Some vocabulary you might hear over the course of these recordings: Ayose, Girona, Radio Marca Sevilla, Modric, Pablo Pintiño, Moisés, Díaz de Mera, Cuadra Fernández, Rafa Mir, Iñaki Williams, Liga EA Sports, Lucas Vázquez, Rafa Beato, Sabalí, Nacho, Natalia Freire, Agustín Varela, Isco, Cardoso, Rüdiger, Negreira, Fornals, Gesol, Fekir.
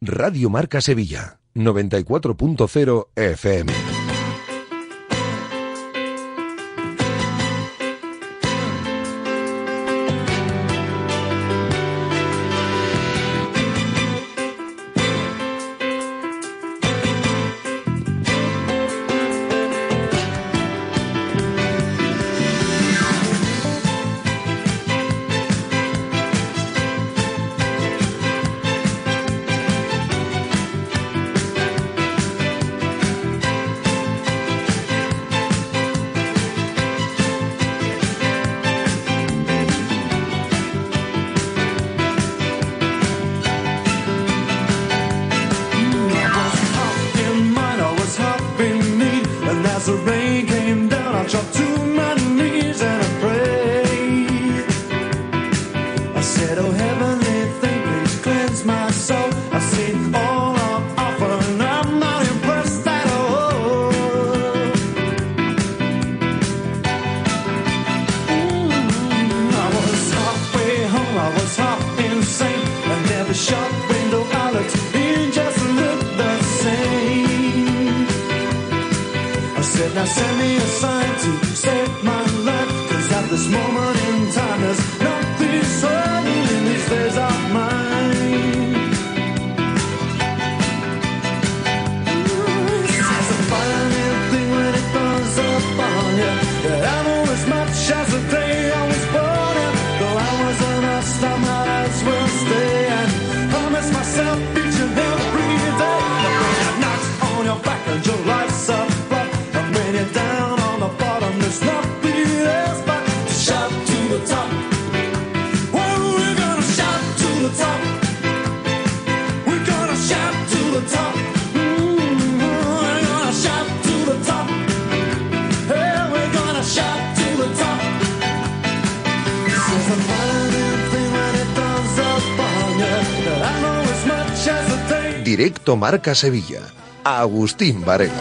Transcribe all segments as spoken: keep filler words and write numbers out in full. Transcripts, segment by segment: Radio Marca Sevilla, noventa y cuatro punto cero F M. Directo Marca Sevilla, Agustín Varela.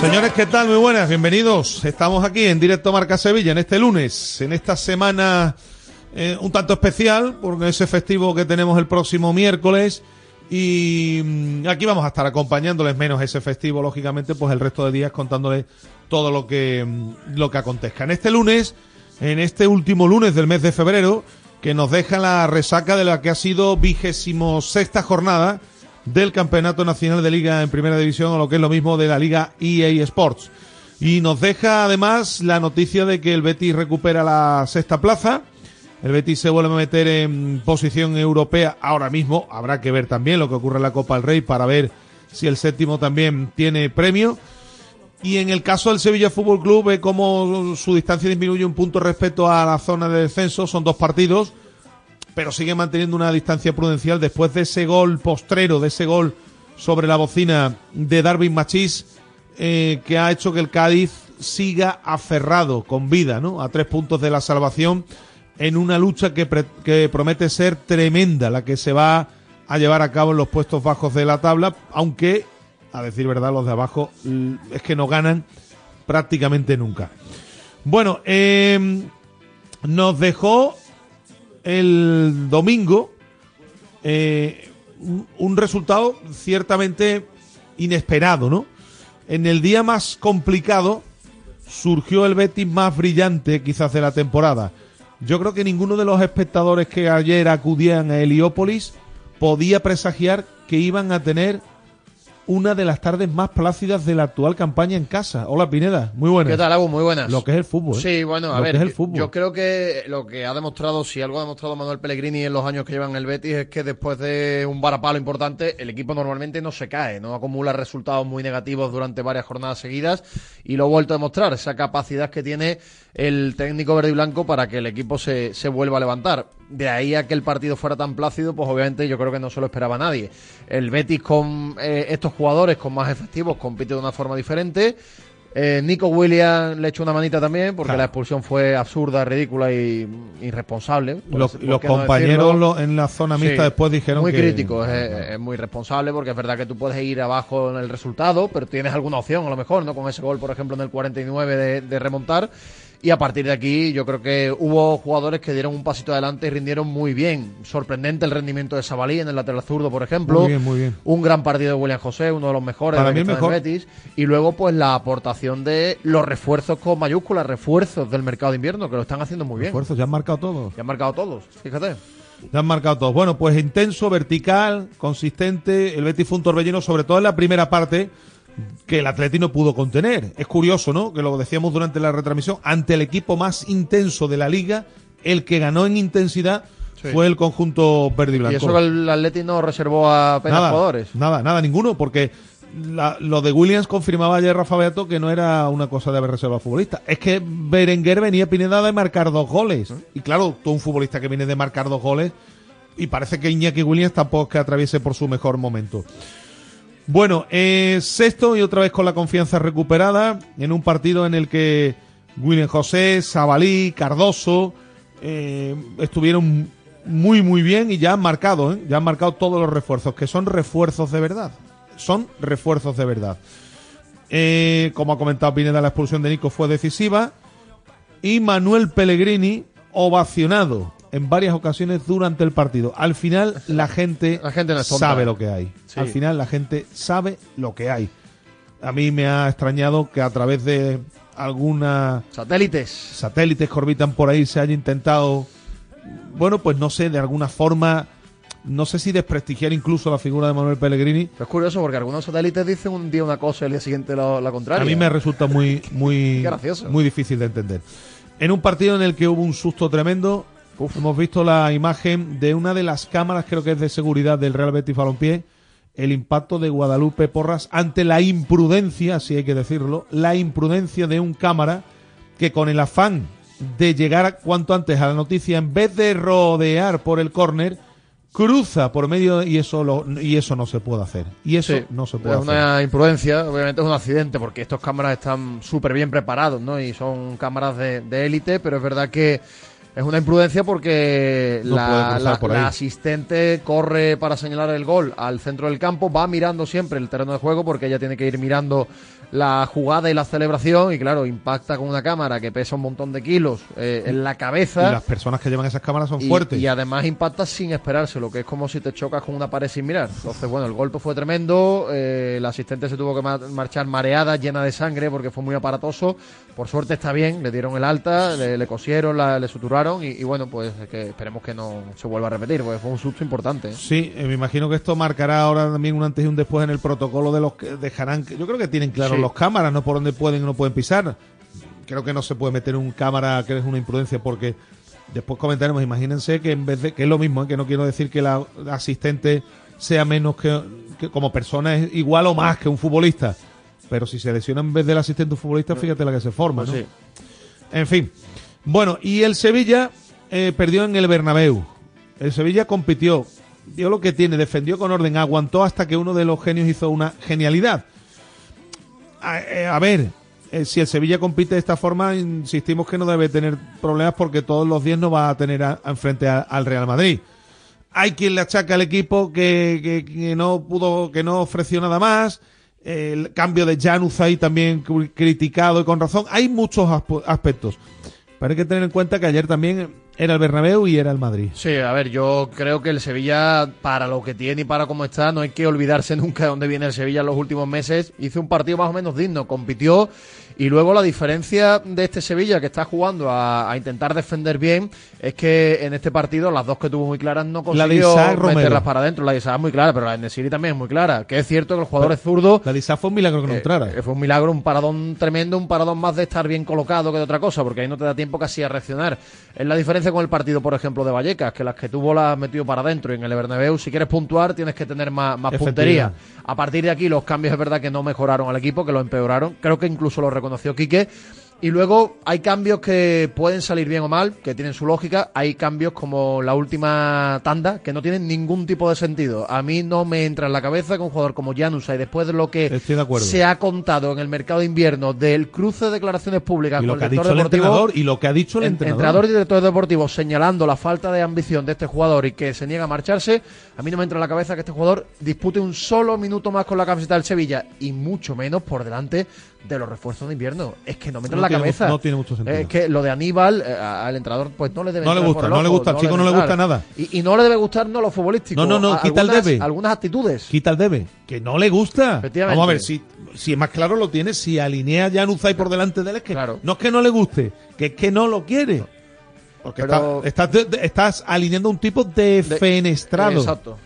Señores, ¿qué tal? Muy buenas, bienvenidos. Estamos aquí en Directo Marca Sevilla en este lunes, en esta semana eh, un tanto especial, porque ese festivo que tenemos el próximo miércoles, y mmm, aquí vamos a estar acompañándoles, menos ese festivo, lógicamente, pues el resto de días contándoles todo lo que, mmm, lo que acontezca. En este lunes, en este último lunes del mes de febrero, que nos deja la resaca de la que ha sido vigésimo sexta jornada del Campeonato Nacional de Liga en Primera División, o lo que es lo mismo de la Liga E A Sports. Y nos deja además la noticia de que el Betis recupera la sexta plaza. El Betis se vuelve a meter en posición europea ahora mismo. Habrá que ver también lo que ocurre en la Copa del Rey para ver si el séptimo también tiene premio. Y en el caso del Sevilla Fútbol Club, ve cómo su distancia disminuye un punto respecto a la zona de descenso. Son dos partidos, pero sigue manteniendo una distancia prudencial después de ese gol postrero, de ese gol sobre la bocina de Darwin Machís, eh, que ha hecho que el Cádiz siga aferrado, con vida, ¿no?, a tres puntos de la salvación, en una lucha que, pre- que promete ser tremenda, la que se va a llevar a cabo en los puestos bajos de la tabla, aunque, a decir verdad, los de abajo es que no ganan prácticamente nunca. Bueno, eh, nos dejó el domingo eh, un resultado ciertamente inesperado, ¿no? En el día más complicado surgió el Betis más brillante quizás de la temporada. Yo creo que ninguno de los espectadores que ayer acudían a Heliópolis podía presagiar que iban a tener una de las tardes más plácidas de la actual campaña en casa. Hola, Pineda, muy buenas. ¿Qué tal, Agus? Muy buenas. Lo que es el fútbol. ¿eh? Sí, bueno, a lo ver, que es el fútbol. Yo creo que lo que ha demostrado, si algo ha demostrado Manuel Pellegrini en los años que lleva en el Betis, es que después de un varapalo importante, el equipo normalmente no se cae, no acumula resultados muy negativos durante varias jornadas seguidas, y lo ha vuelto a demostrar, esa capacidad que tiene el técnico verde y blanco para que el equipo se, se vuelva a levantar. De ahí a que el partido fuera tan plácido, pues obviamente yo creo que no se lo esperaba nadie. El Betis con eh, estos jugadores, con más efectivos, compite de una forma diferente. Eh, Nico Williams le echó una manita también, porque claro, la expulsión fue absurda, ridícula y irresponsable. Los, por, los compañeros no en la zona mixta, sí, después dijeron muy que... Muy crítico, es, es, es muy responsable, porque es verdad que tú puedes ir abajo en el resultado, pero tienes alguna opción a lo mejor, ¿no? Con ese gol, por ejemplo, en el cuarenta y nueve de, de remontar. y a partir de aquí yo creo que hubo jugadores que dieron un pasito adelante y rindieron muy bien. Sorprendente el rendimiento de Sabalí en el lateral zurdo, por ejemplo. Muy bien, muy bien. Un gran partido de William José, uno de los mejores para de la mejor. Betis. Y luego pues la aportación de los refuerzos con mayúsculas, refuerzos del mercado de invierno, que lo están haciendo muy bien. Refuerzos, ya han marcado todos. Ya han marcado todos, fíjate. Ya han marcado todos. Bueno, pues intenso, vertical, consistente, el Betis fue un torbellino, sobre todo en la primera parte, que el Atleti no pudo contener. Es curioso, ¿no?, que lo decíamos durante la retransmisión, ante el equipo más intenso de la Liga, el que ganó en intensidad sí. fue el conjunto verde y blanco. Y eso que el Atleti no reservó a apenas nada, jugadores. Nada, nada, ninguno, porque la, lo de Williams confirmaba ayer Rafa Beato que no era una cosa de haber reservado a futbolistas. Es que Berenguer venía Pineda de marcar dos goles. ¿Eh? Y claro, tú un futbolista que viene de marcar dos goles, y parece que Iñaki Williams tampoco es que atraviese por su mejor momento. Bueno, eh, sexto y otra vez con la confianza recuperada en un partido en el que William José, Sabalí, Cardoso eh, estuvieron muy muy bien y ya han marcado, ¿eh? ya han marcado todos los refuerzos, que son refuerzos de verdad, son refuerzos de verdad. Eh, como ha comentado Pineda, la expulsión de Nico fue decisiva y Manuel Pellegrini ovacionado en varias ocasiones durante el partido. Al final la gente, la gente no es tonta, sabe lo que hay. Sí. Al final la gente sabe lo que hay. A mí me ha extrañado que a través de algunas satélites satélites que orbitan por ahí se haya intentado, bueno, pues no sé, de alguna forma, no sé si desprestigiar incluso la figura de Manuel Pellegrini. Pero es curioso porque algunos satélites dicen un día una cosa y el día siguiente la, la contraria. A mí me resulta muy muy gracioso, muy difícil de entender. En un partido en el que hubo un susto tremendo. Uf. Hemos visto la imagen de una de las cámaras, creo que es de seguridad del Real Betis Balompié, el impacto de Guadalupe Porras ante la imprudencia, si hay que decirlo, la imprudencia de un cámara que con el afán de llegar cuanto antes a la noticia, en vez de rodear por el córner, cruza por medio y eso lo, y eso no se puede hacer. Y eso sí, no se puede es hacer. Es una imprudencia, obviamente es un accidente, porque estos cámaras están súper bien preparados, ¿no? Y son cámaras de, de élite, pero es verdad que es una imprudencia porque no la, la, la asistente corre para señalar el gol al centro del campo, va mirando siempre el terreno de juego porque ella tiene que ir mirando la jugada y la celebración y claro, impacta con una cámara que pesa un montón de kilos eh, en la cabeza. Y las personas que llevan esas cámaras son y, fuertes. Y además impacta sin esperarse, lo que es como si te chocas con una pared sin mirar. Entonces, bueno, el golpe fue tremendo, eh, la asistente se tuvo que ma- marchar mareada, llena de sangre porque fue muy aparatoso. Por suerte está bien, le dieron el alta, le, le cosieron, la, le suturaron. Y, y bueno, pues que esperemos que no se vuelva a repetir, porque fue un susto importante. Sí, eh, me imagino que esto marcará ahora también un antes y un después en el protocolo de los que dejarán. Yo creo que tienen claro sí. los cámaras, no por dónde pueden o no pueden pisar. Creo que no se puede meter un cámara, que es una imprudencia, porque después comentaremos. Imagínense que en vez de, que es lo mismo, ¿eh? que no quiero decir que la asistente sea menos que, que como persona, es igual o más que un futbolista. Pero si se lesiona en vez del asistente un futbolista, fíjate la que se forma, ¿no? Pues sí. En fin. Bueno, y el Sevilla eh, perdió en el Bernabéu. El Sevilla compitió, dio lo que tiene, defendió con orden, aguantó hasta que uno de los genios hizo una genialidad. A, eh, a ver, eh, si el Sevilla compite de esta forma, insistimos que no debe tener problemas porque todos los días no va a tener a, a enfrente a, al Real Madrid. Hay quien le achaca al equipo que, que, que no pudo, que no ofreció nada más. El cambio de Januzaj también criticado y con razón. Hay muchos aspectos. Pero hay que tener en cuenta que ayer también era el Bernabéu y era el Madrid. Sí, a ver, yo creo que el Sevilla, para lo que tiene y para cómo está, no hay que olvidarse nunca de dónde viene el Sevilla en los últimos meses. Hizo un partido más o menos digno, compitió. Y luego la diferencia de este Sevilla que está jugando a, a intentar defender bien es que en este partido las dos que tuvo muy claras no consiguió la meterlas Romero. Para adentro. La de Isaac es muy clara, pero la de En-Nesyri también es muy clara. Que es cierto que el jugador pero, es zurdo. La de Isaac fue un milagro que no entrara. Eh, fue un milagro, un paradón tremendo, un paradón más de estar bien colocado que de otra cosa, porque ahí no te da tiempo casi a reaccionar. Es la diferencia con el partido, por ejemplo, de Vallecas, que las que tuvo las has metido para adentro. Y en el Bernabéu, si quieres puntuar, tienes que tener más, más puntería. A partir de aquí, los cambios es verdad que no mejoraron al equipo, que lo empeoraron. Creo que incluso lo conoció Quique, y luego hay cambios que pueden salir bien o mal, que tienen su lógica, hay cambios como la última tanda, que no tienen ningún tipo de sentido, a mí no me entra en la cabeza que un jugador como Januzaj, y después de lo que de se ha contado en el mercado de invierno, del cruce de declaraciones públicas y con el director deportivo, y lo que ha dicho el, el entrenador. entrenador y director deportivo señalando la falta de ambición de este jugador y que se niega a marcharse, a mí no me entra en la cabeza que este jugador dispute un solo minuto más con la camiseta del Sevilla, y mucho menos por delante de los refuerzos de invierno. Es que no me entra en la cabeza. No tiene mucho sentido. Es que lo de Aníbal, eh, al entrenador, pues no le debe. No le gusta, no le gusta, al chico no le gusta nada. Y, y no le debe gustar no lo futbolístico. No, no, no, quita el debe. Algunas actitudes. Quita el debe. Que no le gusta. Vamos a ver, si, si es más claro lo tiene, si alinea a Januzaj por delante de él, es que claro. No es que no le guste, que es que no lo quiere. No. Porque Pero, estás, estás, estás alineando a un tipo defenestrado. De, exacto.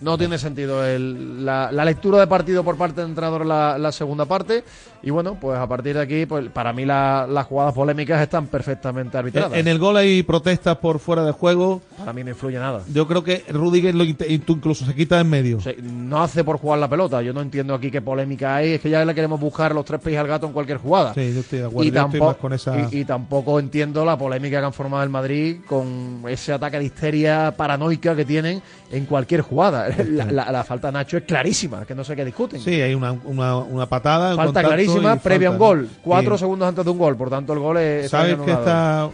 No tiene sentido el, la, la lectura de partido por parte del entrenador la, la segunda parte. Y bueno, pues a partir de aquí, pues para mí la, las jugadas polémicas están perfectamente arbitradas. En el gol hay protestas por fuera de juego. Para mí no influye nada. Yo creo que Rüdiger lo, incluso se quita de en medio. Sí, no hace por jugar la pelota. Yo no entiendo aquí qué polémica hay. Es que ya le queremos buscar los tres pies al gato en cualquier jugada. Sí, yo estoy de acuerdo. Y, tampoco, estoy más con esa... y, y tampoco entiendo la polémica que han formado el Madrid con ese ataque de histeria paranoica que tienen en cualquier jugada. La, la, la falta de Nacho es clarísima, que no sé qué discuten. Sí, hay una, una, una patada. Falta clarísima, previa a un gol. Cuatro sí. segundos antes de un gol, por tanto el gol es... ¿Sabes qué está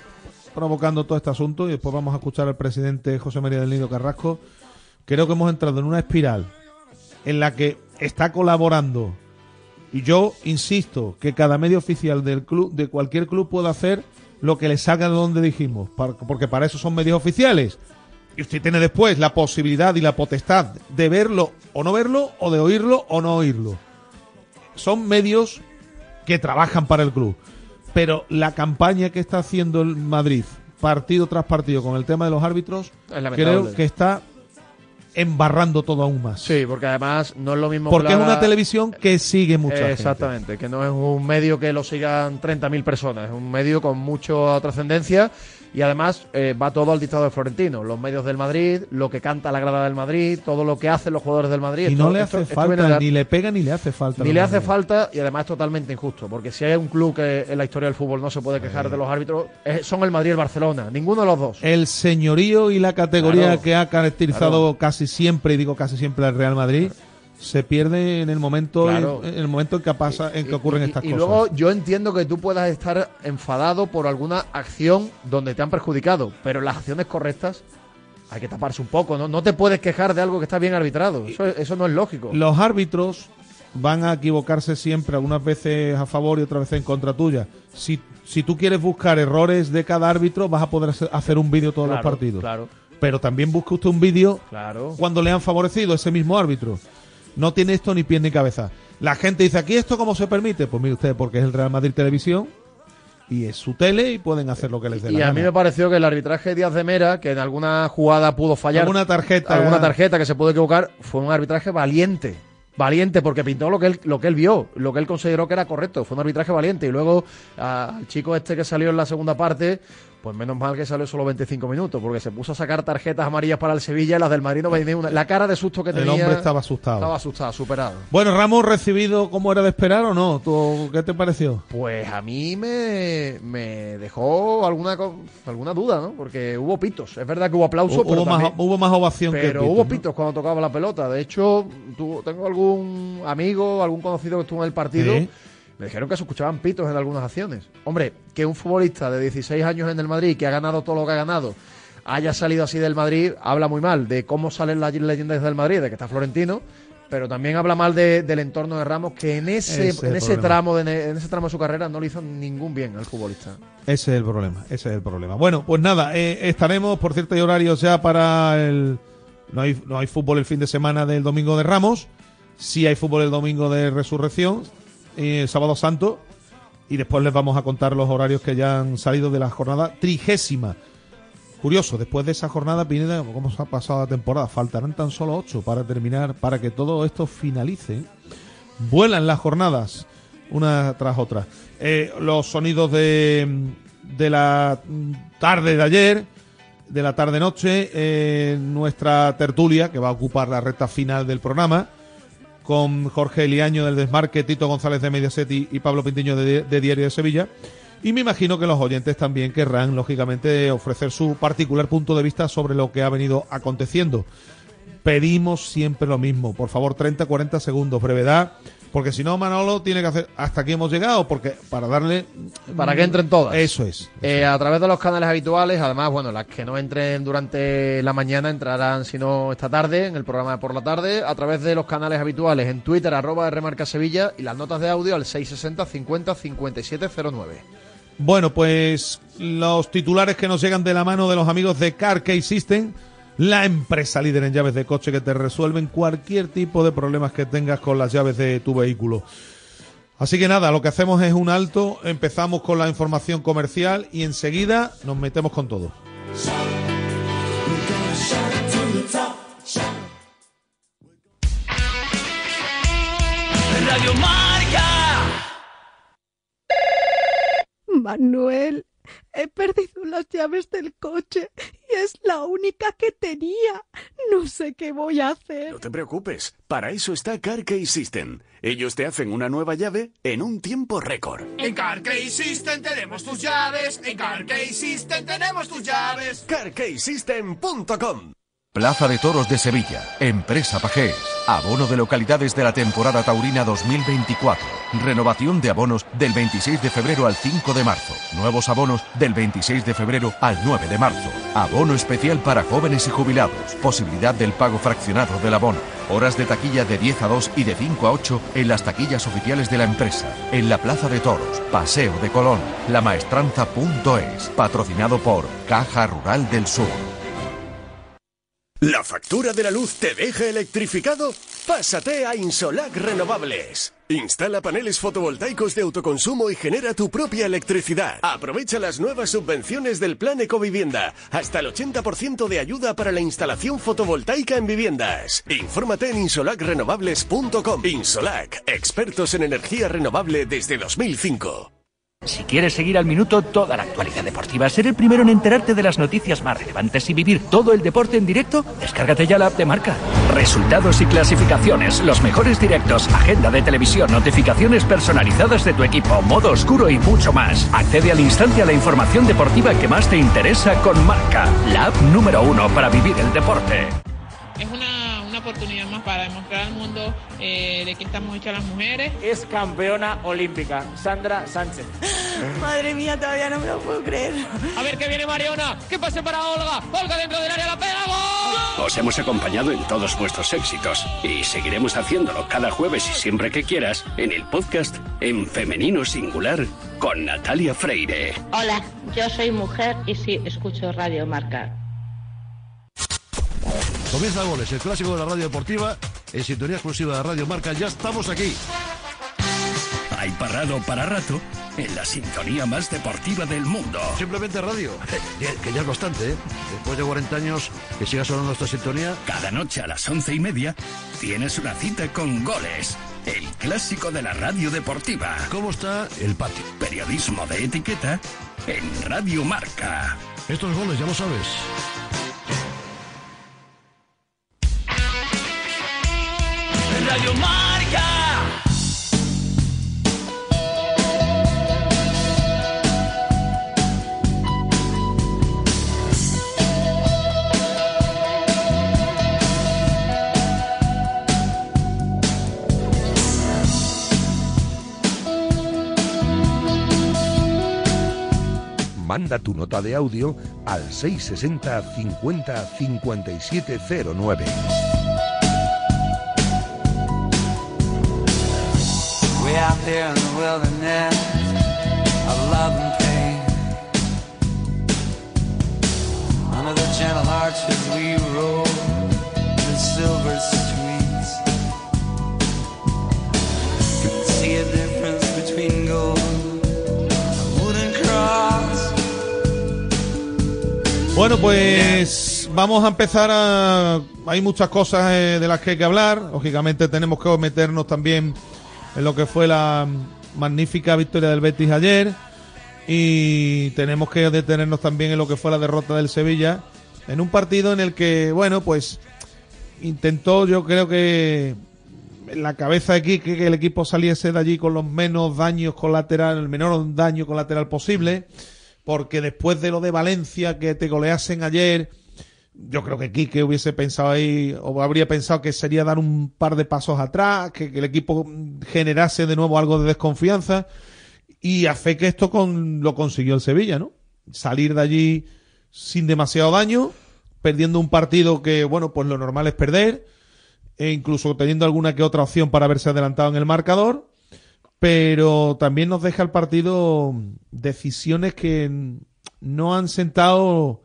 provocando todo este asunto? Y después vamos a escuchar al presidente José María del Nido Carrasco. Creo que hemos entrado en una espiral en la que está colaborando. Y yo insisto que cada medio oficial del club, de cualquier club, puede hacer lo que le salga de donde dijimos, porque para eso son medios oficiales. Y usted tiene después la posibilidad y la potestad de verlo o no verlo, o de oírlo o no oírlo. Son medios que trabajan para el club. Pero la campaña que está haciendo el Madrid, partido tras partido, con el tema de los árbitros, creo que está embarrando todo aún más. Sí, porque además no es lo mismo... Porque es una televisión que sigue mucha gente. Exactamente, que no es un medio que lo sigan treinta mil personas. Es un medio con mucha trascendencia. Y además eh, va todo al dictado de Florentino, los medios del Madrid, lo que canta la grada del Madrid, todo lo que hacen los jugadores del Madrid. Y esto, no le hace esto, falta, esto ni le pega ni le hace falta. Ni le hace Madrid. falta, y además es totalmente injusto, porque si hay un club que en la historia del fútbol no se puede quejar eh. de los árbitros, es, son el Madrid y el Barcelona, ninguno de los dos. El señorío y la categoría claro, que ha caracterizado claro. casi siempre, y digo casi siempre al Real Madrid... Claro. Se pierde en el momento claro. en el momento en que pasa, en que ocurren y, y, estas y cosas. Y luego yo entiendo que tú puedas estar enfadado por alguna acción donde te han perjudicado, pero en las acciones correctas hay que taparse un poco, ¿no? No te puedes quejar de algo que está bien arbitrado, eso, eso no es lógico. Los árbitros van a equivocarse siempre, algunas veces a favor y otras veces en contra tuya. Si, si tú quieres buscar errores de cada árbitro, vas a poder hacer un vídeo todos claro, los partidos. Claro. Pero también busca usted un vídeo claro. cuando le han favorecido ese mismo árbitro. No tiene esto ni pie ni cabeza. La gente dice, ¿aquí esto cómo se permite? Pues mire usted, porque es el Real Madrid Televisión y es su tele y pueden hacer lo que les dé la gana. Y a mí me pareció que el arbitraje de Díaz de Mera, que en alguna jugada pudo fallar, alguna tarjeta, alguna tarjeta que se pudo equivocar, fue un arbitraje valiente. Valiente, porque pintó lo que él, lo que él vio, lo que él consideró que era correcto. Fue un arbitraje valiente. Y luego al chico este que salió en la segunda parte, pues menos mal que salió solo veinticinco minutos, porque se puso a sacar tarjetas amarillas para el Sevilla y las del Madrid no venía una. La cara de susto que tenía. El hombre estaba asustado. Estaba asustado, superado. Bueno, Ramos, ¿recibido como era de esperar o no? ¿Tú, ¿Qué te pareció? Pues a mí me, me dejó alguna alguna duda, ¿no? Porque hubo pitos. Es verdad que hubo aplausos, hubo, pero más, también, hubo más ovación que pitos. Pero hubo pitos, ¿no? Cuando tocaba la pelota. De hecho, tú, tengo algún un amigo, algún conocido que estuvo en el partido, ¿Eh? me dijeron que se escuchaban pitos en algunas acciones. Hombre, que un futbolista de dieciséis años en el Madrid, que ha ganado todo lo que ha ganado, haya salido así del Madrid, habla muy mal de cómo salen las leyendas del Madrid, de que está Florentino, pero también habla mal de, del entorno de Ramos, que en ese, ese, en, ese tramo de, en ese tramo de su carrera no le hizo ningún bien al futbolista. Ese es el problema, ese es el problema. Bueno, pues nada, eh, estaremos, por cierto, hay horarios ya para el... No hay, no hay fútbol el fin de semana del domingo de Ramos. Sí hay fútbol el domingo de Resurrección, eh, Sábado Santo, y después les vamos a contar los horarios que ya han salido de la jornada trigésima. Curioso, después de esa jornada, Pineda, ¿cómo se ha pasado la temporada? Faltarán tan solo ocho para terminar, para que todo esto finalice. Vuelan las jornadas, una tras otra. Eh, los sonidos de, de la tarde de ayer, de la tarde-noche, eh, nuestra tertulia, que va a ocupar la recta final del programa, con Jorge Eliaño del Desmarque, Tito González de Mediaset y, y Pablo Pintiño de, de Diario de Sevilla. Y me imagino que los oyentes también querrán, lógicamente, ofrecer su particular punto de vista sobre lo que ha venido aconteciendo. pedimos siempre lo mismo. Por favor, treinta, cuarenta segundos, brevedad, porque si no, Manolo tiene que hacer hasta aquí hemos llegado, porque para darle... Para que entren todas. Eso es. Eso eh, es. A través de los canales habituales, además, bueno, las que no entren durante la mañana entrarán, si no, esta tarde, en el programa de por la tarde, a través de los canales habituales, en Twitter, arroba Remarca Sevilla, y las notas de audio al seiscientos sesenta, cincuenta, cincuenta y siete cero nueve. Bueno, pues los titulares que nos llegan de la mano de los amigos de Car Key System, la empresa líder en llaves de coche que te resuelven cualquier tipo de problemas que tengas con las llaves de tu vehículo. Así que nada, lo que hacemos es un alto, empezamos con la información comercial y enseguida nos metemos con todo. Radio Marca. Manuel, he perdido las llaves del coche y es la única que tenía. No sé qué voy a hacer. No te preocupes, para eso está Car Key System. Ellos te hacen una nueva llave en un tiempo récord. En Car Key System tenemos tus llaves. En Car Key System tenemos tus llaves. car key system punto com. Plaza de Toros de Sevilla, Empresa Pajés, abono de localidades de la temporada taurina dos mil veinticuatro, renovación de abonos del veintiséis de febrero al cinco de marzo, nuevos abonos del veintiséis de febrero al nueve de marzo, abono especial para jóvenes y jubilados, posibilidad del pago fraccionado del abono, horas de taquilla de diez a dos y de cinco a ocho en las taquillas oficiales de la empresa, en la Plaza de Toros, Paseo de Colón, la maestranza punto es, patrocinado por Caja Rural del Sur. ¿La factura de la luz te deja electrificado? Pásate a Insolac Renovables. Instala paneles fotovoltaicos de autoconsumo y genera tu propia electricidad. Aprovecha las nuevas subvenciones del Plan Ecovivienda. Hasta el ochenta por ciento de ayuda para la instalación fotovoltaica en viviendas. Infórmate en insolac renovables punto com. Insolac, expertos en energía renovable desde dos mil cinco. Si quieres seguir al minuto toda la actualidad deportiva, ser el primero en enterarte de las noticias más relevantes y vivir todo el deporte en directo, descárgate ya la app de Marca. Resultados y clasificaciones, los mejores directos, agenda de televisión, notificaciones personalizadas de tu equipo, modo oscuro y mucho más. Accede al instante a la información deportiva que más te interesa con Marca, la app número uno para vivir el deporte. Es una, una oportunidad más para demostrar al mundo eh, de qué estamos hechas las mujeres. Es campeona olímpica, Sandra Sánchez. Madre mía, todavía no me lo puedo creer. A ver que viene Mariona, que pase para Olga. Olga dentro del área, la pega, ¡gol! Os hemos acompañado en todos vuestros éxitos y seguiremos haciéndolo cada jueves y siempre que quieras en el podcast En Femenino Singular con Natalia Freire. Hola, yo soy mujer y sí escucho Radio Marca. Comienza Goles, el clásico de la radio deportiva, en sintonía exclusiva de Radio Marca. Ya estamos aquí. Hay parado para rato en la sintonía más deportiva del mundo. Simplemente radio, que ya es bastante, ¿eh? Después de cuarenta años que siga sonando esta sintonía. Cada noche a las once y media tienes una cita con Goles, el clásico de la radio deportiva. ¿Cómo está el patio? Periodismo de etiqueta en Radio Marca. Estos goles ya lo sabes. Radio Marca. Manda tu nota de audio al seiscientos sesenta, cincuenta, cincuenta y siete cero nueve. Out there in the wilderness of love and pain, under the gentle arches we roll the silver streets. Can see a difference between gold and wooden cross. Bueno, pues vamos a empezar a... Hay muchas cosas eh, de las que hay que hablar. Lógicamente tenemos que meternos también en lo que fue la magnífica victoria del Betis ayer, y tenemos que detenernos también en lo que fue la derrota del Sevilla, en un partido en el que, bueno, pues intentó, yo creo que en la cabeza de Quique, que el equipo saliese de allí con los menos daños colateral, el menor daño colateral posible, porque después de lo de Valencia, que te goleasen ayer, yo creo que Quique hubiese pensado ahí, o habría pensado que sería dar un par de pasos atrás, que, que el equipo generase de nuevo algo de desconfianza, y a fe que esto con, lo consiguió el Sevilla, ¿no? Salir de allí sin demasiado daño, perdiendo un partido que, bueno, pues lo normal es perder, e incluso teniendo alguna que otra opción para haberse adelantado en el marcador, pero también nos deja el partido decisiones que no han sentado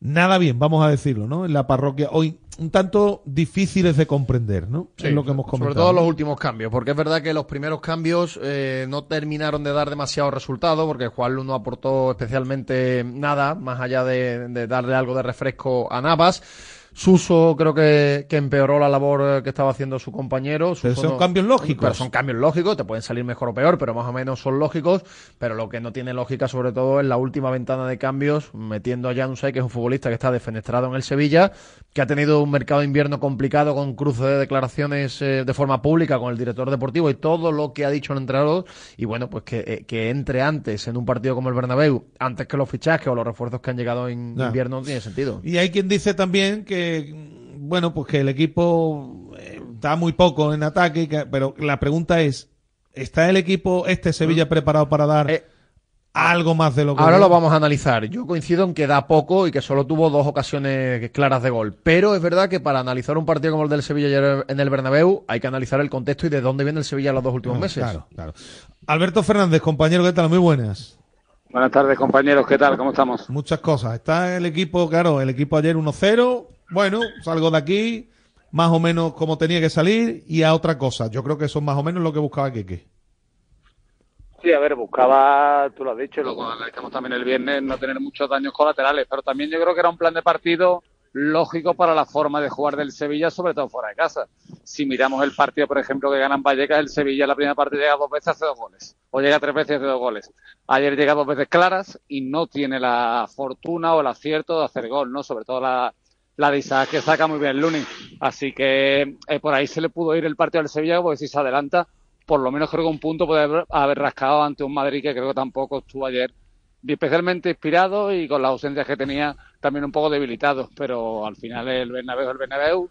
nada bien, vamos a decirlo, ¿no? En la parroquia hoy un tanto difíciles de comprender, ¿no? Sí, es lo que hemos comentado. Sobre todo los últimos cambios, porque es verdad que los primeros cambios eh, no terminaron de dar demasiado resultado, porque Juan Luz no aportó especialmente nada, más allá de, de darle algo de refresco a Navas. Suso creo que, que empeoró la labor que estaba haciendo su compañero. Suso pero son no, cambios lógicos. Pero son cambios lógicos, te pueden salir mejor o peor, pero más o menos son lógicos. Pero lo que no tiene lógica, sobre todo, es la última ventana de cambios, metiendo a Januzaj, que es un futbolista que está defenestrado en el Sevilla, que ha tenido un mercado de invierno complicado con cruce de declaraciones eh, de forma pública con el director deportivo y todo lo que ha dicho el entrenador. Y bueno, pues que, eh, que entre antes en un partido como el Bernabéu, antes que los fichajes o los refuerzos que han llegado en nah. invierno, no tiene sentido. Y hay quien dice también que bueno, pues que el equipo da muy poco en ataque, pero la pregunta es, ¿está el equipo este Sevilla preparado para dar eh, algo más de lo que... Ahora es? Lo vamos a analizar. Yo coincido en que da poco y que solo tuvo dos ocasiones claras de gol, pero es verdad que para analizar un partido como el del Sevilla ayer en el Bernabéu hay que analizar el contexto y de dónde viene el Sevilla en los dos últimos no, meses. Claro, claro. Alberto Fernández, compañero, ¿qué tal? Muy buenas. Buenas tardes, compañeros, ¿qué tal? ¿Cómo estamos? Muchas cosas. Está el equipo, claro, el equipo ayer uno cero... Bueno, salgo de aquí, más o menos como tenía que salir, y a otra cosa. Yo creo que eso es más o menos lo que buscaba Quique. Sí, a ver, buscaba, tú lo has dicho, luego analizamos también el viernes, no tener muchos daños colaterales, pero también yo creo que era un plan de partido lógico para la forma de jugar del Sevilla, sobre todo fuera de casa. Si miramos el partido, por ejemplo, que ganan Vallecas, el Sevilla en la primera parte llega dos veces, hace dos goles, o llega tres veces, hace dos goles. Ayer llega dos veces claras y no tiene la fortuna o el acierto de hacer gol, ¿no? Sobre todo la... La de Isaac, que saca muy bien el lunes. Así que eh, por ahí se le pudo ir el partido al Sevilla, porque si se adelanta, por lo menos creo que un punto puede haber, haber rascado ante un Madrid que creo que tampoco estuvo ayer especialmente inspirado y con las ausencias que tenía también un poco debilitados. Pero al final el Bernabéu, el Bernabéu,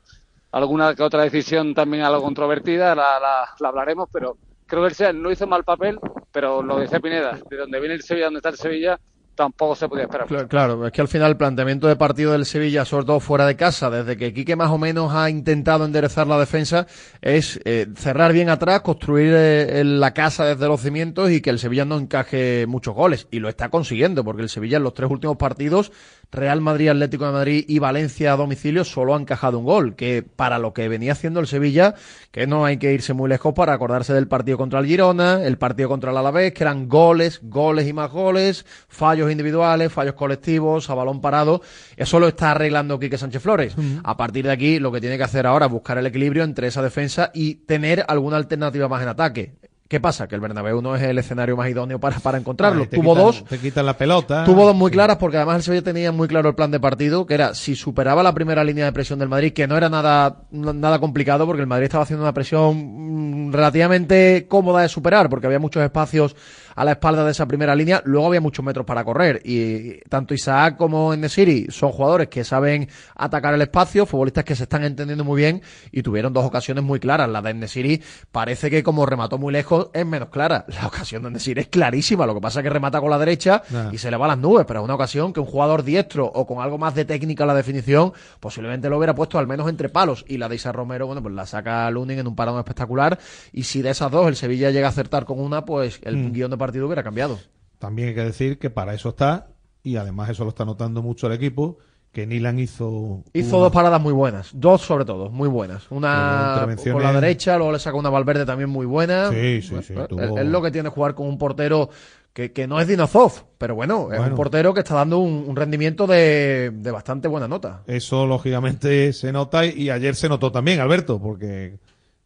alguna que otra decisión también algo controvertida, la, la, la hablaremos, pero creo que el Sevilla no hizo mal papel, pero lo decía Pineda, de donde viene el Sevilla, donde está el Sevilla, tampoco se podía esperar. Claro, claro, es que al final el planteamiento de partido del Sevilla, sobre todo fuera de casa, desde que Quique más o menos ha intentado enderezar la defensa, es eh, cerrar bien atrás, construir eh, la casa desde los cimientos y que el Sevilla no encaje muchos goles. Y lo está consiguiendo, porque el Sevilla en los tres últimos partidos, Real Madrid, Atlético de Madrid y Valencia a domicilio, solo han encajado un gol, que para lo que venía haciendo el Sevilla, que no hay que irse muy lejos para acordarse del partido contra el Girona, el partido contra el Alavés, que eran goles, goles y más goles, fallos individuales, fallos colectivos, a balón parado. Eso lo está arreglando Quique Sánchez Flores. Uh-huh. A partir de aquí, lo que tiene que hacer ahora es buscar el equilibrio entre esa defensa y tener alguna alternativa más en ataque. ¿Qué pasa? Que el Bernabéu no es el escenario más idóneo para, para encontrarlo. Vale, tuvo quitan, dos. Te quitan la pelota. Tuvo dos muy claras, porque además el Sevilla tenía muy claro el plan de partido, que era si superaba la primera línea de presión del Madrid, que no era nada, nada complicado, porque el Madrid estaba haciendo una presión relativamente cómoda de superar, porque había muchos espacios a la espalda de esa primera línea, luego había muchos metros para correr, y tanto Isaac como En-Nesyri son jugadores que saben atacar el espacio, futbolistas que se están entendiendo muy bien, y tuvieron dos ocasiones muy claras. La de En-Nesyri parece que como remató muy lejos es menos clara, la ocasión de En-Nesyri es clarísima, lo que pasa es que remata con la derecha nah. y se le va a las nubes, pero es una ocasión que un jugador diestro o con algo más de técnica la definición, posiblemente lo hubiera puesto al menos entre palos, y la de Isaac Romero, bueno, pues la saca Lunin en un parado espectacular, y si de esas dos el Sevilla llega a acertar con una, pues el mm. guión de partido hubiera cambiado. También hay que decir que para eso está, y además eso lo está notando mucho el equipo, que Nilan hizo... Hizo una... dos paradas muy buenas, dos sobre todo, muy buenas. Una por la derecha, luego le sacó una Valverde también muy buena. Sí, sí, sí. Bueno, tuvo... Es lo que tiene jugar con un portero que, que no es Dinozov, pero bueno, bueno, es un portero que está dando un, un rendimiento de, de bastante buena nota. Eso lógicamente se nota, y ayer se notó también, Alberto, porque...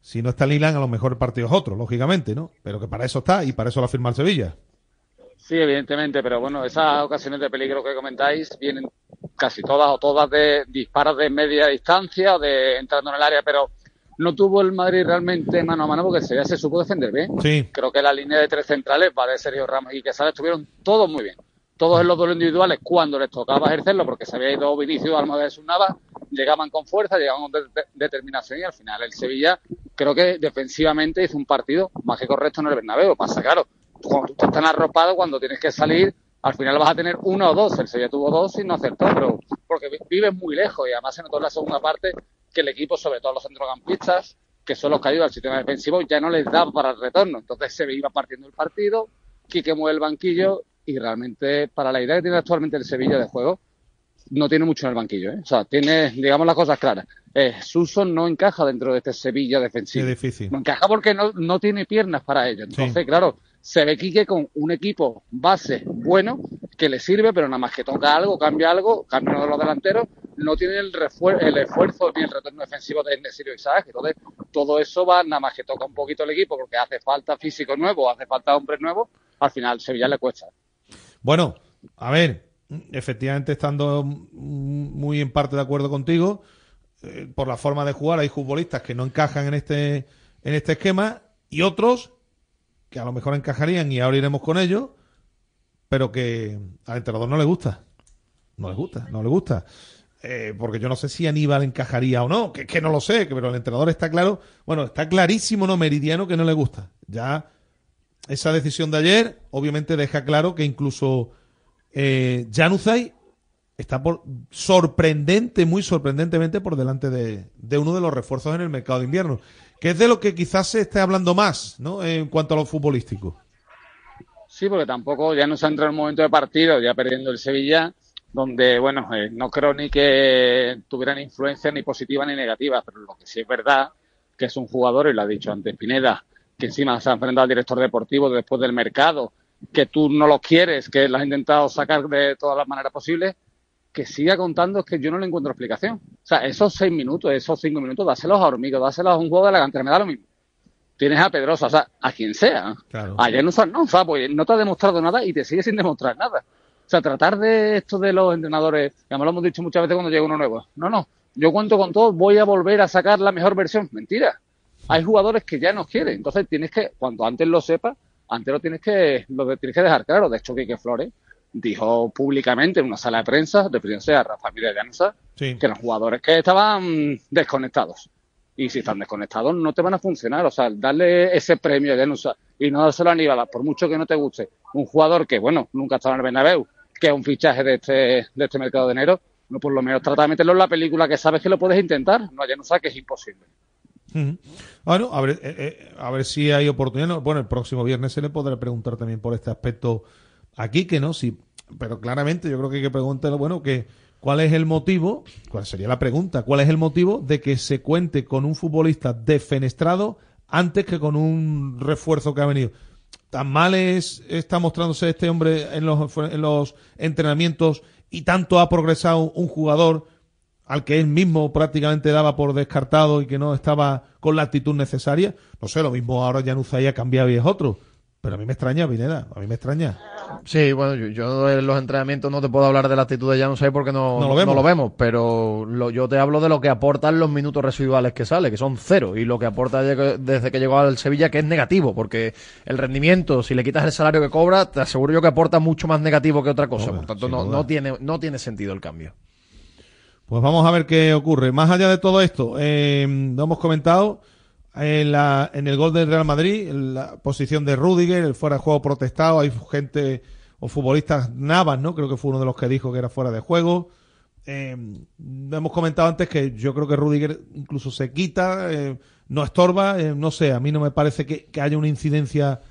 Si no está Nilan, a lo mejor el partido es otro, lógicamente, ¿no? Pero que para eso está y para eso lo firma el Sevilla. Sí, evidentemente, pero bueno, esas ocasiones de peligro que comentáis vienen casi todas o todas de disparos de media distancia o de entrando en el área, pero no tuvo el Madrid realmente mano a mano, porque el Sevilla se supo defender bien. Sí. Creo que la línea de tres centrales, va de Sergio Ramos y Quesada, estuvieron todos muy bien. todos en los duelos individuales, cuando les tocaba ejercerlo, porque se había ido Vinicius al modo de sus navas, llegaban con fuerza, llegaban con de de determinación, y al final el Sevilla, creo que defensivamente hizo un partido más que correcto en el Bernabéu. Pasa, claro, cuando tú te estás arropado, cuando tienes que salir, al final vas a tener uno o dos. El Sevilla tuvo dos y no acertó, pero porque vive muy lejos, y además se notó en la segunda parte que el equipo, sobre todo los centrocampistas, que son los caídos al sistema defensivo, ya no les da para el retorno. Entonces se iba partiendo el partido, Quique mueve el banquillo, y realmente para la idea que tiene actualmente el Sevilla de juego, no tiene mucho en el banquillo, ¿eh? O sea, tiene, digamos, las cosas claras. Eh, Suso no encaja dentro de este Sevilla defensivo. Es difícil. No encaja porque no, no tiene piernas para ello. Entonces, sí, claro, se ve Quique con un equipo base bueno, que le sirve, pero nada más que toca algo, cambia algo, cambia uno de los delanteros, no tiene el, refuer el esfuerzo ni el retorno defensivo de En-Nesyri y Isaac. Entonces, todo eso va, nada más que toca un poquito el equipo, porque hace falta físico nuevo, hace falta hombres nuevos, al final Sevilla le cuesta. Bueno, a ver, efectivamente, estando muy en parte de acuerdo contigo, eh, por la forma de jugar hay futbolistas que no encajan en este, en este esquema, y otros que a lo mejor encajarían, y ahora iremos con ellos, pero que al entrenador no le gusta. No le gusta, no le gusta. Eh, porque yo no sé si Aníbal encajaría o no, que, que no lo sé, que, pero el entrenador está claro, bueno, está clarísimo, no, meridiano, que no le gusta. Ya esa decisión de ayer obviamente deja claro que incluso eh, Januzaj está por, sorprendente, muy sorprendentemente por delante de, de uno de los refuerzos en el mercado de invierno, que es de lo que quizás se esté hablando más, ¿no?, en cuanto a lo futbolístico. Sí, porque tampoco ya nos ha entrado en un momento de partido, ya perdiendo el Sevilla, donde, bueno, eh, no creo ni que tuvieran influencia ni positiva ni negativa, pero lo que sí es verdad, que es un jugador, y lo ha dicho antes Pineda, que encima se ha enfrentado al director deportivo después del mercado, que tú no lo quieres, que lo has intentado sacar de todas las maneras posibles, que siga contando, es que yo no le encuentro explicación. O sea, esos seis minutos, esos cinco minutos, dáselos a Hormigo, dáselos a un juego de la cantera, me da lo mismo. Tienes a Pedrosa, o sea, a quien sea. Claro. Ayer no, no, o sea, pues no te ha demostrado nada y te sigue sin demostrar nada. O sea, tratar de esto de los entrenadores, ya me lo hemos dicho muchas veces cuando llega uno nuevo. No, no, yo cuento con todo, voy a volver a sacar la mejor versión. Mentira. Hay jugadores que ya no quieren. Entonces tienes que, cuanto antes lo sepas, antes lo tienes que, lo tienes que dejar claro. De hecho, Quique Flores dijo públicamente en una sala de prensa, refiriéndose a Rafa Beato, sí, que eran jugadores que estaban desconectados. Y si están desconectados, no te van a funcionar. O sea, darle ese premio a Januzaj y no dárselo a Aníbal, por mucho que no te guste, un jugador que, bueno, nunca estaba en el Bernabéu, que es un fichaje de este, de este mercado de enero, no, por lo menos trata de meterlo en la película, que sabes que lo puedes intentar. No, ya no sabes que es imposible. Uh-huh. Bueno, a ver, eh, eh, a ver si hay oportunidad. Bueno, el próximo viernes se le podrá preguntar también por este aspecto aquí, que no, sí, pero claramente yo creo que hay que preguntarle, bueno, que cuál es el motivo, cuál sería la pregunta, cuál es el motivo de que se cuente con un futbolista defenestrado antes que con un refuerzo que ha venido. ¿Tan mal es, está mostrándose este hombre en los, en los entrenamientos, y tanto ha progresado un jugador al que él mismo prácticamente daba por descartado y que no estaba con la actitud necesaria? No sé, lo mismo ahora Januzaj ha cambiado y es otro. Pero a mí me extraña, Pineda, a mí me extraña. Sí, bueno, yo, yo en los entrenamientos no te puedo hablar de la actitud de Januzaj porque no, no, lo, vemos. no lo vemos, pero lo, yo te hablo de lo que aportan los minutos residuales que sale, que son cero, y lo que aporta desde que llegó al Sevilla, que es negativo, porque el rendimiento, si le quitas el salario que cobra, te aseguro yo que aporta mucho más negativo que otra cosa. Oye, por tanto, no, no, tiene, no tiene sentido el cambio. Pues vamos a ver qué ocurre. Más allá de todo esto, eh, lo hemos comentado. En, la, en el gol del Real Madrid, en la posición de Rüdiger, el fuera de juego protestado, hay gente o futbolistas, Navas, ¿no?, creo que fue uno de los que dijo que era fuera de juego. Eh, hemos comentado antes que yo creo que Rüdiger incluso se quita, eh, no estorba, eh, no sé, a mí no me parece que, que haya una incidencia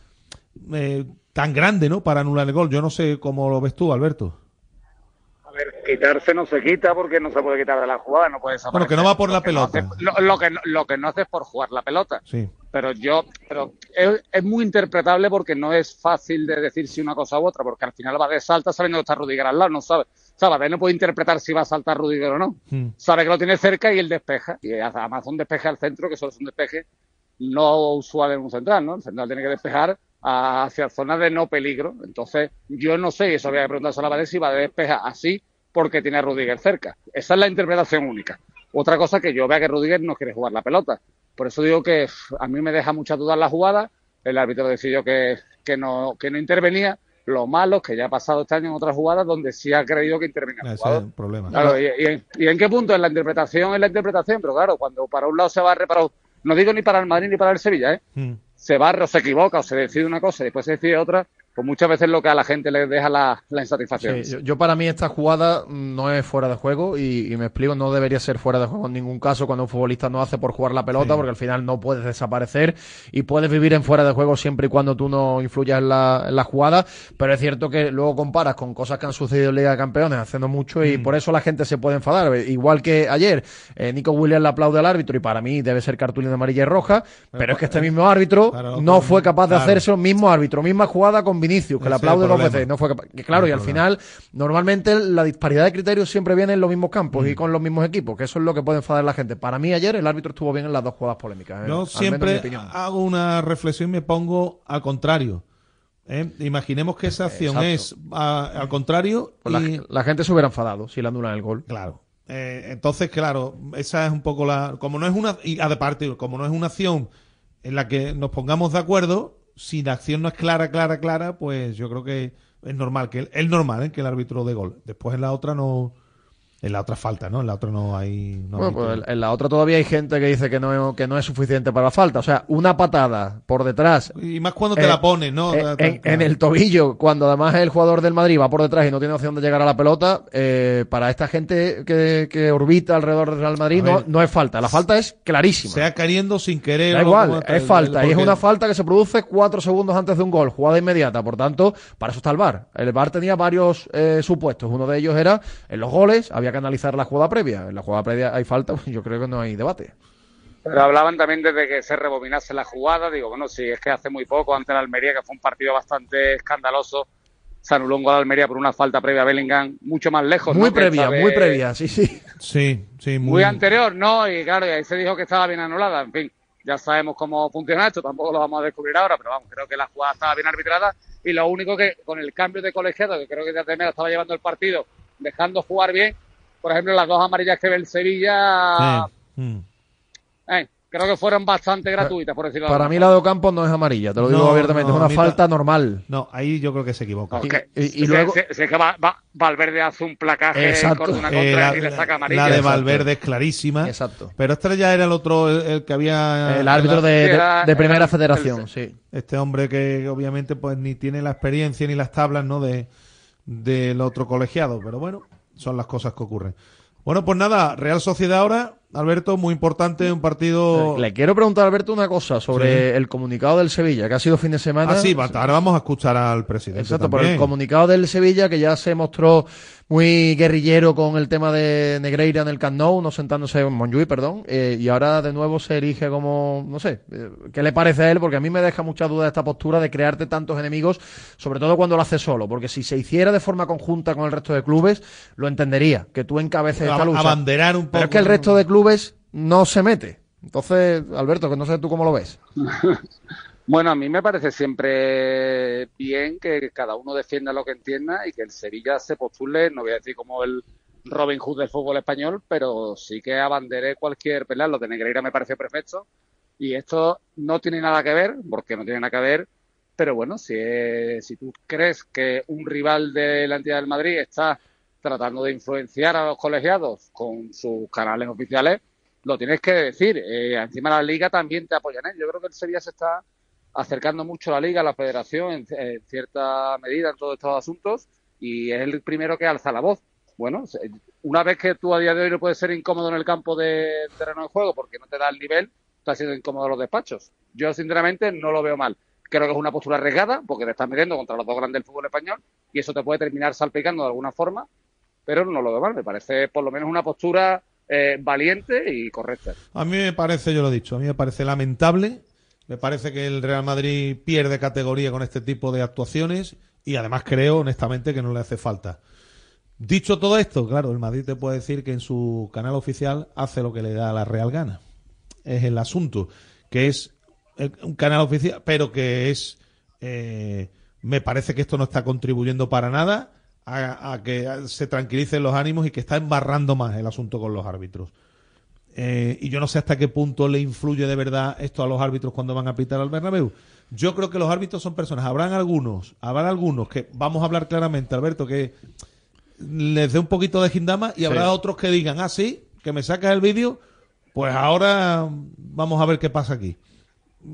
eh, tan grande, ¿no?, para anular el gol. Yo no sé cómo lo ves tú, Alberto. A ver, quitarse no se quita porque no se puede quitar de la jugada, no puede desaparecer. Bueno, que no va por lo la pelota. No hace, lo, lo, que, lo que no hace es por jugar la pelota. Sí. Pero yo, pero es, es muy interpretable porque no es fácil de decir si una cosa u otra, porque al final va de salta sabiendo que está Rüdiger al lado, no sabe. Sabe, no puede interpretar si va a saltar Rüdiger o no. Hmm. Sabe que lo tiene cerca y él despeja. Y además un despeje al centro, que solo es un despeje no usual en un central, ¿no? El central tiene que despejar hacia zonas de no peligro. Entonces, yo no sé, y eso había que preguntar a la Valencia, si va a despejar así porque tiene a Rüdiger cerca. Esa es la interpretación única. Otra cosa que yo vea que Rüdiger no quiere jugar la pelota. Por eso digo que a mí me deja muchas dudas la jugada. El árbitro decidió que, que, no, que no intervenía. Lo malo es que ya ha pasado este año en otras jugadas donde sí ha creído que intervenga el jugador. Ese es el problema. Claro, y, y, en, ¿Y en qué punto? En la interpretación, en la interpretación. Pero claro, cuando para un lado se barre, para otro, no digo ni para el Madrid ni para el Sevilla, ¿eh? Mm. Se barre o se equivoca o se decide una cosa y después se decide otra, pues muchas veces lo que a la gente le deja la, la insatisfacción. Sí, yo, yo para mí esta jugada no es fuera de juego y, y me explico, no debería ser fuera de juego en ningún caso cuando un futbolista no hace por jugar la pelota, sí, porque al final no puedes desaparecer y puedes vivir en fuera de juego siempre y cuando tú no influyas en la, en la jugada, pero es cierto que luego comparas con cosas que han sucedido en Liga de Campeones hace no mucho y mm. por eso la gente se puede enfadar. Igual que ayer, eh, Nico Williams le aplaude al árbitro y para mí debe ser cartulina amarilla y roja, pero, pero es que este mismo árbitro claro, no fue capaz de claro. hacerse el mismo árbitro, misma jugada con Vinicius, que le aplaude dos veces, no fue capaz. Que claro, y al final, normalmente la disparidad de criterios siempre viene en los mismos campos mm. y con los mismos equipos, que eso es lo que puede enfadar a la gente. Para mí ayer el árbitro estuvo bien en las dos jugadas polémicas. ¿eh? Yo siempre hago una reflexión y me pongo al contrario. ¿eh? Imaginemos que esa acción Exacto. es a, al contrario. Pues y... la, la gente se hubiera enfadado si le anulan el gol. Claro. Eh, entonces, claro, esa es un poco la... Como no es una... Y aparte, como no es una acción en la que nos pongamos de acuerdo... Si la acción no es clara, clara, clara, pues yo creo que es normal, que es normal ¿eh? que el árbitro dé gol. Después en la otra no... En la otra falta, ¿no? En la otra no hay... No bueno, pues en la otra todavía hay gente que dice que no, que no es suficiente para la falta. O sea, una patada por detrás... Y más cuando eh, te la pones, ¿no? Eh, en, en el tobillo, cuando además el jugador del Madrid va por detrás y no tiene opción de llegar a la pelota, eh, para esta gente que, que orbita alrededor del Real Madrid no, no es falta. La falta es clarísima. Sea cayendo sin querer... Da igual, es falta. Y es una falta que se produce cuatro segundos antes de un gol, jugada inmediata. Por tanto, para eso está el V A R. El V A R tenía varios eh, supuestos. Uno de ellos era en los goles, había que analizar la jugada previa. En la jugada previa hay falta, yo creo que no hay debate. Pero hablaban también desde que se rebobinase la jugada. Digo, bueno, si es que hace muy poco, ante la Almería, que fue un partido bastante escandaloso, se anuló un gol a la Almería por una falta previa a Bellingham, mucho más lejos. Muy ¿no? previa, de... muy previa, sí, sí. Sí, sí, muy... muy anterior, ¿no? Y claro, y ahí se dijo que estaba bien anulada. En fin, ya sabemos cómo funciona esto, tampoco lo vamos a descubrir ahora, pero vamos, creo que la jugada estaba bien arbitrada. Y lo único que, con el cambio de colegiado, que creo que ya Temera estaba llevando el partido, dejando jugar bien. Por ejemplo, las dos amarillas que ve el Sevilla, sí. mm. eh, creo que fueron bastante gratuitas, por decirlo Para de mí manera. La de Ocampo no es amarilla, te lo no, digo abiertamente, no, es una falta la... normal. No, ahí yo creo que se equivoca. Okay. Y, y, y luego... se, se, se, se, va, va, Valverde hace un placaje con una contra eh, la, y le saca amarilla. La de Valverde Exacto. es clarísima. Exacto. Pero este ya era el otro, el, el que había... El árbitro de, de, era, de Primera era, Federación, el, sí. Este hombre que obviamente pues ni tiene la experiencia ni las tablas no de del otro colegiado, pero bueno, son las cosas que ocurren. Bueno, pues nada, Real Sociedad ahora, Alberto, muy importante, un partido... Le quiero preguntar, Alberto, una cosa sobre sí. el comunicado del Sevilla, que ha sido fin de semana... Ah, sí, ahora vamos a escuchar al presidente Exacto, también. Por el comunicado del Sevilla, que ya se mostró muy guerrillero con el tema de Negreira en el Camp Nou, no sentándose en Montjuïc, perdón, eh, y ahora de nuevo se erige como, no sé, eh, ¿qué le parece a él? Porque a mí me deja mucha duda esta postura de crearte tantos enemigos, sobre todo cuando lo haces solo, porque si se hiciera de forma conjunta con el resto de clubes, lo entendería, que tú encabeces esta lucha. Abanderar un poco. Pero es que el resto de clubes no se mete. Entonces, Alberto, que no sé tú cómo lo ves. Bueno, a mí me parece siempre bien que cada uno defienda lo que entienda y que el Sevilla se postule, no voy a decir como el Robin Hood del fútbol español, pero sí que abandere cualquier pelea. Lo de Negreira me parece perfecto y esto no tiene nada que ver, porque no tiene nada que ver, pero bueno, si, es, si tú crees que un rival de la entidad del Madrid está tratando de influenciar a los colegiados con sus canales oficiales, lo tienes que decir. Eh, encima la Liga también te apoya en él. Yo creo que el Sevilla se está... acercando mucho la Liga, la Federación en, en cierta medida en todos estos asuntos y es el primero que alza la voz. Bueno, una vez que tú a día de hoy no puedes ser incómodo en el campo de terreno de juego porque no te da el nivel, estás siendo incómodo en los despachos. Yo sinceramente no lo veo mal. Creo que es una postura arriesgada porque te estás metiendo contra los dos grandes del fútbol español y eso te puede terminar salpicando de alguna forma, pero no lo veo mal. Me parece por lo menos una postura eh, valiente y correcta. A mí me parece, yo lo he dicho, a mí me parece lamentable. Me parece que el Real Madrid pierde categoría con este tipo de actuaciones y además creo, honestamente, que no le hace falta. Dicho todo esto, claro, el Madrid te puede decir que en su canal oficial hace lo que le da la real gana. Es el asunto, que es un canal oficial, pero que es... Eh, me parece que esto no está contribuyendo para nada a, a que se tranquilicen los ánimos y que está embarrando más el asunto con los árbitros. Eh, y yo no sé hasta qué punto le influye de verdad esto a los árbitros cuando van a pitar al Bernabéu. Yo creo que los árbitros son personas. Habrán algunos, habrán algunos que, vamos a hablar claramente, Alberto, que les dé un poquito de gindama, y habrá sí. otros que digan, ah, sí, que me sacas el vídeo, pues ahora vamos a ver qué pasa aquí.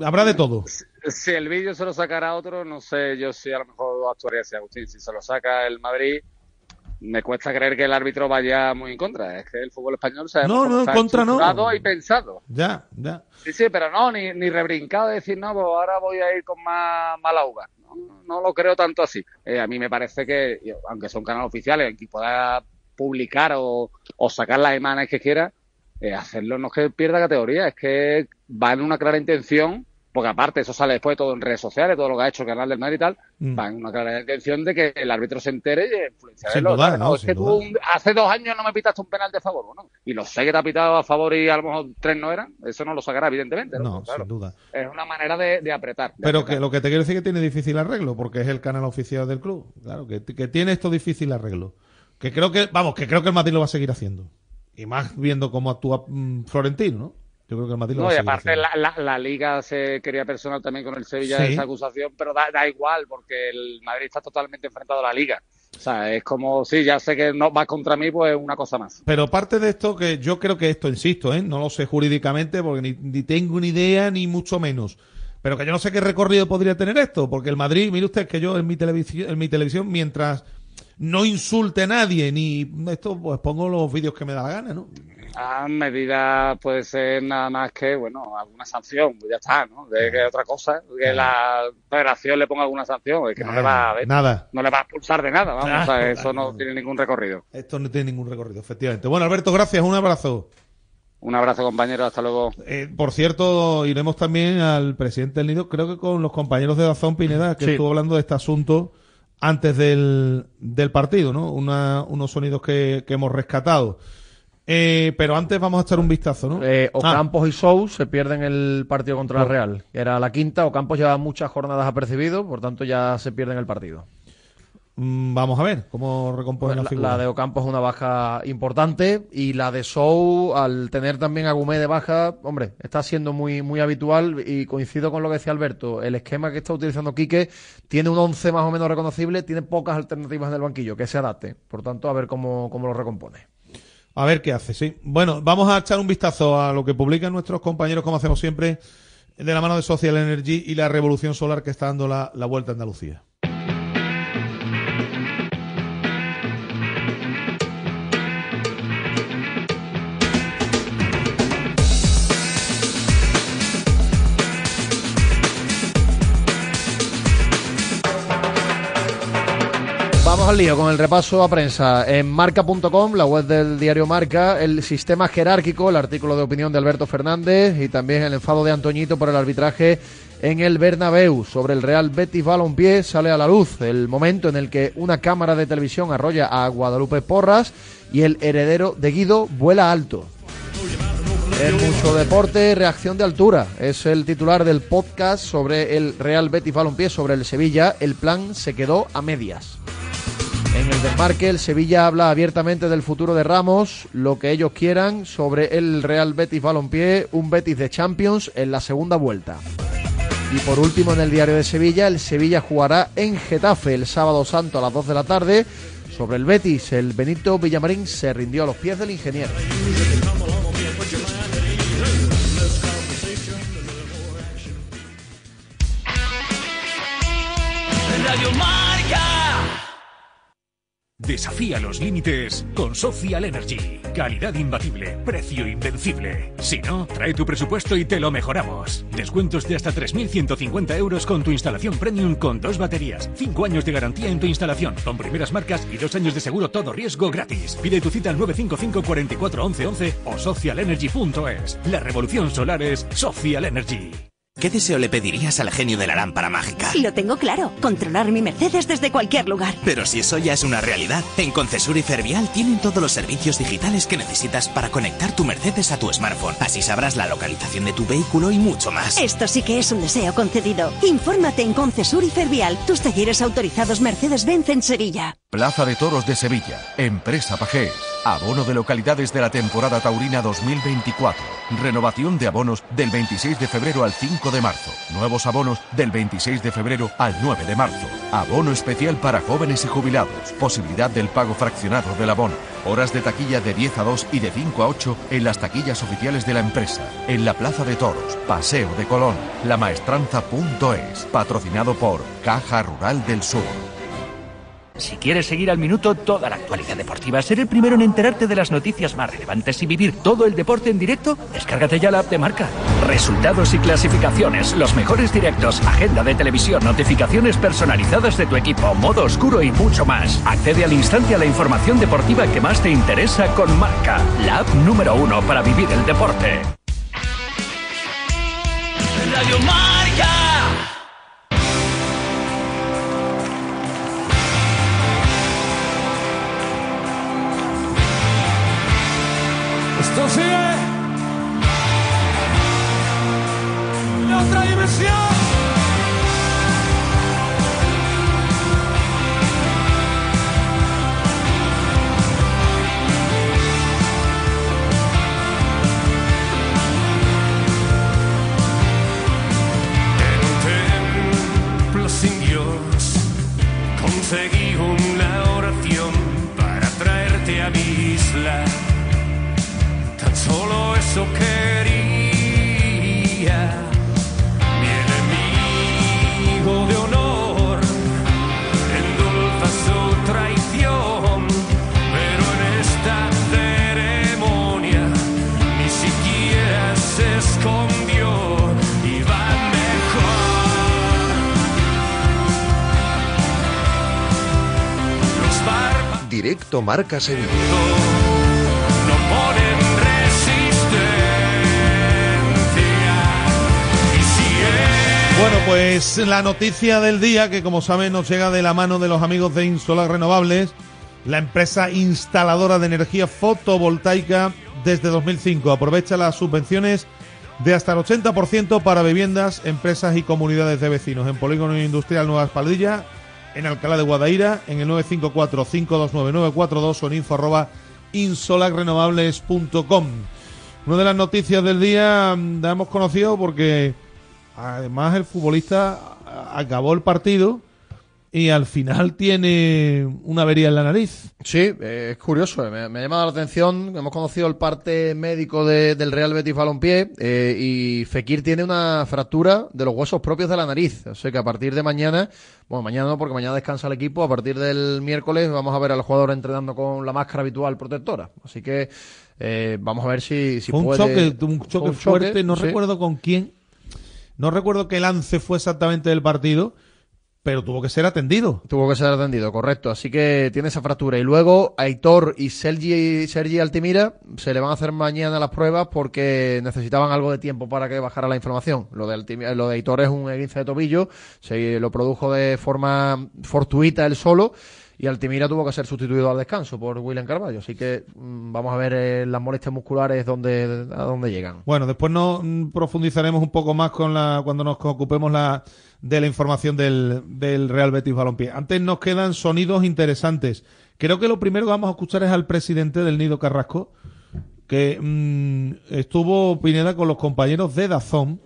Habrá de todo. Si el vídeo se lo sacará otro, no sé yo si a lo mejor actuaría así, Agustín. Si se lo saca el Madrid, me cuesta creer que el árbitro vaya muy en contra. Es que el fútbol español se ha no, no, no. y pensado. Ya, ya. Sí, sí, pero no, ni, ni rebrincado de decir, no, pues ahora voy a ir con más mala uva. No, no lo creo tanto así. Eh, a mí me parece que, aunque son canales oficiales, el que pueda publicar o, o sacar las imágenes que quiera, eh, hacerlo no es que pierda categoría, es que va en una clara intención, porque aparte eso sale después todo en redes sociales, todo lo que ha hecho el canal del Madrid y tal, mm. va en una clara intención de que el árbitro se entere y influenciar el otro. No, no, es que tú un, hace dos años no me pitaste un penal de favor, ¿no? Y los seis que te ha pitado a favor y a lo mejor tres no eran, eso no lo sacará, evidentemente. No, no claro. sin duda. Es una manera de, de apretar. De Pero apretar. que lo que te quiero decir es que tiene difícil arreglo, porque es el canal oficial del club, claro, que, que tiene esto difícil arreglo. Que creo que, vamos, que creo que el Madrid lo va a seguir haciendo. Y más viendo cómo actúa mmm, Florentino, ¿no? Yo creo que el Madrid lo no, va a seguir haciendo. Y aparte la, la, la Liga se quería personal también con el Sevilla sí. de esa acusación, pero da, da igual, porque el Madrid está totalmente enfrentado a la Liga. O sea, es como, sí, ya sé que no va contra mí, pues una cosa más. Pero parte de esto, que yo creo que esto, insisto, ¿eh? No lo sé jurídicamente, porque ni, ni tengo ni idea, ni mucho menos. Pero que yo no sé qué recorrido podría tener esto, porque el Madrid, mire usted, que yo en mi televisión, en mi televisión mientras... no insulte a nadie, ni esto, pues pongo los vídeos que me da la gana, ¿no? Ah, medida puede ser nada más que, bueno, alguna sanción, pues ya está, ¿no? De que otra cosa, que la federación le ponga alguna sanción, es que nada, no le va a ver, nada. No le va a expulsar de nada, vamos, nada, o sea, eso nada, no nada. tiene ningún recorrido. Esto no tiene ningún recorrido, efectivamente. Bueno, Alberto, gracias, un abrazo. Un abrazo, compañero, hasta luego. Eh, por cierto, iremos también al presidente del Nido, creo que con los compañeros de Dazón, Pineda, que sí. estuvo hablando de este asunto antes del, del partido, ¿no? Una, unos sonidos que, que hemos rescatado. Eh, pero antes vamos a echar un vistazo, ¿no? Eh, Ocampos ah. y Sous se pierden el partido contra el Real, que era la quinta. Ocampos lleva muchas jornadas apercibido, por tanto ya se pierden el partido. Mm, vamos a ver cómo recomponen la, la figura. La de Ocampos es una baja importante, y la de Sous, al tener también a Gumé de baja, hombre, está siendo muy, muy habitual, y coincido con lo que decía Alberto. El esquema que está utilizando Quique tiene un once más o menos reconocible, tiene pocas alternativas en el banquillo, que se adapte. Por tanto, a ver cómo, cómo lo recompone. A ver qué hace, sí. Bueno, vamos a echar un vistazo a lo que publican nuestros compañeros, como hacemos siempre, de la mano de Social Energy y la revolución solar que está dando la, la vuelta a Andalucía. Al lío con el repaso a prensa. En marca punto com, la web del diario Marca, el sistema jerárquico, el artículo de opinión de Alberto Fernández y también el enfado de Antoñito por el arbitraje en el Bernabéu. Sobre el Real Betis Balompié sale a la luz el momento en el que una cámara de televisión arrolla a Guadalupe Porras y el heredero de Guido vuela alto. En Mucho Deporte, Reacción de Altura es el titular del podcast sobre el Real Betis Balompié. Sobre el Sevilla, el plan se quedó a medias. En el Desmarque, el Sevilla habla abiertamente del futuro de Ramos, lo que ellos quieran. Sobre el Real Betis Balompié, un Betis de Champions en la segunda vuelta. Y por último, en el diario de Sevilla, el Sevilla jugará en Getafe el sábado santo a las dos de la tarde. Sobre el Betis, el Benito Villamarín se rindió a los pies del ingeniero. Radio Marca. Desafía los límites con Social Energy. Calidad imbatible, precio invencible. Si no, trae tu presupuesto y te lo mejoramos. Descuentos de hasta tres mil ciento cincuenta euros con tu instalación premium con dos baterías, cinco años de garantía en tu instalación, con primeras marcas y dos años de seguro todo riesgo gratis. Pide tu cita al nueve cinco cinco, cuatro cuatro, uno uno uno uno o social energy punto es. La revolución solar es Social Energy. ¿Qué deseo le pedirías al genio de la lámpara mágica? Lo tengo claro, controlar mi Mercedes desde cualquier lugar. Pero si eso ya es una realidad, en Concesur y Fervial tienen todos los servicios digitales que necesitas para conectar tu Mercedes a tu smartphone. Así sabrás la localización de tu vehículo y mucho más. Esto sí que es un deseo concedido. Infórmate en Concesur y Fervial, tus talleres autorizados Mercedes-Benz en Sevilla. Plaza de Toros de Sevilla, Empresa Pajés. Abono de localidades de la temporada taurina dos mil veinticuatro. Renovación de abonos del veintiséis de febrero al cinco de marzo. Nuevos abonos del veintiséis de febrero al nueve de marzo. Abono especial para jóvenes y jubilados. Posibilidad del pago fraccionado del abono. Horas de taquilla de diez a dos y de cinco a ocho en las taquillas oficiales de la empresa. En la Plaza de Toros, Paseo de Colón, lamaestranza punto es. Patrocinado por Caja Rural del Sur. Si quieres seguir al minuto toda la actualidad deportiva, ser el primero en enterarte de las noticias más relevantes y vivir todo el deporte en directo, descárgate ya la app de Marca. Resultados y clasificaciones, los mejores directos, agenda de televisión, notificaciones personalizadas de tu equipo, modo oscuro y mucho más. Accede al instante a la información deportiva que más te interesa con Marca, la app número uno para vivir el deporte. Radio Marca. Esto sigue en otra dimensión. En un templo sin Dios conseguí una oración para traerte a mi isla. Solo eso quería. Mi enemigo de honor endulza su traición, pero en esta ceremonia ni siquiera se escondió y va mejor. Los bárbaros. Directo Marca Sevilla. Bueno, pues la noticia del día, que como saben nos llega de la mano de los amigos de Insolar Renovables, la empresa instaladora de energía fotovoltaica desde dos mil cinco. Aprovecha las subvenciones de hasta el ochenta por ciento para viviendas, empresas y comunidades de vecinos. En Polígono Industrial Nueva Espaldilla, en Alcalá de Guadaira, en el nueve cinco cuatro, cinco dos nueve, nueve cuatro dos o en info arroba insolar renovables punto com. Una de las noticias del día la hemos conocido porque... además, el futbolista acabó el partido y al final tiene una avería en la nariz. Sí, es curioso, me, me ha llamado la atención. Hemos conocido el parte médico de, del Real Betis Balompié eh, y Fekir tiene una fractura de los huesos propios de la nariz. O sea que a partir de mañana, bueno, mañana no porque mañana descansa el equipo, a partir del miércoles vamos a ver al jugador entrenando con la máscara habitual protectora. Así que eh, vamos a ver si, si un puede... Choque, un choque un fuerte, choque, no sí. recuerdo con quién. No recuerdo qué lance fue exactamente del partido, pero tuvo que ser atendido. Tuvo que ser atendido, correcto. Así que tiene esa fractura. Y luego Aitor y Sergi, Sergi Altimira se le van a hacer mañana las pruebas porque necesitaban algo de tiempo para que bajara la inflamación. Lo de, Altimira, lo de Aitor es un esguince de tobillo, se lo produjo de forma fortuita él solo. Y Altimira tuvo que ser sustituido al descanso por William Carvalho. Así que mmm, vamos a ver eh, las molestias musculares donde, a dónde llegan. Bueno, después nos mmm, profundizaremos un poco más con la cuando nos ocupemos la, de la información del, del Real Betis Balompié. Antes nos quedan sonidos interesantes. Creo que lo primero que vamos a escuchar es al presidente del Nido Carrasco, que mmm, estuvo Pineda con los compañeros de Dazón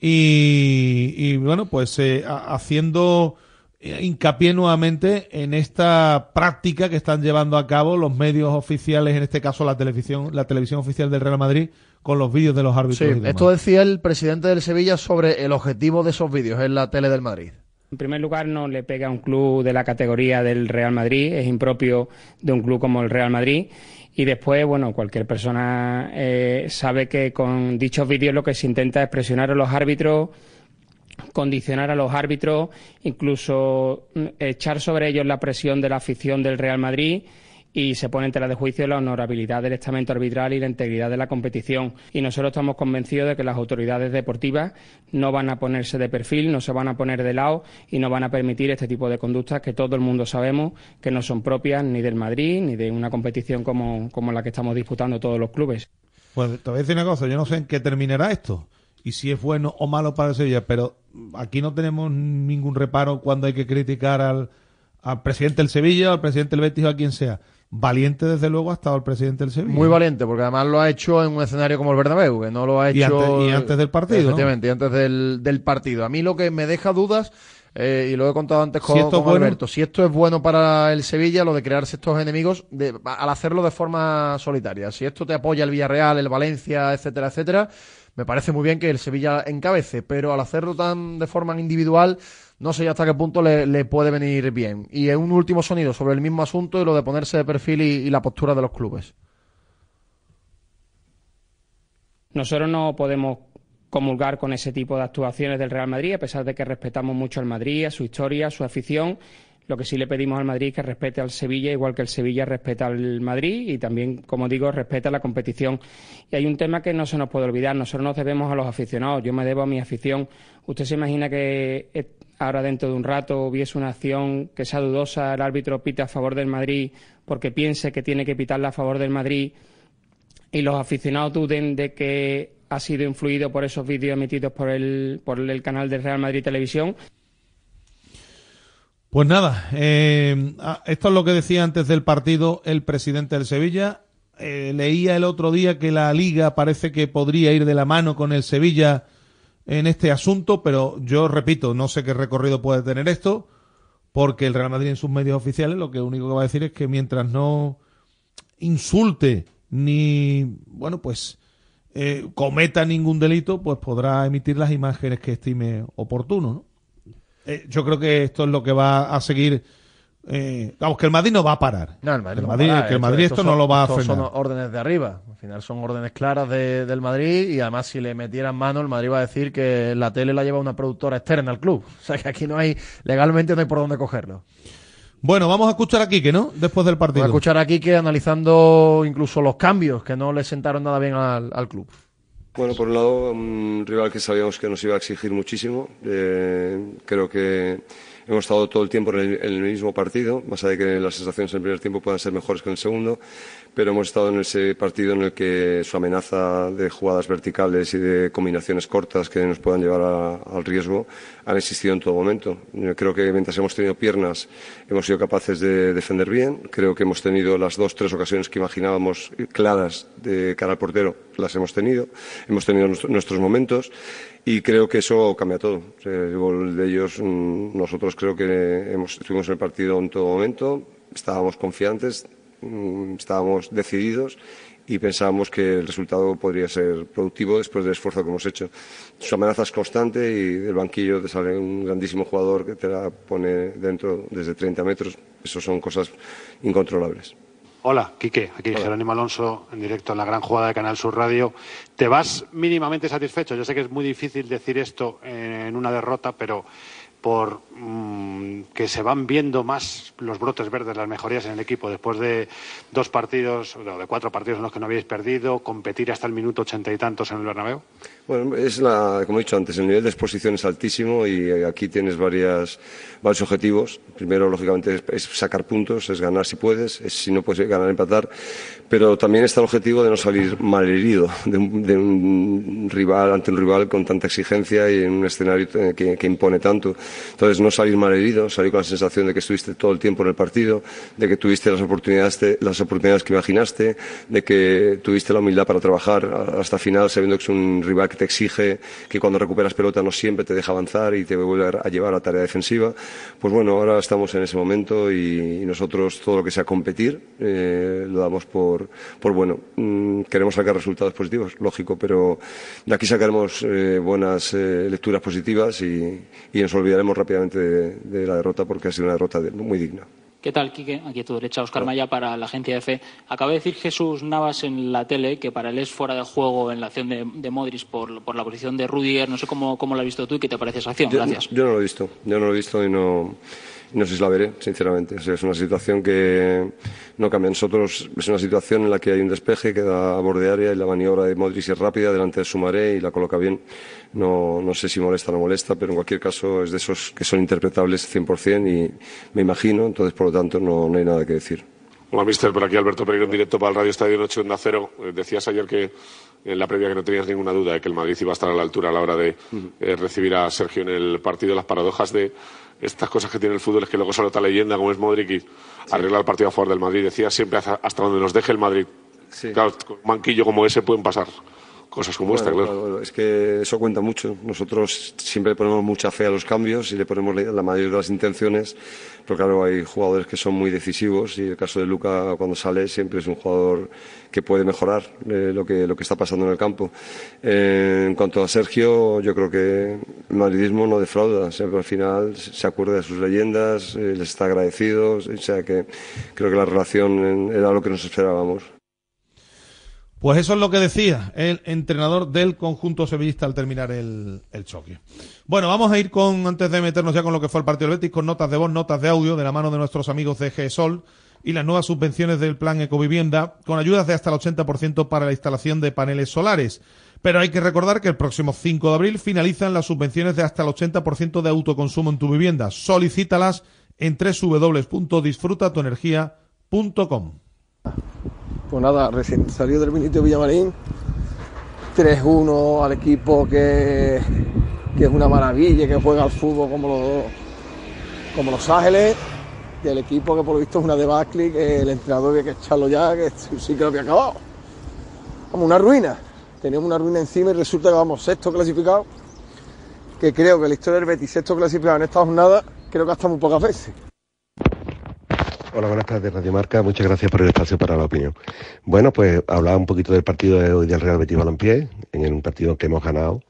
y, y bueno, pues eh, a, haciendo... hincapié nuevamente en esta práctica que están llevando a cabo los medios oficiales, en este caso la televisión, la televisión oficial del Real Madrid, con los vídeos de los árbitros. Sí, y demás. Esto decía el presidente del Sevilla sobre el objetivo de esos vídeos en la tele del Madrid. En primer lugar, no le pega a un club de la categoría del Real Madrid, es impropio de un club como el Real Madrid. Y después, bueno, cualquier persona eh, sabe que con dichos vídeos lo que se intenta es presionar a los árbitros, condicionar a los árbitros, incluso echar sobre ellos la presión de la afición del Real Madrid y se pone en tela de juicio la honorabilidad del estamento arbitral y la integridad de la competición. Y nosotros estamos convencidos de que las autoridades deportivas no van a ponerse de perfil, no se van a poner de lado y no van a permitir este tipo de conductas que todo el mundo sabemos que no son propias ni del Madrid ni de una competición como, como la que estamos disputando todos los clubes. Pues te voy a decir una cosa, yo no sé en qué terminará esto y si es bueno o malo para el Sevilla, pero aquí no tenemos ningún reparo cuando hay que criticar al, al presidente del Sevilla, al presidente del Betis o a quien sea. Valiente, desde luego, ha estado el presidente del Sevilla. Muy valiente, porque además lo ha hecho en un escenario como el Bernabéu, que no lo ha hecho... Y antes, y antes del partido. Efectivamente, ¿no? Y antes del, del partido. A mí lo que me deja dudas, eh, y lo he contado antes con, si con bueno, Alberto, si esto es bueno para el Sevilla, lo de crearse estos enemigos de, al hacerlo de forma solitaria. Si esto te apoya el Villarreal, el Valencia, etcétera, etcétera, me parece muy bien que el Sevilla encabece, pero al hacerlo tan de forma individual... No sé hasta qué punto le, le puede venir bien. Y un último sonido sobre el mismo asunto y lo de ponerse de perfil y, y la postura de los clubes. Nosotros no podemos comulgar con ese tipo de actuaciones del Real Madrid, a pesar de que respetamos mucho al Madrid, a su historia, a su afición. Lo que sí le pedimos al Madrid es que respete al Sevilla, igual que el Sevilla respeta al Madrid y también, como digo, respeta la competición. Y hay un tema que no se nos puede olvidar. Nosotros nos debemos a los aficionados. Yo me debo a mi afición. ¿Usted se imagina que ahora dentro de un rato hubiese una acción que sea dudosa, el árbitro pita a favor del Madrid porque piense que tiene que pitarla a favor del Madrid y los aficionados duden de que ha sido influido por esos vídeos emitidos por el, por el canal de Real Madrid Televisión? Pues nada, eh, esto es lo que decía antes del partido el presidente del Sevilla. Eh, leía el otro día que la Liga parece que podría ir de la mano con el Sevilla en este asunto, pero yo repito, no sé qué recorrido puede tener esto, porque el Real Madrid en sus medios oficiales lo que único que va a decir es que mientras no insulte ni, bueno, pues eh, cometa ningún delito, pues podrá emitir las imágenes que estime oportuno, ¿no? Eh, yo creo que esto es lo que va a seguir. Eh, vamos, que el Madrid no va a parar. No, el Madrid, el Madrid, no va a parar. Que el Madrid esto, esto son, no lo va a frenar. Son órdenes de arriba. Al final son órdenes claras de, del Madrid y además si le metieran mano el Madrid va a decir que la tele la lleva una productora externa al club. O sea que aquí no hay, legalmente no hay por dónde cogerlo. Bueno, vamos a escuchar a Quique, ¿no? Después del partido. Vamos a escuchar a Quique analizando incluso los cambios que no le sentaron nada bien al, al club. Bueno, por un lado, un rival que sabíamos que nos iba a exigir muchísimo. Eh, creo que hemos estado todo el tiempo en el, en el mismo partido, más allá de que las sensaciones en el primer tiempo puedan ser mejores que en el segundo, pero hemos estado en ese partido en el que su amenaza de jugadas verticales y de combinaciones cortas que nos puedan llevar a, al riesgo han existido en todo momento. Yo creo que mientras hemos tenido piernas hemos sido capaces de defender bien. Creo que hemos tenido las dos, tres ocasiones que imaginábamos claras de cara al portero, las hemos tenido. Hemos tenido nuestros momentos y creo que eso cambia todo. El gol de ellos, nosotros creo que hemos, estuvimos en el partido en todo momento, estábamos confiantes, estábamos decididos y pensábamos que el resultado podría ser productivo después del esfuerzo que hemos hecho. Su amenaza es constante y del banquillo te sale un grandísimo jugador que te la pone dentro desde treinta metros. Eso son cosas incontrolables. Hola, Quique. Aquí Hola. Jerónimo Alonso, en directo en la gran jugada de Canal Sur Radio. ¿Te vas mínimamente satisfecho? Yo sé que es muy difícil decir esto en una derrota, pero por mmm, que se van viendo más los brotes verdes, las mejorías en el equipo, después de dos partidos, no, de cuatro partidos en los que no habéis perdido, competir hasta el minuto ochenta y tantos en el Bernabéu. Bueno, es la, como he dicho antes, el nivel de exposición es altísimo y aquí tienes varias, varios objetivos. Primero, lógicamente, es, es sacar puntos, es ganar si puedes, es, si no puedes ganar, empatar. Pero también está el objetivo de no salir malherido de un, de un rival, ante un rival con tanta exigencia y en un escenario que, que impone tanto. Entonces, no salir malherido, salir con la sensación de que estuviste todo el tiempo en el partido, de que tuviste las oportunidades, las oportunidades que imaginaste, de que tuviste la humildad para trabajar hasta final, sabiendo que es un rival que te exige, que cuando recuperas pelota no siempre te deja avanzar y te vuelve a llevar a tarea defensiva. Pues bueno, ahora estamos en ese momento y nosotros todo lo que sea competir eh, lo damos por, por bueno. Queremos sacar resultados positivos, lógico, pero de aquí sacaremos eh, buenas eh, lecturas positivas y, y nos olvidaremos rápidamente de, de la derrota porque ha sido una derrota muy digna. ¿Qué tal, Quique? Aquí a tu derecha, Oscar Maya para la agencia EFE. Acaba de decir Jesús Navas en la tele que para él es fuera de juego en la acción de, de Modric por, por la posición de Rüdiger. No sé cómo, cómo lo has visto tú y qué te parece esa acción. Gracias. Yo, yo no lo he visto. Yo no lo he visto y no... No sé si la veré, sinceramente. O sea, es una situación que no cambia. Nosotros es una situación en la que hay un despeje que da a borde área y la maniobra de Modric es rápida, delante de Sumaré y la coloca bien. No, no sé si molesta o no molesta, pero en cualquier caso es de esos que son interpretables cien por cien y me imagino, entonces por lo tanto no, no hay nada que decir. Hola, mister, por aquí Alberto Pereiro en directo para el Radio Estadio Noche Onda Cero. Decías ayer que en la previa que no tenías ninguna duda de que el Madrid iba a estar a la altura a la hora de eh, recibir a Sergio en el partido. Las paradojas de estas cosas que tiene el fútbol es que luego sale otra leyenda como es Modric y sí. Arregla el partido a favor del Madrid. Decías siempre hasta donde nos deje el Madrid. Sí. Claro, con un banquillo como ese pueden pasar cosas como bueno, esta, claro. Bueno, es que eso cuenta mucho. Nosotros siempre ponemos mucha fe a los cambios y le ponemos la mayoría de las intenciones, pero claro, hay jugadores que son muy decisivos y el caso de Luka cuando sale siempre es un jugador que puede mejorar eh, lo que, lo que está pasando en el campo. Eh, en cuanto a Sergio, yo creo que el madridismo no defrauda, siempre al final se acuerda de sus leyendas, eh, les está agradecido, o sea que creo que la relación era lo que nos esperábamos. Pues eso es lo que decía el entrenador del conjunto sevillista al terminar el, el choque. Bueno, vamos a ir con, antes de meternos ya con lo que fue el partido del Betis, con notas de voz, notas de audio de la mano de nuestros amigos de G E S O L y las nuevas subvenciones del plan Ecovivienda con ayudas de hasta el ochenta por ciento para la instalación de paneles solares. Pero hay que recordar que el próximo cinco de abril finalizan las subvenciones de hasta el ochenta por ciento de autoconsumo en tu vivienda. Solicítalas en w w w punto disfruta tu energía punto com. Pues nada, recién salió del Benito Villamarín, tres uno al equipo que, que es una maravilla, que juega al fútbol como los, como los Ángeles, y el equipo que por lo visto es una debacle, que el entrenador había que echarlo ya, que sí que lo había acabado. Como una ruina, teníamos una ruina encima y resulta que vamos sexto clasificado, que creo que la historia del Betis sexto clasificado en esta jornada, creo que hasta muy pocas veces. Hola, buenas tardes, Radio Marca. Muchas gracias por el espacio para la opinión. Bueno, pues hablaba un poquito del partido de hoy del Real Betis Balompié, en un partido que hemos ganado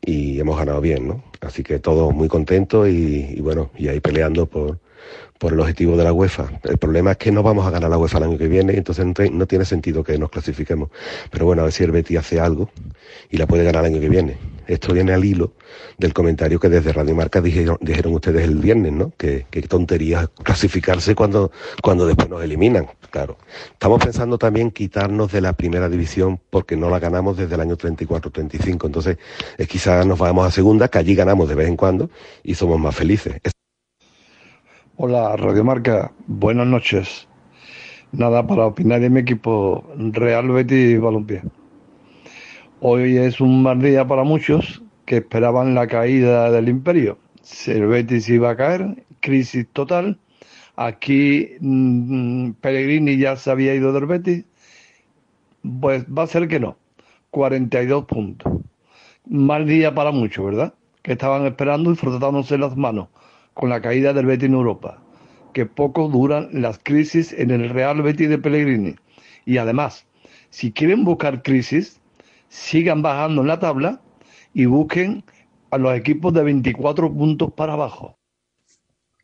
y hemos ganado bien, ¿no? Así que todos muy contentos y, y bueno, y ahí peleando por, por el objetivo de la UEFA. El problema es que no vamos a ganar la UEFA el año que viene, entonces no tiene sentido que nos clasifiquemos. Pero bueno, a ver si el Betis hace algo y la puede ganar el año que viene. Esto viene al hilo del comentario que desde Radio Marca dijeron, dijeron ustedes el viernes, ¿no? Que, que tontería clasificarse cuando, cuando después nos eliminan, claro. Estamos pensando también quitarnos de la primera división porque no la ganamos desde el año treinta y cuatro treinta y cinco. Entonces, eh, quizás nos vamos a segunda, que allí ganamos de vez en cuando y somos más felices. Hola, Radio Marca. Buenas noches. Nada, para opinar de mi equipo Real Betis Balompié. Hoy es un mal día para muchos que esperaban la caída del imperio. El Betis iba a caer, crisis total. Aquí mmm, Pellegrini ya se había ido del Betis. Pues va a ser que no. cuarenta y dos puntos. Mal día para muchos, ¿verdad? Que estaban esperando y frotándose las manos con la caída del Betis en Europa. Que poco duran las crisis en el Real Betis de Pellegrini. Y además, si quieren buscar crisis, sigan bajando en la tabla y busquen a los equipos de veinticuatro puntos para abajo.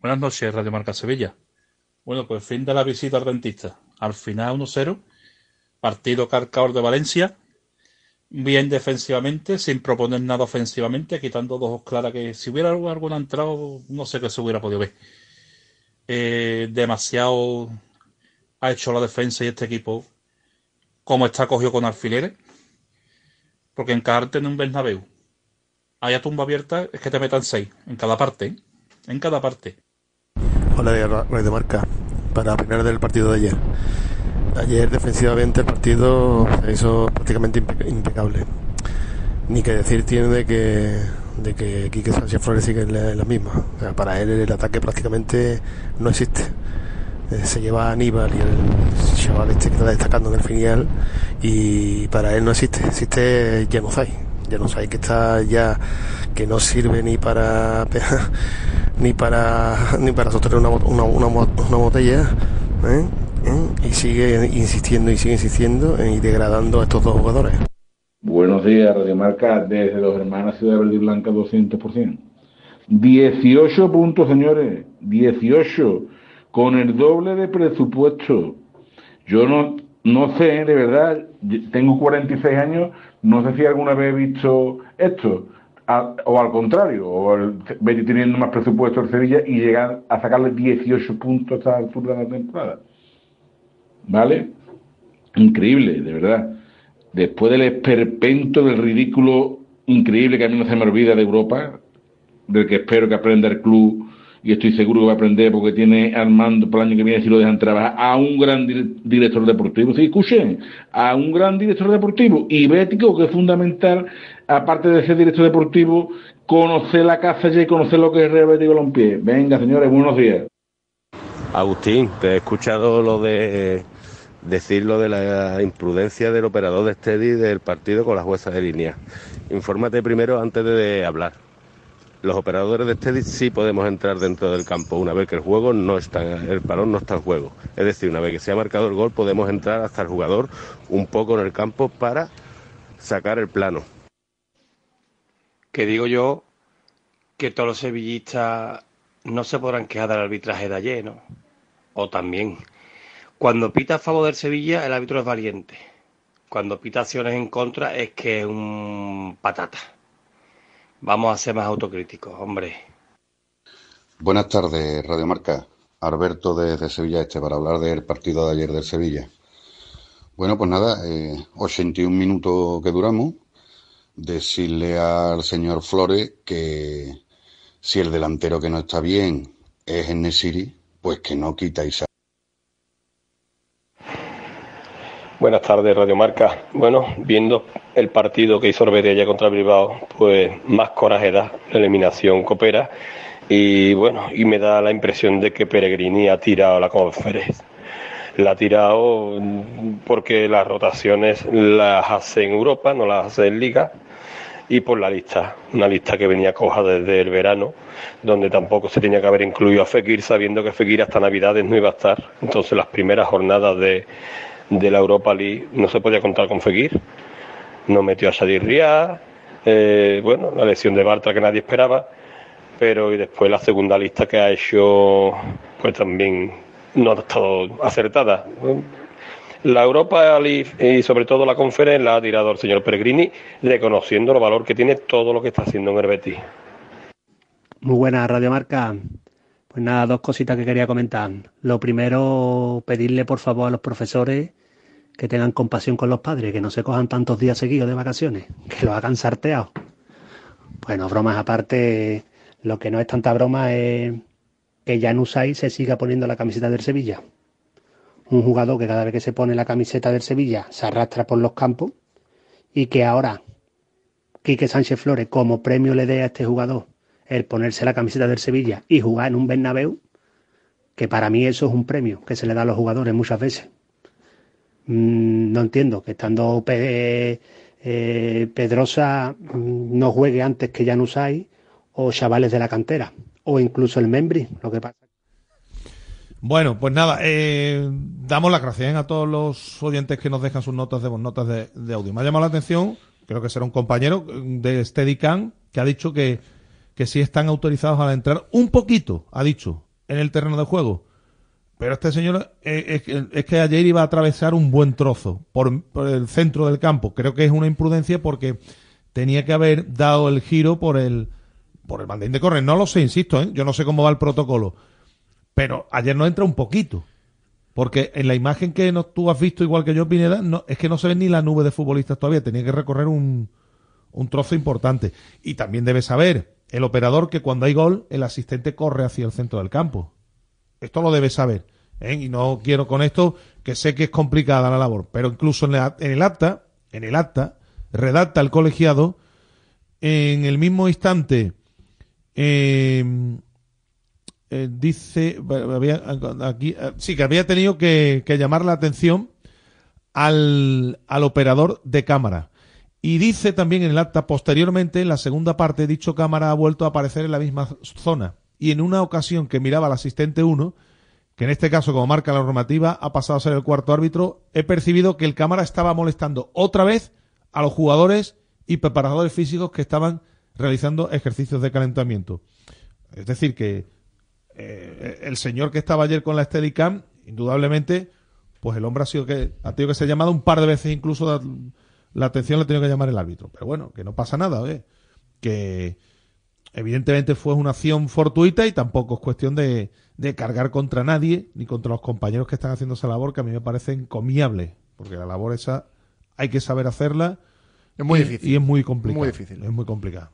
Buenas noches, Radio Marca Sevilla. Bueno, pues fin de la visita al dentista. Al final uno cero, partido carcador de Valencia, bien defensivamente, sin proponer nada ofensivamente, quitando dos claras que si hubiera alguna entrada no sé qué se hubiera podido ver. Eh, demasiado ha hecho la defensa y este equipo como está cogido con alfileres. Porque encajarte en un Bernabéu, haya tumba abierta, es que te metan seis, en cada parte, ¿eh? en cada parte. Hola, Radio Marca, para opinar del partido de ayer. Ayer defensivamente el partido se hizo prácticamente impe- impecable. Ni que decir tiene de que, de que Quique Sánchez Flores sigue en la, en la misma. O sea, para él el ataque prácticamente no existe. Se lleva a Aníbal y el chaval este que está destacando en el final, y para él no existe, existe Januzaj, Januzaj que está ya, que no sirve ni para ni para ni para sostener una, una, una, una botella, ¿eh? ¿Eh? y sigue insistiendo y sigue insistiendo y degradando a estos dos jugadores. Buenos días, Radio Marca, desde los hermanos Ciudad Verde y Blanca doscientos por ciento. dieciocho puntos, señores, dieciocho. Con el doble de presupuesto. Yo no, no sé, de verdad, tengo cuarenta y seis años, no sé si alguna vez he visto esto. a, o al contrario, o el Betis teniendo más presupuesto en Sevilla y llegar a sacarle dieciocho puntos a esta altura de la temporada. ¿Vale? Increíble, de verdad. Después del esperpento, del ridículo increíble que a mí no se me olvida de Europa, del que espero que aprenda el club, y estoy seguro que va a aprender porque tiene Armando para el año que viene, si lo dejan trabajar, a un gran dir director deportivo. Sí, escuchen, a un gran director deportivo y bético, que es fundamental, aparte de ser director deportivo, conocer la casa y conocer lo que es Real Betis Balompié. Venga, señores, buenos días. Agustín, te he escuchado lo de decir lo de la imprudencia del operador de Steady del partido con la jueza de línea. Infórmate primero antes de hablar. Los operadores de Steady sí podemos entrar dentro del campo una vez que el juego no está, el balón no está en juego. Es decir, una vez que se ha marcado el gol podemos entrar hasta el jugador un poco en el campo para sacar el plano. Que digo yo que todos los sevillistas no se podrán quejar del arbitraje de ayer, ¿no? O también, cuando pita a favor del Sevilla el árbitro es valiente. Cuando pita acciones en contra es que es un patata. Vamos a ser más autocríticos, hombre. Buenas tardes, Radio Marca. Alberto desde Sevilla Este, para hablar del partido de ayer del Sevilla. Bueno, pues nada, eh, ochenta y un minutos que duramos. Decirle al señor Flores que si el delantero que no está bien es En-Nesyri, pues que no quita Isaac. Buenas tardes, Radio Marca. Bueno, viendo el partido que hizo el Betis allá contra Bilbao, pues más coraje da la eliminación Copera. Y bueno, y me da la impresión de que Pellegrini ha tirado la conferencia. La ha tirado porque las rotaciones las hace en Europa, no las hace en Liga. Y por la lista, una lista que venía coja desde el verano, donde tampoco se tenía que haber incluido a Fekir, sabiendo que Fekir hasta Navidades no iba a estar. Entonces las primeras jornadas de... de la Europa League no se podía contar con Fekir, no metió a Shadir Riaz, eh, bueno, la lesión de Bartra que nadie esperaba, pero y después la segunda lista que ha hecho pues también no ha estado acertada. La Europa League y sobre todo la Conference la ha tirado el señor Pellegrini, reconociendo el valor que tiene todo lo que está haciendo en el Betis. Muy buena, Radio Marca. Pues nada, dos cositas que quería comentar. Lo primero, pedirle por favor a los profesores que tengan compasión con los padres, que no se cojan tantos días seguidos de vacaciones, que los hagan sarteados. Bueno, bromas aparte, lo que no es tanta broma es que Januzaj se siga poniendo la camiseta del Sevilla. Un jugador que cada vez que se pone la camiseta del Sevilla se arrastra por los campos y que ahora Quique Sánchez Flores como premio le dé a este jugador el ponerse la camiseta del Sevilla y jugar en un Bernabéu, que para mí eso es un premio que se le da a los jugadores muchas veces. Mm, no entiendo que estando Pe eh, Pedrosa mm, no juegue antes que Januzaj o chavales de la cantera, o incluso el Membri, lo que pasa. Bueno, pues nada, eh, damos las gracias a todos los oyentes que nos dejan sus notas de notas de, de audio. Me ha llamado la atención, creo que será un compañero de Steadicam, que ha dicho que que sí están autorizados a entrar un poquito, ha dicho, en el terreno de juego. Pero este señor eh, eh, es que ayer iba a atravesar un buen trozo por, por el centro del campo. Creo que es una imprudencia porque tenía que haber dado el giro por el por el bandín de córner. No lo sé, insisto, ¿eh? Yo no sé cómo va el protocolo. Pero ayer no entra un poquito. Porque en la imagen que no, tú has visto, igual que yo, Pineda, no, es que no se ve ni la nube de futbolistas todavía. Tenía que recorrer un, un trozo importante. Y también debe saber el operador que cuando hay gol, el asistente corre hacia el centro del campo. Esto lo debe saber, ¿eh? Y no quiero con esto, que sé que es complicada la labor, pero incluso en, la, en el acta, en el acta, redacta el colegiado, en el mismo instante, eh, eh, dice, había, aquí, sí, que había tenido que, que llamar la atención al, al operador de cámara. Y dice también en el acta, posteriormente, en la segunda parte, dicho cámara ha vuelto a aparecer en la misma zona. Y en una ocasión que miraba al asistente uno, que en este caso, como marca la normativa, ha pasado a ser el cuarto árbitro, he percibido que el cámara estaba molestando otra vez a los jugadores y preparadores físicos que estaban realizando ejercicios de calentamiento. Es decir, que eh, el señor que estaba ayer con la Steadicam, indudablemente, pues el hombre ha sido que ha tenido que ser llamado un par de veces incluso de, la atención la ha tenido que llamar el árbitro. Pero bueno, que no pasa nada, ¿eh? que evidentemente fue una acción fortuita y tampoco es cuestión de, de cargar contra nadie ni contra los compañeros que están haciendo esa labor, que a mí me parece encomiable, porque la labor esa hay que saber hacerla. Es muy y, difícil. Y es muy complicado. Muy difícil. Es muy complicado.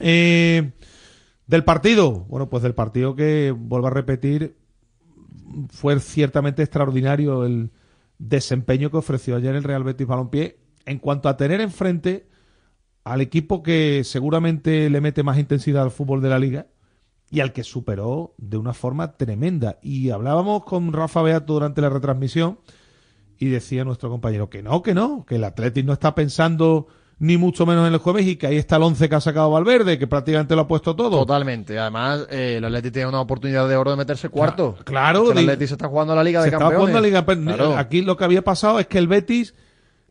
Eh, del partido. Bueno, pues del partido que, vuelvo a repetir, fue ciertamente extraordinario el desempeño que ofreció ayer el Real Betis Balompié en cuanto a tener enfrente al equipo que seguramente le mete más intensidad al fútbol de la liga y al que superó de una forma tremenda. Y hablábamos con Rafa Beato durante la retransmisión y decía nuestro compañero que no, que no, que el Athletic no está pensando ni mucho menos en el jueves y que ahí está el once que ha sacado Valverde, que prácticamente lo ha puesto todo. Totalmente. Además, eh, el Athletic tiene una oportunidad de oro de meterse cuarto. Claro. claro el Athletic se está jugando la Liga de Campeones. Se está jugando la Liga. Claro. Aquí lo que había pasado es que el Betis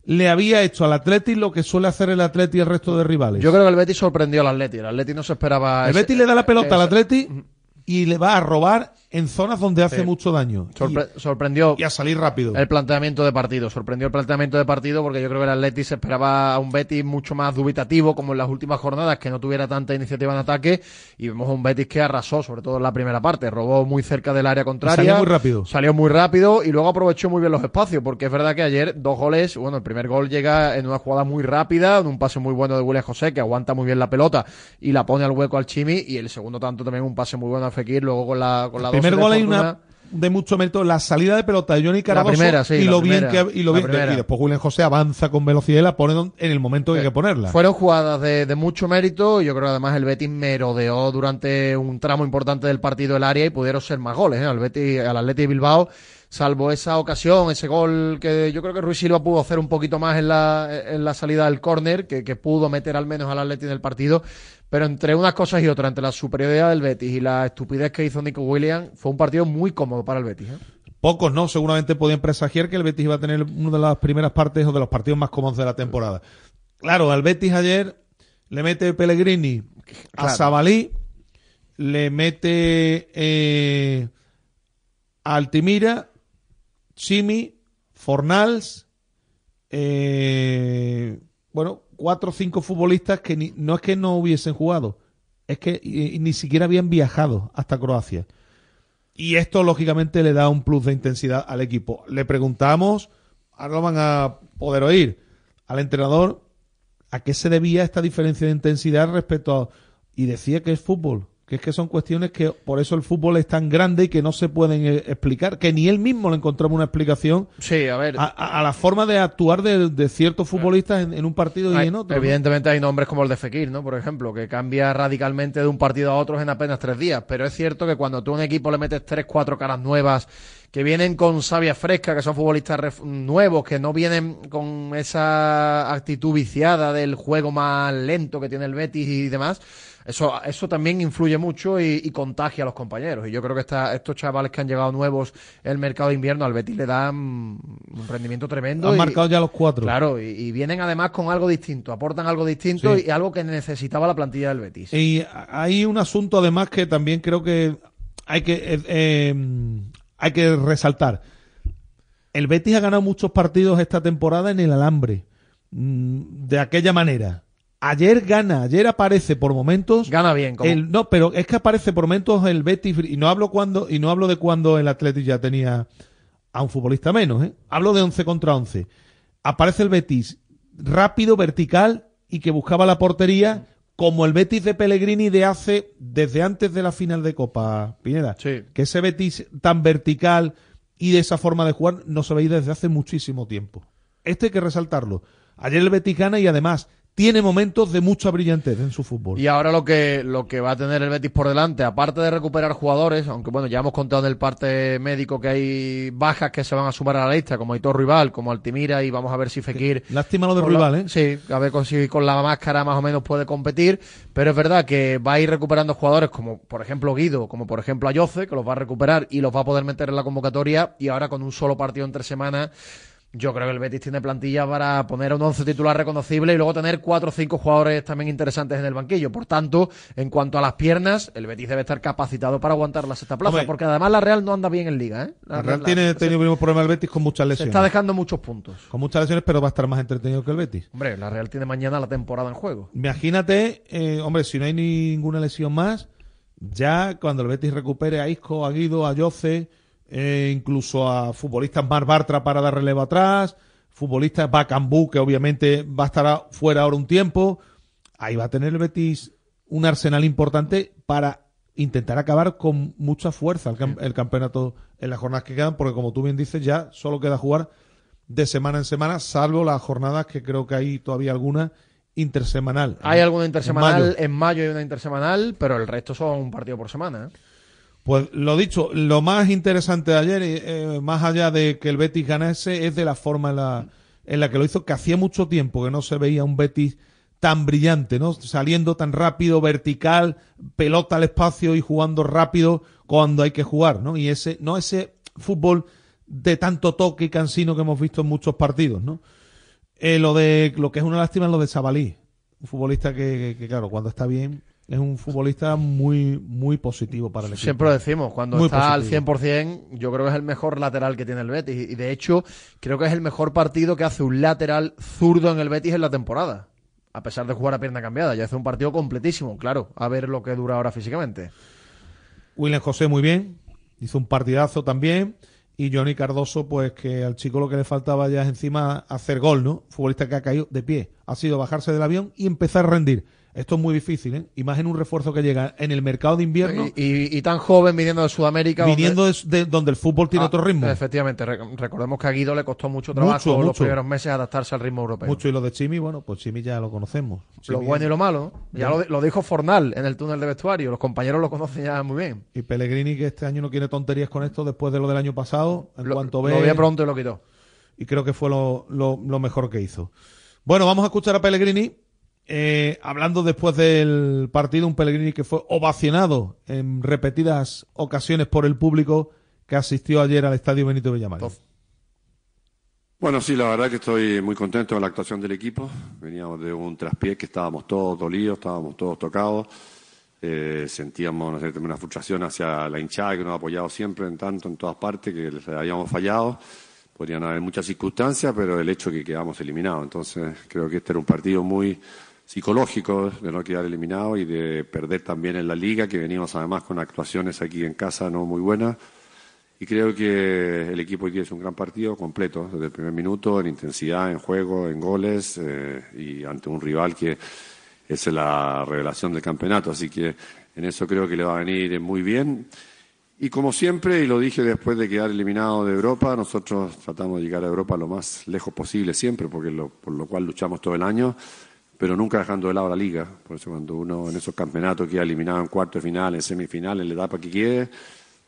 le había hecho al Athletic lo que suele hacer el Athletic y el resto de rivales. Yo creo que el Betis sorprendió al Athletic. El Athletic no se esperaba. El ese, Betis le da la pelota ese. al Athletic y le va a robar en zonas donde hace sí. mucho daño. Sorpre y, sorprendió y a salir rápido. El planteamiento de partido. Sorprendió el planteamiento de partido porque yo creo que el Athletic se esperaba a un Betis mucho más dubitativo, como en las últimas jornadas, que no tuviera tanta iniciativa en ataque, y vemos a un Betis que arrasó, sobre todo en la primera parte. Robó muy cerca del área contraria. Y salió muy rápido. Salió muy rápido y luego aprovechó muy bien los espacios, porque es verdad que ayer dos goles, bueno, el primer gol llega en una jugada muy rápida, en un pase muy bueno de William José, que aguanta muy bien la pelota y la pone al hueco al Chimi, y el segundo tanto también un pase muy bueno a Fekir, luego con la, con la primer gol hay una de mucho mérito, la salida de pelota de Johnny Cardoso, sí, y, y lo bien que y lo bien y después William José avanza con velocidad y la pone en el momento que eh, hay que ponerla. Fueron jugadas de, de mucho mérito. Yo creo que además el Betis merodeó durante un tramo importante del partido el área y pudieron ser más goles, ¿eh? Al Betis, al Athletic Bilbao, salvo esa ocasión, ese gol que yo creo que Ruiz Silva pudo hacer un poquito más en la, en la salida del córner, que, que pudo meter al menos al Athletic en el partido, pero entre unas cosas y otras, entre la superioridad del Betis y la estupidez que hizo Nico Williams, fue un partido muy cómodo para el Betis, ¿eh? Pocos, ¿no? Seguramente podían presagiar que el Betis iba a tener una de las primeras partes o de los partidos más cómodos de la temporada. Claro, al Betis ayer le mete Pellegrini a claro. Sabalí, le mete eh, a Altimira, Chimi, Fornals, eh, bueno, cuatro o cinco futbolistas que ni, no es que no hubiesen jugado, es que y, y ni siquiera habían viajado hasta Croacia. Y esto, lógicamente, le da un plus de intensidad al equipo. Le preguntamos, ahora lo van a poder oír, al entrenador, ¿a qué se debía esta diferencia de intensidad respecto a...? Y decía que es fútbol, que es que son cuestiones que por eso el fútbol es tan grande y que no se pueden explicar, que ni él mismo le encontramos una explicación sí, a, ver. A, a, a la forma de actuar de, de ciertos futbolistas en, en un partido hay, y en otro. Evidentemente hay nombres como el de Fekir, ¿no? Por ejemplo, que cambia radicalmente de un partido a otro en apenas tres días, pero es cierto que cuando tú a un equipo le metes tres, cuatro caras nuevas que vienen con savia fresca, que son futbolistas nuevos, que no vienen con esa actitud viciada del juego más lento que tiene el Betis y demás, Eso, eso también influye mucho y, y contagia a los compañeros. Y yo creo que esta, estos chavales que han llegado nuevos en el mercado de invierno al Betis le dan un rendimiento tremendo. Han y, marcado ya los cuatro. Claro, y, y vienen además con algo distinto, aportan algo distinto sí. y algo que necesitaba la plantilla del Betis. Y hay un asunto además que también creo que hay que, eh, eh, hay que resaltar. El Betis ha ganado muchos partidos esta temporada en el alambre, de aquella manera. Ayer gana, ayer aparece por momentos. Gana bien, ¿cómo? El, no, pero es que aparece por momentos el Betis, y no hablo cuando, y no hablo de cuando el Athletic ya tenía a un futbolista menos, ¿eh? Hablo de once contra once. Aparece el Betis rápido, vertical, y que buscaba la portería, como el Betis de Pellegrini de hace, desde antes de la final de Copa, Pineda. Sí. Que ese Betis tan vertical y de esa forma de jugar no se veía desde hace muchísimo tiempo. Esto hay que resaltarlo. Ayer el Betis gana y además tiene momentos de mucha brillantez en su fútbol. Y ahora lo que lo que va a tener el Betis por delante, aparte de recuperar jugadores, aunque bueno, ya hemos contado en el parte médico que hay bajas que se van a sumar a la lista, como Aitor Ruibal, como Altimira, y vamos a ver si Fekir... Lástima lo de Ruibal, ¿eh? Sí, a ver si con la máscara más o menos puede competir, pero es verdad que va a ir recuperando jugadores como, por ejemplo, Guido, como por ejemplo Ayose, que los va a recuperar y los va a poder meter en la convocatoria, y ahora con un solo partido entre semanas yo creo que el Betis tiene plantilla para poner un once titular reconocible y luego tener cuatro o cinco jugadores también interesantes en el banquillo. Por tanto, en cuanto a las piernas, el Betis debe estar capacitado para aguantar la sexta plaza. Hombre, porque además la Real no anda bien en Liga, ¿eh? La, la Real la, tiene la, tenido el problema el Betis con muchas lesiones. Se está dejando muchos puntos. Con muchas lesiones, pero va a estar más entretenido que el Betis. Hombre, la Real tiene mañana la temporada en juego. Imagínate, eh, hombre, si no hay ninguna lesión más, ya cuando el Betis recupere a Isco, a Guido, a José... Eh, incluso a futbolistas Mar Bartra para dar relevo atrás, futbolistas Bacambú, que obviamente va a estar fuera ahora un tiempo. Ahí va a tener el Betis un arsenal importante para intentar acabar con mucha fuerza el, camp el campeonato en las jornadas que quedan, porque como tú bien dices, ya solo queda jugar de semana en semana, salvo las jornadas que creo que hay todavía algunas intersemanal. Hay alguna intersemanal, en mayo. en mayo hay una intersemanal, pero el resto son un partido por semana, ¿eh? Pues lo dicho, lo más interesante de ayer, eh, más allá de que el Betis ganase, es de la forma en la, en la que lo hizo, que hacía mucho tiempo que no se veía un Betis tan brillante, ¿no? Saliendo tan rápido, vertical, pelota al espacio y jugando rápido cuando hay que jugar, ¿no? Y ese, no ese fútbol de tanto toque y cansino que hemos visto en muchos partidos, ¿no? Eh, lo de, lo que es una lástima es lo de Sabalí, un futbolista que, que, que claro, cuando está bien... Es un futbolista muy muy positivo para el equipo. Siempre lo decimos, cuando muy está positivo. al cien por cien, yo creo que es el mejor lateral que tiene el Betis. Y de hecho, creo que es el mejor partido que hace un lateral zurdo en el Betis en la temporada. A pesar de jugar a pierna cambiada, ya hace un partido completísimo, claro. A ver lo que dura ahora físicamente. William José muy bien, hizo un partidazo también. Y Johnny Cardoso, pues que al chico lo que le faltaba ya es encima hacer gol, ¿no? Futbolista que ha caído de pie. Ha sido bajarse del avión y empezar a rendir. Esto es muy difícil, ¿eh? Y más en un refuerzo que llega en el mercado de invierno. Y, y, y tan joven, viniendo de Sudamérica. Viniendo donde, de, de, donde el fútbol tiene ah, otro ritmo. Efectivamente, re, recordemos que a Guido le costó mucho trabajo mucho, los mucho. primeros meses adaptarse al ritmo europeo. Mucho, y lo de Chimi, bueno, pues Chimi ya lo conocemos. Chimi, lo bueno y lo malo, ya lo, lo dijo Fornals en el túnel de vestuario, los compañeros lo conocen ya muy bien. Y Pellegrini, que este año no quiere tonterías con esto después de lo del año pasado. En lo, cuanto ve, lo veía pronto y lo quitó. Y creo que fue lo, lo, lo mejor que hizo. Bueno, vamos a escuchar a Pellegrini. Eh, hablando después del partido, un Pellegrini que fue ovacionado en repetidas ocasiones por el público que asistió ayer al Estadio Benito Villamarín. Bueno, sí, la verdad que estoy muy contento de la actuación del equipo. Veníamos de un traspié que estábamos todos dolidos, estábamos todos tocados. Eh, sentíamos no sé, una frustración hacia la hinchada que nos ha apoyado siempre, en tanto, en todas partes, que les habíamos fallado. Podrían haber muchas circunstancias, pero el hecho es que quedamos eliminados. Entonces, creo que este era un partido muy psicológico de no quedar eliminado y de perder también en la Liga, que venimos además con actuaciones aquí en casa no muy buenas, y creo que el equipo hoy día hizo un gran partido completo, desde el primer minuto, en intensidad, en juego, en goles, eh, y ante un rival que es la revelación del campeonato, así que en eso creo que le va a venir muy bien. Y como siempre, y lo dije después de quedar eliminado de Europa, nosotros tratamos de llegar a Europa lo más lejos posible siempre, porque lo, por lo cual luchamos todo el año, pero nunca dejando de lado la Liga. Por eso cuando uno en esos campeonatos queda eliminado en cuarto de final, en semifinal, en la etapa que quede,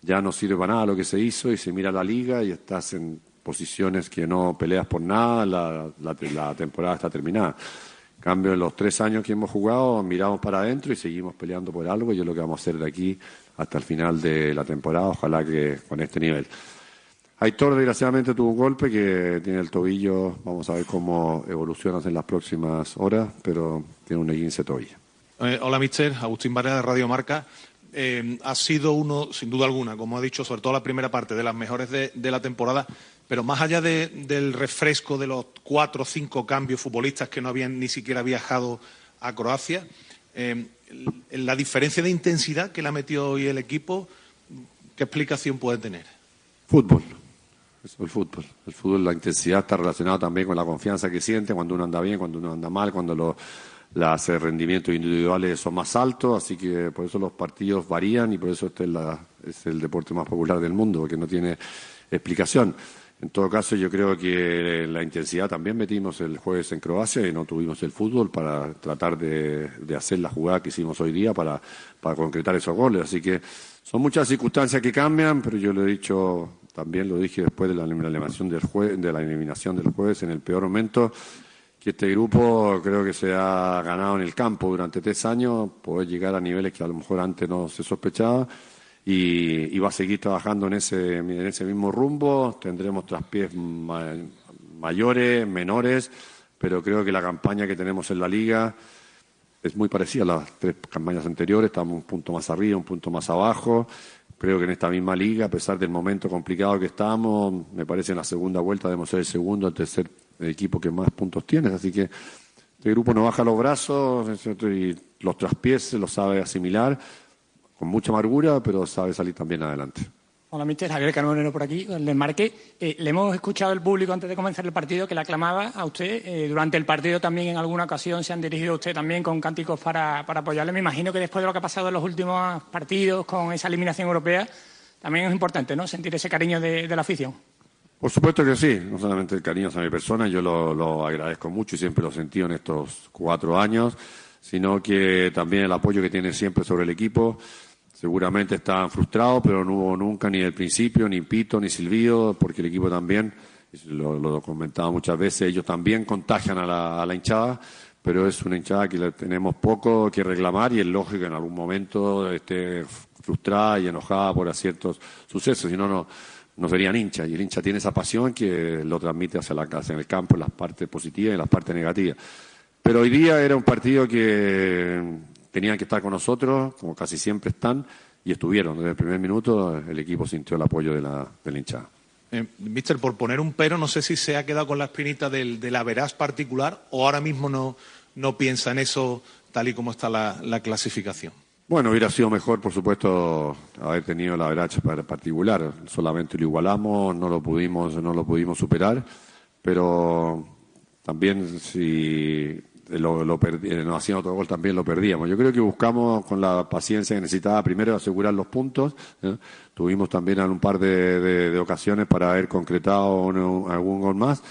ya no sirve para nada lo que se hizo y se mira la Liga y estás en posiciones que no peleas por nada, la, la, la temporada está terminada. En cambio, en los tres años que hemos jugado, miramos para adentro y seguimos peleando por algo, y es lo que vamos a hacer de aquí hasta el final de la temporada, ojalá que con este nivel. Aitor, desgraciadamente, tuvo un golpe que tiene el tobillo. Vamos a ver cómo evoluciona en las próximas horas, pero tiene un esguince tobillo. Eh, hola, mister. Agustín Varela, de Radio Marca. Eh, ha sido uno, sin duda alguna, como ha dicho, sobre todo la primera parte, de las mejores de, de la temporada. Pero más allá de, del refresco de los cuatro o cinco cambios futbolistas que no habían ni siquiera viajado a Croacia, eh, la diferencia de intensidad que le ha metido hoy el equipo, ¿qué explicación puede tener? Fútbol. El fútbol. El fútbol, la intensidad está relacionada también con la confianza que siente cuando uno anda bien, cuando uno anda mal, cuando los las rendimientos individuales son más altos, así que por eso los partidos varían y por eso este es, la, es el deporte más popular del mundo, porque no tiene explicación. En todo caso, yo creo que la intensidad también metimos el jueves en Croacia y no tuvimos el fútbol para tratar de, de hacer la jugada que hicimos hoy día para, para concretar esos goles. Así que son muchas circunstancias que cambian, pero yo lo he dicho, también lo dije después de la eliminación del jueves, de la eliminación del jueves en el peor momento, que este grupo creo que se ha ganado en el campo durante tres años, poder llegar a niveles que a lo mejor antes no se sospechaba. Y, y va a seguir trabajando en ese, en ese mismo rumbo. Tendremos traspiés más, mayores, menores, pero creo que la campaña que tenemos en la Liga es muy parecida a las tres campañas anteriores. Estamos un punto más arriba, un punto más abajo. Creo que en esta misma Liga, a pesar del momento complicado que estamos, me parece en la segunda vuelta debemos ser el segundo, el tercer equipo que más puntos tiene. Así que este grupo no baja los brazos y los traspiés, los sabe asimilar con mucha amargura, pero sabe salir también adelante. Hola, mister Javier Canonero por aquí, del Marque. Eh, le hemos escuchado al público antes de comenzar el partido que le aclamaba a usted. Eh, durante el partido también en alguna ocasión se han dirigido a usted también con cánticos para, para apoyarle. Me imagino que después de lo que ha pasado en los últimos partidos con esa eliminación europea, también es importante, ¿no?, sentir ese cariño de, de la afición. Por supuesto que sí, no solamente el cariño hacia mi persona, yo lo, lo agradezco mucho y siempre lo he sentido en estos cuatro años, sino que también el apoyo que tiene siempre sobre el equipo. Seguramente estaban frustrados, pero no hubo nunca ni el principio, ni pito, ni silbido, porque el equipo también, lo, lo comentaba muchas veces, ellos también contagian a la, a la hinchada, pero es una hinchada que le tenemos poco que reclamar y es lógico que en algún momento esté frustrada y enojada por ciertos sucesos, si no, no, no serían hinchas. Y el hincha tiene esa pasión que lo transmite hacia la casa, en el campo, en las partes positivas y en las partes negativas. Pero hoy día era un partido que tenían que estar con nosotros, como casi siempre están, y estuvieron. Desde el primer minuto el equipo sintió el apoyo de la, de la hinchada. Eh, mister, por poner un pero, no sé si se ha quedado con la espinita del, del Averaz particular o ahora mismo no, no piensa en eso tal y como está la, la clasificación. Bueno, hubiera sido mejor, por supuesto, haber tenido el Averaz particular. Solamente lo igualamos, no lo pudimos, no lo pudimos superar, pero también si Lo, lo nos hacían otro gol también lo perdíamos. Yo creo que buscamos con la paciencia que necesitaba primero asegurar los puntos, ¿eh? Tuvimos también un par de, de, de ocasiones para haber concretado uno, algún gol más.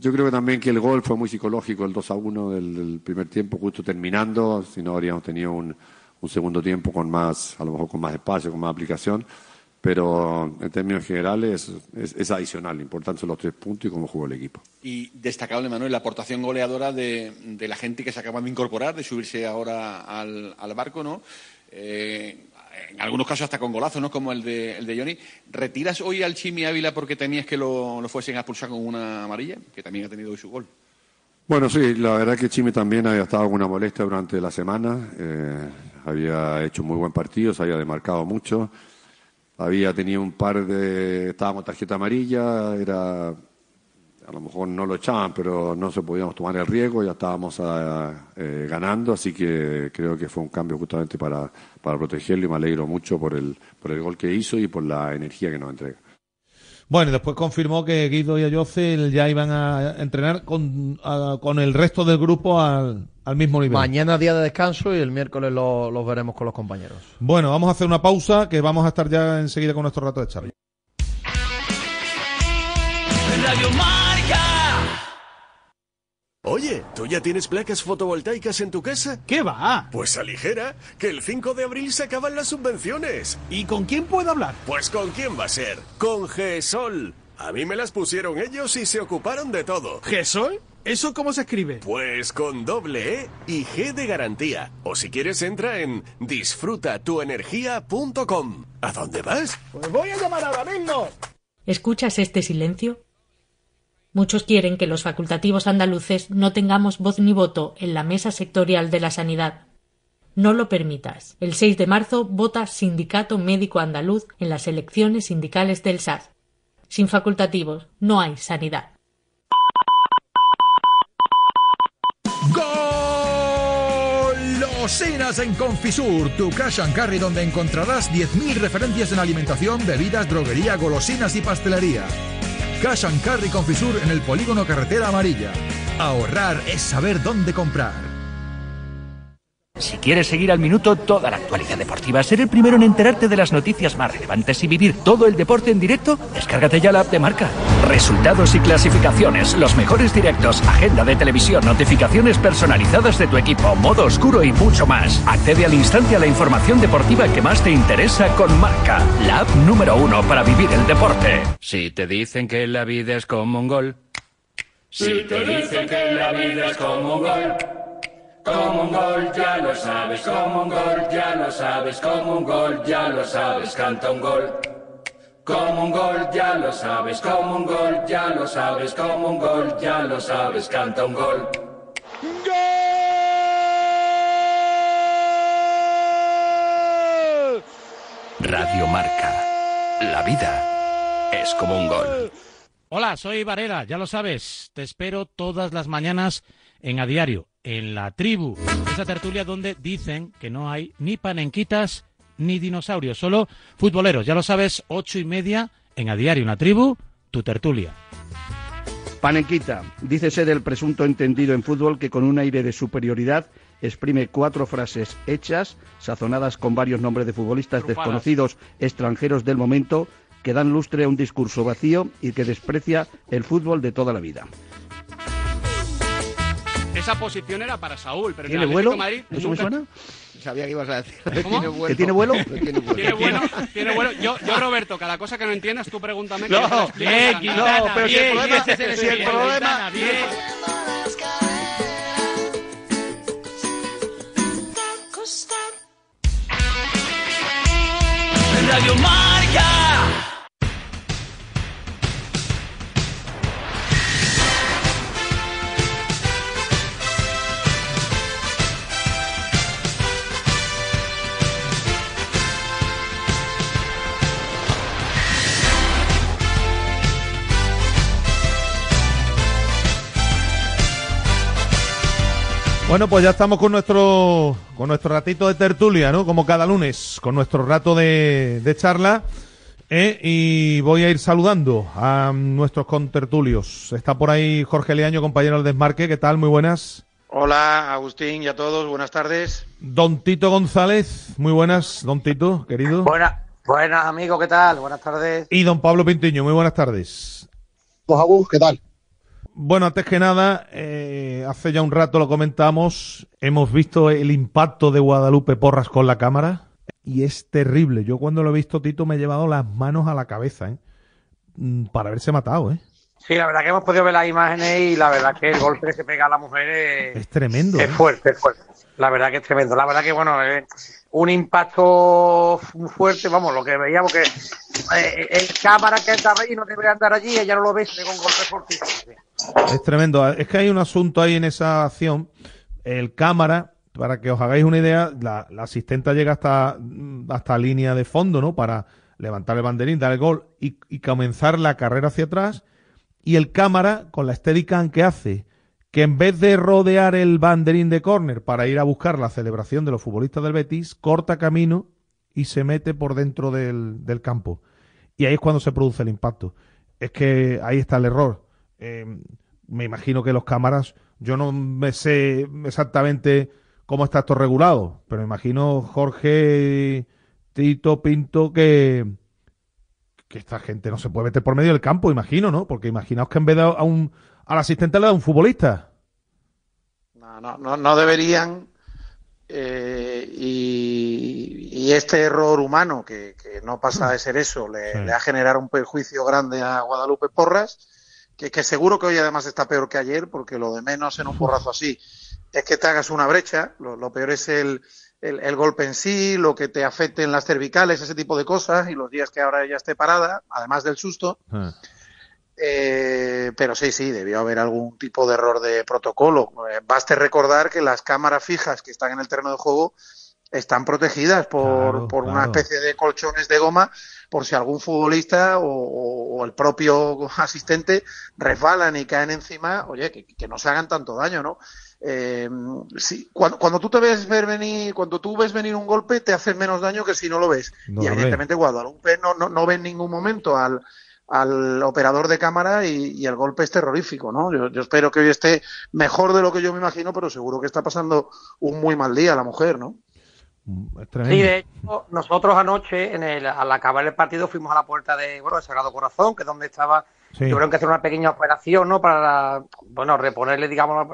Yo creo que también que el gol fue muy psicológico, el dos a uno del, del primer tiempo justo terminando, si no habríamos tenido un, un segundo tiempo con más, a lo mejor con más espacio, con más aplicación, pero en términos generales es, es adicional, lo importante son los tres puntos y cómo jugó el equipo. Y destacable, Manuel, la aportación goleadora de, de la gente que se acaba de incorporar, de subirse ahora al, al barco, ¿no? Eh, en algunos casos hasta con golazos, ¿no?, como el de, el de Johnny. ¿Retiras hoy al Chimi Ávila porque temías que lo, lo fuesen a expulsar con una amarilla? Que también ha tenido hoy su gol. Bueno, sí, la verdad es que Chimi también había estado con una molestia durante la semana, eh, había hecho muy buen partido, se había demarcado mucho. Había tenido un par de... Estábamos con tarjeta amarilla, era... A lo mejor no lo echaban, pero no se podíamos tomar el riesgo, ya estábamos a, eh, ganando, así que creo que fue un cambio justamente para, para protegerlo y me alegro mucho por el, por el gol que hizo y por la energía que nos entrega. Bueno, y después confirmó que Guido y Ayose ya iban a entrenar con, a, con el resto del grupo al, al mismo nivel. Mañana día de descanso y el miércoles los lo veremos con los compañeros. Bueno, vamos a hacer una pausa que vamos a estar ya enseguida con nuestro rato de charla. Radio Marca. Oye, ¿tú ya tienes placas fotovoltaicas en tu casa? ¿Qué va? Pues aligera, que el cinco de abril se acaban las subvenciones. ¿Y con quién puedo hablar? Pues ¿con quién va a ser? Con Gesol. A mí me las pusieron ellos y se ocuparon de todo. ¿Gesol? ¿Eso cómo se escribe? Pues con doble E y G de garantía. O si quieres entra en disfruta tu energía punto com. ¿A dónde vas? Pues voy a llamar ahora mismo. ¿Escuchas este silencio? Muchos quieren que los facultativos andaluces no tengamos voz ni voto en la mesa sectorial de la sanidad. No lo permitas. El seis de marzo vota Sindicato Médico Andaluz en las elecciones sindicales del S A S. Sin facultativos no hay sanidad. Golosinas en Confisur, tu cash and carry donde encontrarás diez mil referencias en alimentación, bebidas, droguería, golosinas y pastelería. Cash and Carry Confisur en el polígono Carretera Amarilla. Ahorrar es saber dónde comprar. Si quieres seguir al minuto toda la actualidad deportiva, ser el primero en enterarte de las noticias más relevantes y vivir todo el deporte en directo, descárgate ya la app de Marca. Resultados y clasificaciones, los mejores directos, agenda de televisión, notificaciones personalizadas de tu equipo, modo oscuro y mucho más. Accede al instante a la información deportiva que más te interesa con Marca, la app número uno para vivir el deporte. Si te dicen que la vida es como un gol, si te dicen que la vida es como un gol, como un gol ya lo sabes, como un gol ya lo sabes, como un gol ya lo sabes, canta un gol. Como un gol, ya lo sabes, como un gol, ya lo sabes, como un gol, ya lo sabes, canta un gol. ¡Gol! Radio Marca. La vida es como un gol. Hola, soy Varela, ya lo sabes. Te espero todas las mañanas en A Diario, en La Tribu. Esa tertulia donde dicen que no hay ni panenquitas ni dinosaurios, solo futboleros. Ya lo sabes, ocho y media en A Diario, en La Tribu, tu tertulia. Panenquita, dícese del presunto entendido en fútbol que con un aire de superioridad exprime cuatro frases hechas, sazonadas con varios nombres de futbolistas Rupadas. Desconocidos, extranjeros del momento, que dan lustre a un discurso vacío y que desprecia el fútbol de toda la vida. Esa posición era para Saúl, pero ¿tiene vuelo? Madrid, ¿eso nunca... me suena? Sabía que ibas a decir. ¿Cómo? ¿Tiene vuelo? ¿Que tiene vuelo? ¿Tiene vuelo? ¿Tiene vuelo? ¿Tiene vuelo? Yo, yo, Roberto, cada cosa que no entiendas, tú pregúntame. No, no, pero si el problema... Si el problema... Radio Marca. Bueno, pues ya estamos con nuestro con nuestro ratito de tertulia, ¿no? Como cada lunes, con nuestro rato de, de charla. ¿eh? Y voy a ir saludando a nuestros contertulios. Está por ahí Jorge Leaño, compañero del Desmarque. ¿Qué tal? Muy buenas. Hola, Agustín y a todos. Buenas tardes. Don Tito González. Muy buenas, don Tito, querido. Buenas, buenas amigos. ¿Qué tal? Buenas tardes. Y don Pablo Pintiño. Muy buenas tardes. Pues Agus, ¿qué tal? Bueno, antes que nada, eh, hace ya un rato lo comentamos, hemos visto el impacto de Guadalupe Porras con la cámara y es terrible. Yo cuando lo he visto, Tito, me he llevado las manos a la cabeza, ¿eh? Para haberse matado, ¿eh? Sí, la verdad que hemos podido ver las imágenes y la verdad que el golpe que se pega a la mujer es... Es tremendo. Es ¿eh? fuerte, es fuerte. La verdad que es tremendo. La verdad que, bueno, eh, un impacto fuerte, vamos, lo que veíamos que eh, el cámara que estaba ahí no debería andar allí, ella no lo ve, se ve con golpe fortísimo. Es tremendo. Es que hay un asunto ahí en esa acción. El cámara, para que os hagáis una idea, la, la asistenta llega hasta, hasta línea de fondo, ¿no? Para levantar el banderín, dar el gol y, y comenzar la carrera hacia atrás. Y el cámara, con la steadicam que hace, que en vez de rodear el banderín de córner para ir a buscar la celebración de los futbolistas del Betis, corta camino y se mete por dentro del, del campo. Y ahí es cuando se produce el impacto. Es que ahí está el error. Eh, me imagino que los cámaras, yo no me sé exactamente cómo está esto regulado, pero me imagino, Jorge, Tito, Pinto, que, que esta gente no se puede meter por medio del campo, imagino, ¿no? Porque imaginaos que en vez de a un al asistente le da un futbolista. No, no, no, no deberían. Eh, y, y este error humano, que, que no pasa de ser eso, le, sí. le ha generado un perjuicio grande a Guadalupe Porras. Que, que seguro que hoy además está peor que ayer, porque lo de menos en un porrazo así es que te hagas una brecha, lo, lo peor es el, el, el golpe en sí, lo que te afecten las cervicales, ese tipo de cosas, y los días que ahora ella esté parada, además del susto. Ah. Eh, pero sí, sí, debió haber algún tipo de error de protocolo. Baste recordar que las cámaras fijas que están en el terreno de juego están protegidas por, claro, por claro. una especie de colchones de goma, por si algún futbolista o, o, o el propio asistente resbalan y caen encima, oye, que, que no se hagan tanto daño, ¿no? Eh, si, cuando, cuando tú te ves ver venir, cuando tú ves venir un golpe, te haces menos daño que si no lo ves. No y lo evidentemente ve. Guadalupe no, no, no ve en ningún momento al, al operador de cámara y, y el golpe es terrorífico, ¿no? Yo, yo espero que hoy esté mejor de lo que yo me imagino, pero seguro que está pasando un muy mal día la mujer, ¿no? Sí, de hecho, nosotros anoche, en el, al acabar el partido, fuimos a la puerta de, bueno, de Sagrado Corazón, que es donde estaba, sí. tuvieron que hacer una pequeña operación, ¿no? Para, bueno, reponerle, digamos,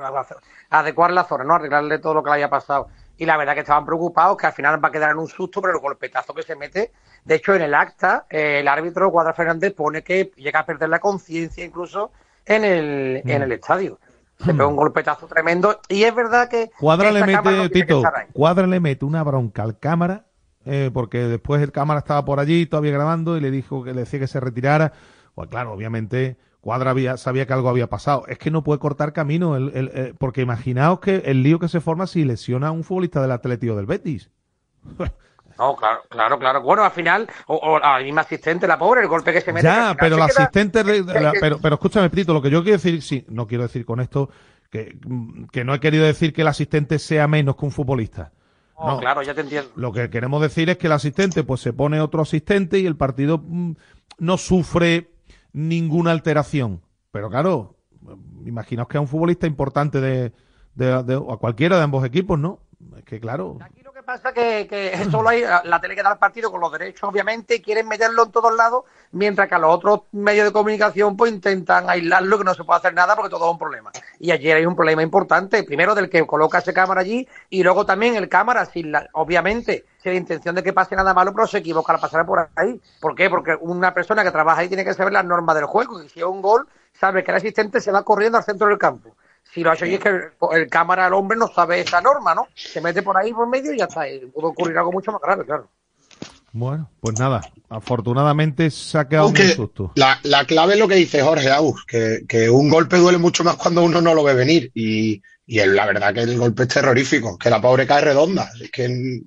adecuar la zona, ¿no? Arreglarle todo lo que le haya pasado. Y la verdad que estaban preocupados, que al final va a quedar en un susto, pero el golpetazo que se mete. De hecho, en el acta, eh, el árbitro, Cuadra Fernández, pone que llega a perder la conciencia incluso en el, mm. en el estadio. Se pega un golpetazo tremendo y es verdad que Cuadra le mete, Tito, Cuadra le mete una bronca al cámara eh, porque después el cámara estaba por allí todavía grabando y le dijo que le decía que se retirara. Pues claro, obviamente Cuadra había, sabía que algo había pasado. Es que no puede cortar camino, el, el, el, porque imaginaos que el lío que se forma si lesiona a un futbolista del Atlético del Betis. No, claro, claro, claro. Bueno, al final, o, o a la misma asistente, la pobre, el golpe que se mete. Ya, pero la queda... asistente... La, pero, pero escúchame, Pito, lo que yo quiero decir, sí, no quiero decir con esto que, que no he querido decir que el asistente sea menos que un futbolista. Oh, no, claro, ya te entiendo. Lo que queremos decir es que el asistente, pues se pone otro asistente y el partido mmm, no sufre ninguna alteración. Pero claro, imaginaos que a un futbolista importante de, de, de a cualquiera de ambos equipos, ¿no? Es que claro... Pasa que, que solo hay la tele que da el partido con los derechos, obviamente, y quieren meterlo en todos lados, mientras que a los otros medios de comunicación pues intentan aislarlo, que no se puede hacer nada porque todo es un problema. Y ayer hay un problema importante, primero del que coloca ese cámara allí, y luego también el cámara, sin la, obviamente, sin la intención de que pase nada malo, pero se equivoca al pasar por ahí. ¿Por qué? Porque una persona que trabaja ahí tiene que saber las normas del juego, y si es un gol, sabe que el asistente se va corriendo al centro del campo. Si lo ha hecho y es que el, el cámara, el hombre, no sabe esa norma, ¿no? Se mete por ahí por medio y ya está. Puede ocurrir algo mucho más grave, claro. Bueno, pues nada. Afortunadamente se ha quedado un susto. La, la clave es lo que dice Jorge Agus, que, que un golpe duele mucho más cuando uno no lo ve venir. Y, y la verdad que el golpe es terrorífico, que la pobre cae redonda. Es que...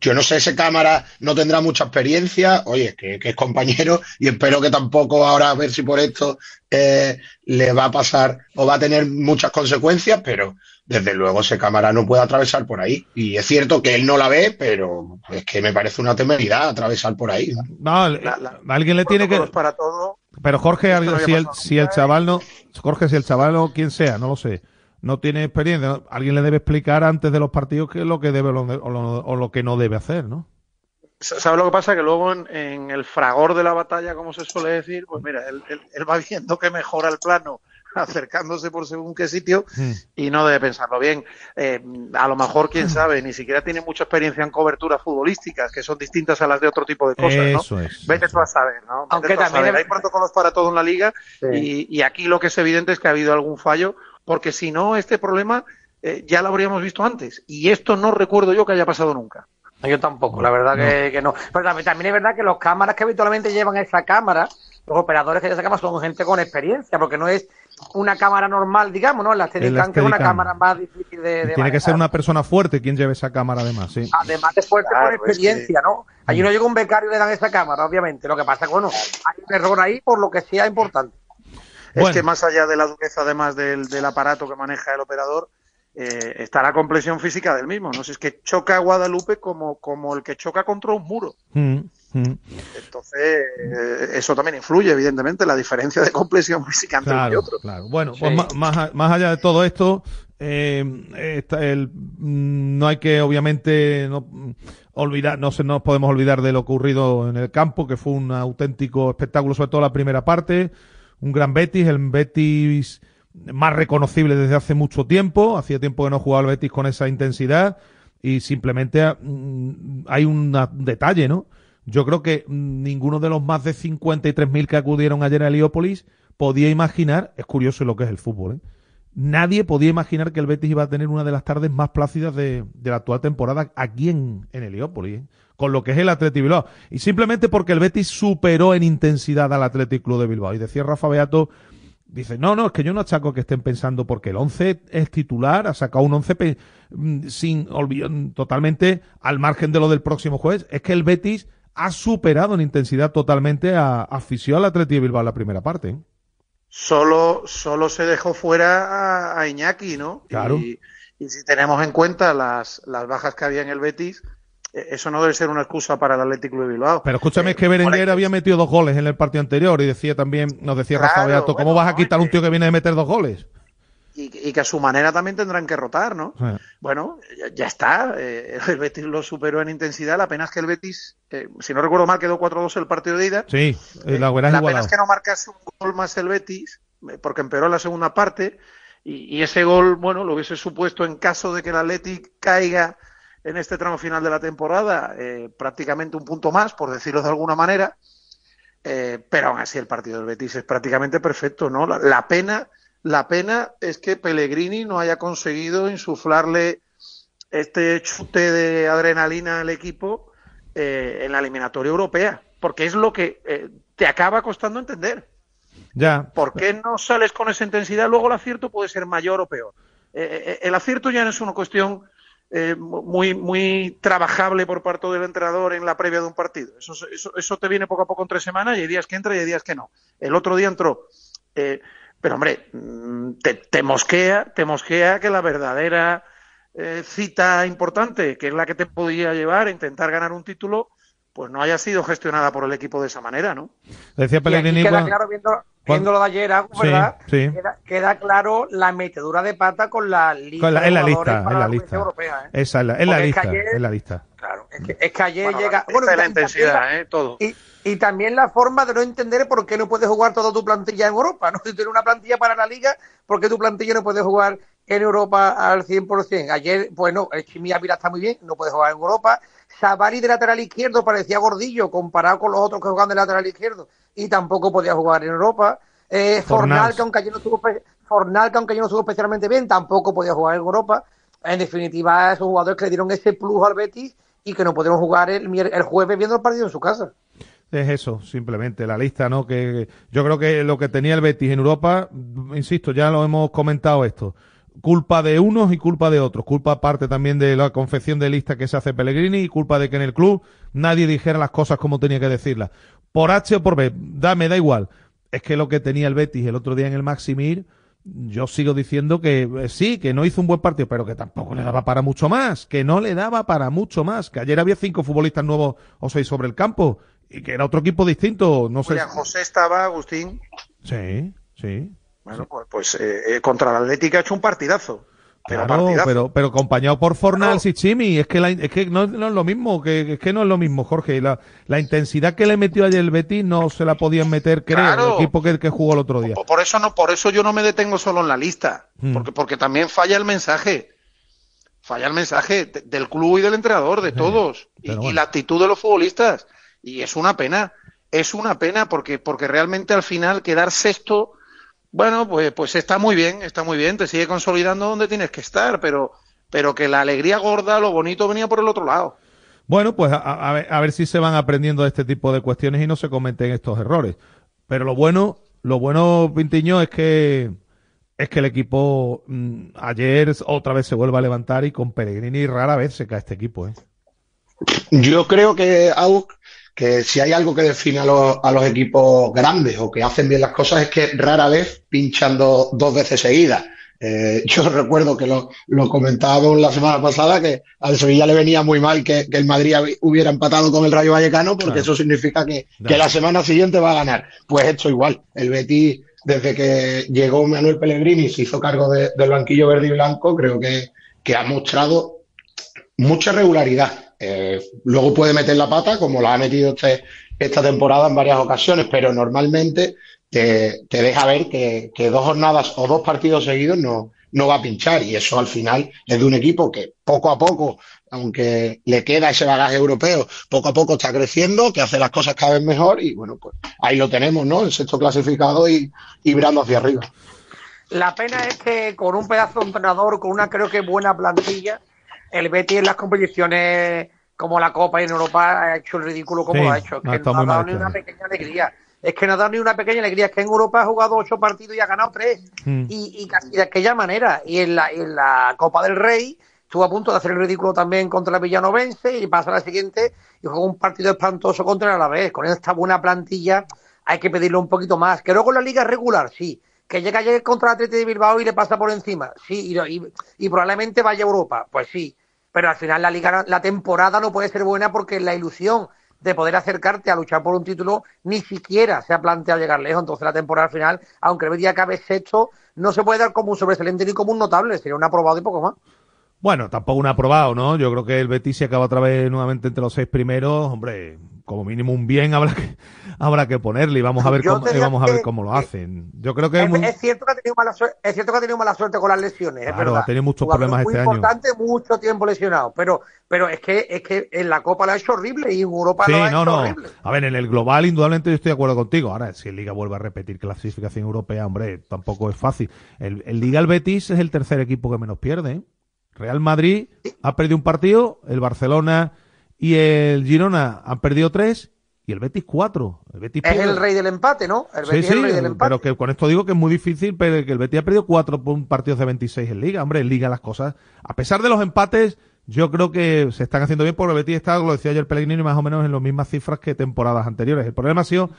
Yo no sé, ese cámara no tendrá mucha experiencia, oye, que, que es compañero, y espero que tampoco ahora, a ver si por esto eh, le va a pasar o va a tener muchas consecuencias, pero desde luego ese cámara no puede atravesar por ahí. Y es cierto que él no la ve, pero es que me parece una temeridad atravesar por ahí. No, la, la, alguien le tiene que... Para todo, pero Jorge, si el, si el chaval no... Jorge, si el chaval o quien sea, no lo sé, no tiene experiencia, alguien le debe explicar antes de los partidos qué es lo que debe o lo, o lo que no debe hacer, ¿no? ¿Sabes lo que pasa? Que luego en, en el fragor de la batalla, como se suele decir, pues mira, él, él, él va viendo que mejora el plano acercándose por según qué sitio mm. y no debe pensarlo bien. Eh, a lo mejor, quién sabe, ni siquiera tiene mucha experiencia en coberturas futbolísticas, que son distintas a las de otro tipo de cosas, eso, ¿no? Es, Vete eso. tú a saber, ¿no? Vete Aunque también saber. Hay protocolos para todo en la liga sí. y, y aquí lo que es evidente es que ha habido algún fallo, porque si no, este problema eh, ya lo habríamos visto antes. Y esto no recuerdo yo que haya pasado nunca. Yo tampoco, la verdad no. Que, que no. Pero también es verdad que los cámaras que habitualmente llevan esa cámara, los operadores que llevan esa cámara son gente con experiencia, porque no es una cámara normal, digamos, ¿no? La Steadicam, que es una cámara más difícil de, de Tiene manejar. Que ser una persona fuerte quien lleve esa cámara, además, sí. Además de fuerte, claro, con experiencia, es que... ¿no? Allí no llega un becario y le dan esa cámara, obviamente. Lo que pasa es que, bueno, hay un error ahí por lo que sea importante. Es bueno. Que más allá de la dureza, además del, del aparato que maneja el operador, eh, está la complexión física del mismo. No sé, es que choca a Guadalupe como, como el que choca contra un muro. Mm, mm. Entonces, eh, eso también influye, evidentemente, la diferencia de complexión física entre claro, uno y otro. Claro. Bueno, sí. Pues más, más allá de todo esto, eh, esta, el, no hay que, obviamente, no, olvidar, no se nos podemos olvidar de lo ocurrido en el campo, que fue un auténtico espectáculo, sobre todo la primera parte. Un gran Betis, el Betis más reconocible desde hace mucho tiempo. Hacía tiempo que no jugaba el Betis con esa intensidad y simplemente hay un detalle, ¿no? Yo creo que ninguno de los más de cincuenta y tres mil que acudieron ayer a Heliópolis podía imaginar, es curioso lo que es el fútbol, ¿eh? Nadie podía imaginar que el Betis iba a tener una de las tardes más plácidas de, de la actual temporada aquí en, en Heliópolis, ¿eh? Con lo que es el Atlético de Bilbao. Y simplemente porque el Betis superó en intensidad al Atlético Club de Bilbao. Y decía Rafa Beato, dice, no, no, es que yo no achaco que estén pensando porque el once es titular, ha sacado un once sin olvid- totalmente al margen de lo del próximo jueves. Es que el Betis ha superado en intensidad totalmente a afición al Atlético de Bilbao en la primera parte, ¿eh? Solo, solo se dejó fuera a, a Iñaki, ¿no? Claro. Y, y si tenemos en cuenta las, las bajas que había en el Betis, eso no debe ser una excusa para el Atlético de Bilbao. Pero escúchame, eh, es que Berenguer había metido dos goles en el partido anterior y decía también, nos decía claro, Rafa Beato, ¿cómo bueno, vas a quitar a un tío que viene de meter dos goles? Y, y que a su manera también tendrán que rotar, ¿no? Sí. Bueno, ya, ya está. Eh, el Betis lo superó en intensidad. La pena es que el Betis, eh, si no recuerdo mal, quedó cuatro dos el partido de ida. Sí, eh, la verdad es igualado. La pena es que no marcase un gol más el Betis, porque empeoró la segunda parte. Y, y ese gol, bueno, lo hubiese supuesto en caso de que el Atlético caiga en este tramo final de la temporada, eh, prácticamente un punto más, por decirlo de alguna manera, eh, pero aún así el partido del Betis es prácticamente perfecto, ¿no? La, la pena, la pena es que Pellegrini no haya conseguido insuflarle este chute de adrenalina al equipo eh, en la eliminatoria europea, porque es lo que eh, te acaba costando entender. Ya. ¿Por qué no sales con esa intensidad? Luego el acierto puede ser mayor o peor. Eh, el acierto ya no es una cuestión eh, muy, muy trabajable por parte del entrenador en la previa de un partido. Eso, eso, eso te viene poco a poco en tres semanas y hay días que entra y hay días que no. El otro día entró... Eh, Pero, hombre, te, te mosquea, te mosquea que la verdadera eh, cita importante, que es la que te podía llevar a intentar ganar un título, pues no haya sido gestionada por el equipo de esa manera, ¿no? Decía Pellegrini, y aquí queda claro, viendo, viendo lo de ayer, ¿verdad? Sí, sí. Queda, queda claro la metedura de pata con la lista con la, en la lista, para en la lista. Europea, ¿eh? Esa, en la, en la lista, ayer, en la lista. Claro, es que, es que ayer bueno, llega... Bueno, la intensidad, también, ¿eh? Todo. Y, y también la forma de no entender por qué no puedes jugar toda tu plantilla en Europa, ¿no? Si tienes una plantilla para la Liga, ¿por qué tu plantilla no puede jugar en Europa al cien por cien? Ayer, bueno, el Chimi Ávila está muy bien, no puede jugar en Europa. Sabalí de lateral izquierdo parecía gordillo comparado con los otros que jugaban de lateral izquierdo y tampoco podía jugar en Europa. Eh, Fornals, que aunque ayer no estuvo, Fornals, que aunque ayer no estuvo especialmente bien, tampoco podía jugar en Europa. En definitiva, esos jugadores que le dieron ese plus al Betis y que no pudieron jugar el, el jueves viendo el partido en su casa. Es eso, simplemente, la lista, ¿no? Que yo creo que lo que tenía el Betis en Europa, insisto, ya lo hemos comentado esto, culpa de unos y culpa de otros, culpa aparte también de la confección de lista que se hace Pellegrini y culpa de que en el club nadie dijera las cosas como tenía que decirlas. Por H o por B, da, me da igual. Es que lo que tenía el Betis el otro día en el Maximir, yo sigo diciendo que eh, sí, que no hizo un buen partido, pero que tampoco le daba para mucho más, que no le daba para mucho más, que ayer había cinco futbolistas nuevos o seis sobre el campo, y que era otro equipo distinto, no sé. William José estaba, Agustín. Sí, sí. Bueno, sí. pues eh, contra el Atlético ha hecho un partidazo. Claro, pero, partidazo. pero pero acompañado por Fornals y Chimi, es que la, es que no, no es lo mismo, que es que no es lo mismo, Jorge, la, la intensidad que le metió ayer el Betis no se la podían meter, creo, claro, el equipo que, que jugó el otro día. Por eso no, por eso yo no me detengo solo en la lista, hmm. porque porque también falla el mensaje. Falla el mensaje de, del club y del entrenador, de sí, todos, y, bueno. y la actitud de los futbolistas, y es una pena, es una pena porque porque realmente al final quedar sexto, bueno, pues pues está muy bien, está muy bien, te sigue consolidando donde tienes que estar, pero pero que la alegría gorda, lo bonito venía por el otro lado. Bueno, pues a, a, ver, a ver si se van aprendiendo de este tipo de cuestiones y no se cometen estos errores. Pero lo bueno, lo bueno, Pintiño, es que es que el equipo mmm, ayer otra vez se vuelve a levantar y con Pellegrini rara vez se cae este equipo, ¿eh? Yo creo que Auk, que si hay algo que define a los, a los equipos grandes o que hacen bien las cosas es que rara vez pinchan do, dos veces seguidas. Eh, yo recuerdo que lo, lo comentábamos la semana pasada, que al Sevilla le venía muy mal que, que el Madrid hubiera empatado con el Rayo Vallecano, porque claro, eso significa que, que la semana siguiente va a ganar. Pues esto igual, el Betis desde que llegó Manuel Pellegrini se hizo cargo de, del banquillo verde y blanco, creo que, que ha mostrado mucha regularidad. Eh, luego puede meter la pata, como la ha metido este, esta temporada en varias ocasiones, pero normalmente te, te deja ver que, que dos jornadas o dos partidos seguidos no, no va a pinchar, y eso al final es de un equipo que poco a poco, aunque le queda ese bagaje europeo, poco a poco está creciendo, que hace las cosas cada vez mejor, y bueno, pues ahí lo tenemos, ¿no? El sexto clasificado y, y mirando hacia arriba. La pena es que con un pedazo de entrenador, con una creo que buena plantilla, el Betis en las competiciones como la Copa y en Europa ha hecho el ridículo como sí, lo ha hecho. Es que no, no ha dado ni una pequeña alegría. Es que no ha dado ni una pequeña alegría. Es que en Europa ha jugado ocho partidos y ha ganado tres. Mm. Y, y casi de aquella manera. Y en la, en la Copa del Rey estuvo a punto de hacer el ridículo también contra la Villanovense y pasa a la siguiente y juega un partido espantoso contra el Alavés. Con esta buena plantilla hay que pedirle un poquito más. Creo que con la Liga regular, sí. Que llega ayer contra el Atlético de Bilbao y le pasa por encima. Sí, y, y, y probablemente vaya a Europa. Pues sí. Pero al final la liga, la temporada no puede ser buena porque la ilusión de poder acercarte a luchar por un título ni siquiera se ha planteado llegar lejos. Entonces la temporada al final, aunque el día acabe sexto, no se puede dar como un sobresaliente ni como un notable. Sería un aprobado y poco más. Bueno, tampoco un aprobado, ¿no? Yo creo que el Betis se acaba otra vez nuevamente entre los seis primeros. Hombre, como mínimo un bien habrá que, habrá que ponerle y vamos a ver, cómo, vamos a ver cómo lo hacen. Yo creo que es, muy... es cierto que ha tenido mala suerte, es cierto que ha tenido mala suerte con las lesiones, claro, es verdad. Ha tenido muchos jugador problemas muy este año. Importante, mucho tiempo lesionado, pero pero es que es que en la Copa lo ha hecho horrible y en Europa sí, lo ha no, hecho no. horrible. A ver, en el global indudablemente yo estoy de acuerdo contigo. Ahora, si el Liga vuelve a repetir clasificación europea, hombre, tampoco es fácil. El, el Liga, el Betis es el tercer equipo que menos pierde, ¿eh? Real Madrid ha perdido un partido, el Barcelona y el Girona han perdido tres y el Betis cuatro. El Betis es el rey del empate, ¿no? El Betis sí, sí, es el rey del empate. Pero que con esto digo que es muy difícil, pero que el Betis ha perdido cuatro partidos de veintiséis en Liga. Hombre, en Liga las cosas, a pesar de los empates, yo creo que se están haciendo bien porque el Betis está, lo decía ayer Pellegrini, más o menos en las mismas cifras que temporadas anteriores. El problema ha sido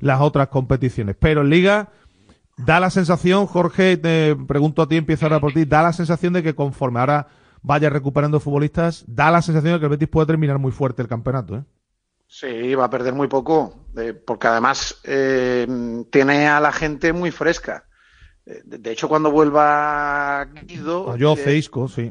las otras competiciones. Pero en Liga da la sensación, Jorge, te pregunto a ti, empiezo ahora por ti, da la sensación de que conforme ahora vaya recuperando futbolistas, da la sensación de que el Betis puede terminar muy fuerte el campeonato, ¿eh? Sí, va a perder muy poco, eh, porque además eh, tiene a la gente muy fresca. De hecho, cuando vuelva Guido... O yo, eh, Ceisco, sí.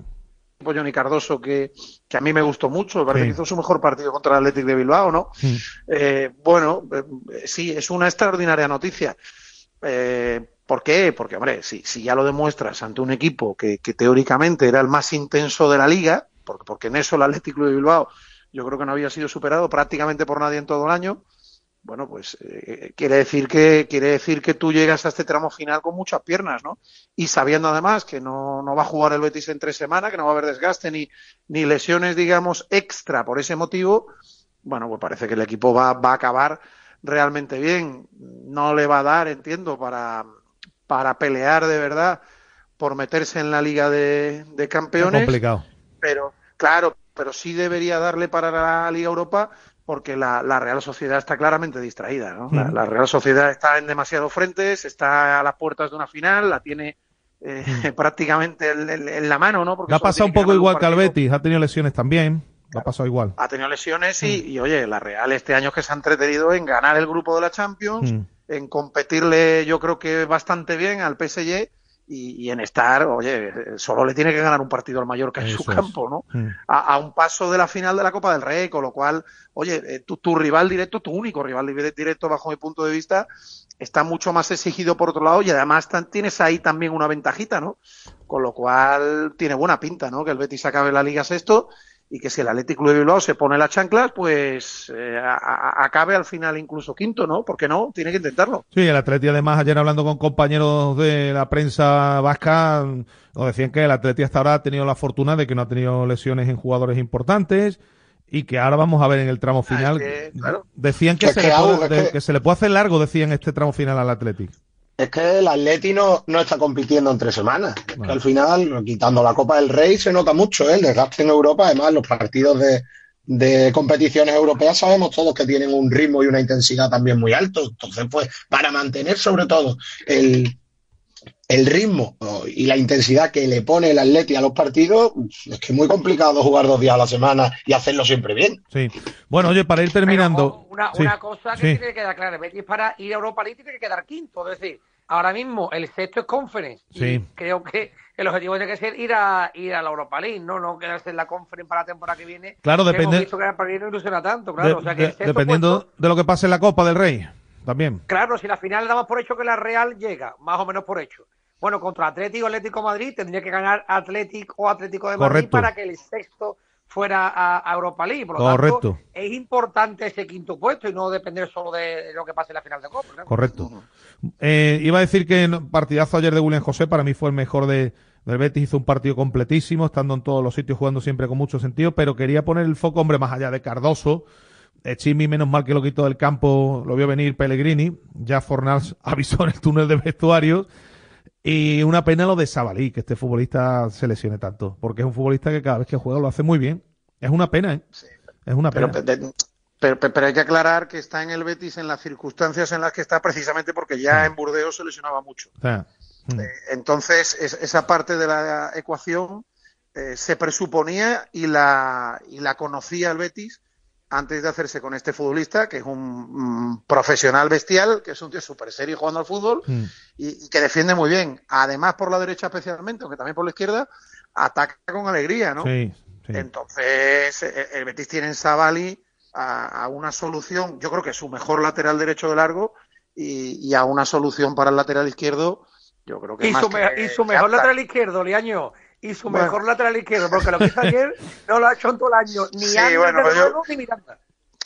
Johnny Cardoso, que, que a mí me gustó mucho, parece sí. que hizo su mejor partido contra el Atlético de Bilbao, ¿no? Sí. Eh, bueno, eh, sí, es una extraordinaria noticia. Eh, ¿Por qué? Porque, hombre, si, si ya lo demuestras ante un equipo que, que teóricamente era el más intenso de la Liga, porque, porque en eso el Atlético de Bilbao yo creo que no había sido superado prácticamente por nadie en todo el año, bueno, pues eh, quiere decir que quiere decir que tú llegas a este tramo final con muchas piernas, ¿no? Y sabiendo además que no, no va a jugar el Betis en tres semanas, que no va a haber desgaste ni, ni lesiones, digamos, extra por ese motivo, bueno, pues parece que el equipo va, va a acabar realmente bien. No le va a dar, entiendo, para, para pelear de verdad por meterse en la Liga de, de Campeones. Es complicado. Pero, claro, pero sí debería darle para la Liga Europa, porque la, la Real Sociedad está claramente distraída, ¿no? La, la Real Sociedad está en demasiados frentes, está a las puertas de una final, la tiene eh, prácticamente en, en, en la mano, ¿no? Porque ha pasado un poco igual que al Betis, ha tenido lesiones también. Ha pasado igual. Ha tenido lesiones y, mm. y, oye, la Real este año que se ha entretenido en ganar el grupo de la Champions, mm. en competirle, yo creo que bastante bien al P S G y, y en estar, oye, solo le tiene que ganar un partido al Mallorca en Eso su campo, ¿no? Mm. A, a un paso de la final de la Copa del Rey, con lo cual, oye, tu, tu rival directo, tu único rival directo, bajo mi punto de vista, está mucho más exigido por otro lado y además tienes ahí también una ventajita, ¿no? Con lo cual tiene buena pinta, ¿no? Que el Betis acabe la Liga sexto. Y que si el Atlético de Bilbao se pone las chanclas, pues eh, a, a, acabe al final incluso quinto, ¿no? Porque no, tiene que intentarlo. Sí, el Atleti además ayer hablando con compañeros de la prensa vasca, nos decían que el Atleti hasta ahora ha tenido la fortuna de que no ha tenido lesiones en jugadores importantes y que ahora vamos a ver en el tramo final. Ah, es que, claro. Decían que, es se que, le puede, de, es que... que se le puede hacer largo, decían, este tramo final al Atleti. Es que el Atleti no, no está compitiendo en tres semanas. Es que al final, quitando la Copa del Rey, se nota mucho, ¿eh? El desgaste en Europa. Además, los partidos de, de competiciones europeas sabemos todos que tienen un ritmo y una intensidad también muy alto. Entonces, pues, para mantener sobre todo el, el ritmo y la intensidad que le pone el Atleti a los partidos, es que es muy complicado jugar dos días a la semana y hacerlo siempre bien. Sí. Bueno, oye, para ir terminando... Una, sí, una cosa que sí. tiene que quedar clara, el Betis para ir a Europa League tiene que quedar quinto, es decir... Ahora mismo el sexto es Conference. Sí. Y creo que el objetivo tiene que ser ir a ir a la Europa League, no no quedarse en la Conference para la temporada que viene. Claro, depende. Hemos visto que el partido no ilusiona tanto, claro. De, o sea que de, dependiendo puesto... de lo que pase en la Copa del Rey, también. Claro, si la final damos por hecho que la Real llega, más o menos por hecho. Bueno, contra Atlético, Atlético de Madrid tendría que ganar Atlético o Atlético de Madrid. Correcto. Para que el sexto fuera a, a Europa League. Por lo Correcto. Tanto, es importante ese quinto puesto y no depender solo de lo que pase en la final de Copa, ¿no? Correcto. Eh, iba a decir que partidazo ayer de William José, para mí fue el mejor de, del Betis, hizo un partido completísimo, estando en todos los sitios, jugando siempre con mucho sentido, pero quería poner el foco, hombre, más allá de Cardoso, eh, Chimi, menos mal que lo quitó del campo, lo vio venir Pellegrini, ya Fornals avisó en el túnel de vestuarios, y una pena lo de Sabalí, que este futbolista se lesione tanto, porque es un futbolista que cada vez que juega lo hace muy bien, es una pena, ¿eh? Sí, es una pena. Pero, Pero, pero hay que aclarar que está en el Betis en las circunstancias en las que está precisamente porque ya en Burdeos se lesionaba mucho. Ah. Mm. Eh, entonces, es, esa parte de la ecuación eh, se presuponía y la, y la conocía el Betis antes de hacerse con este futbolista, que es un mm, profesional bestial, que es un tío súper serio jugando al fútbol mm. y, y que defiende muy bien. Además, por la derecha especialmente, aunque también por la izquierda, ataca con alegría, ¿no? Sí, sí. Entonces, el, el Betis tiene en Sabalí A, a una solución, yo creo que es su mejor lateral derecho de largo y, y a una solución para el lateral izquierdo, yo creo que y más su, me, que, y su mejor lateral izquierdo, Liaño, y su bueno. mejor lateral izquierdo, porque lo que hizo ayer no lo ha hecho en todo el año, ni sí, Ander, bueno, pero yo, ni Miranda.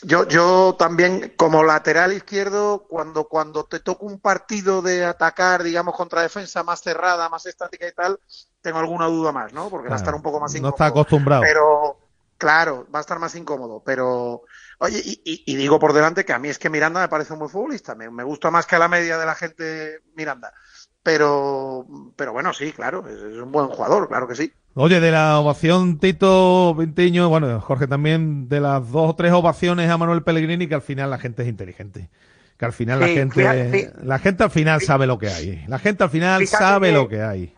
Yo, yo también, como lateral izquierdo, cuando, cuando te toca un partido de atacar, digamos, contra defensa más cerrada, más estática y tal, tengo alguna duda más, ¿no? Porque claro, va a estar un poco más incómodo. No está acostumbrado. Pero, claro, va a estar más incómodo. Pero, oye, y, y, y digo por delante que a mí es que Miranda me parece un buen futbolista. Me, me gusta más que a la media de la gente Miranda. Pero, pero bueno, sí, claro, es, es un buen jugador, claro que sí. Oye, de la ovación Tito Pintiño, bueno, Jorge también, de las dos o tres ovaciones a Manuel Pellegrini, que al final la gente es inteligente, que al final sí, la gente, fíjate, la gente al final sí, sabe lo que hay, la gente al final sabe que, lo que hay.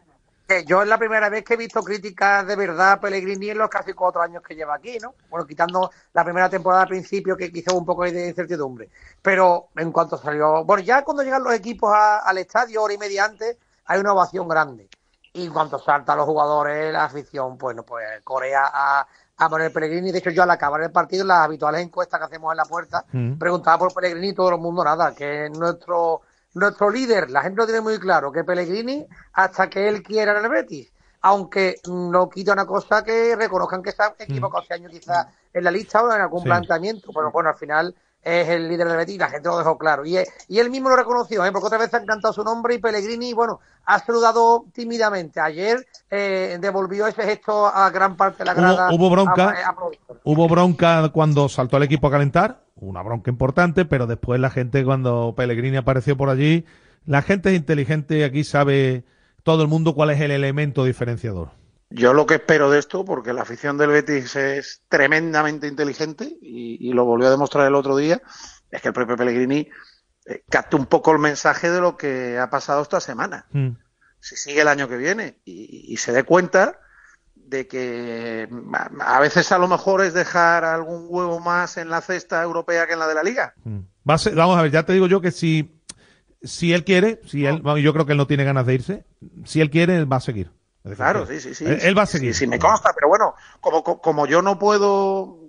Que yo es la primera vez que he visto críticas de verdad a Pellegrini en los casi cuatro años que lleva aquí, ¿no? Bueno, quitando la primera temporada al principio, que quizá un poco de incertidumbre, pero en cuanto salió, bueno, ya cuando llegan los equipos a, al estadio, hora y media antes, hay una ovación grande. Y en cuanto saltan los jugadores, la afición, bueno, pues corea a, a Manuel Pellegrini. De hecho, yo al acabar el partido, las habituales encuestas que hacemos en la puerta, mm. preguntaba por Pellegrini y todo el mundo nada, que es nuestro, nuestro líder. La gente lo tiene muy claro, que Pellegrini, hasta que él quiera en el Betis. Aunque no quita una cosa, que reconozcan que se han equivocado mm. este año quizás en la lista o en algún sí. planteamiento. Pero bueno, al final es el líder del Betis y la gente lo dejó claro. Y, y él mismo lo reconoció, ¿eh? Porque otra vez han cantado su nombre y Pellegrini, bueno, ha saludado tímidamente. Ayer eh, devolvió ese gesto a gran parte de la grada. Hubo, hubo bronca, a, a hubo bronca cuando saltó el equipo a calentar, una bronca importante, pero después la gente, cuando Pellegrini apareció por allí, la gente es inteligente, aquí sabe todo el mundo cuál es el elemento diferenciador. Yo lo que espero de esto, porque la afición del Betis es tremendamente inteligente y, y lo volvió a demostrar el otro día, es que el propio Pellegrini eh, capte un poco el mensaje de lo que ha pasado esta semana. Mm. Si sigue el año que viene y, y se dé cuenta de que a veces a lo mejor es dejar algún huevo más en la cesta europea que en la de la Liga. Mm. Va a ser, vamos a ver, ya te digo yo que si, si él quiere, si él, yo creo que él no tiene ganas de irse, si él quiere, él va a seguir. Claro, sí, sí, sí. Él va a seguir. Sí, sí, me consta, pero bueno, como, como yo no puedo,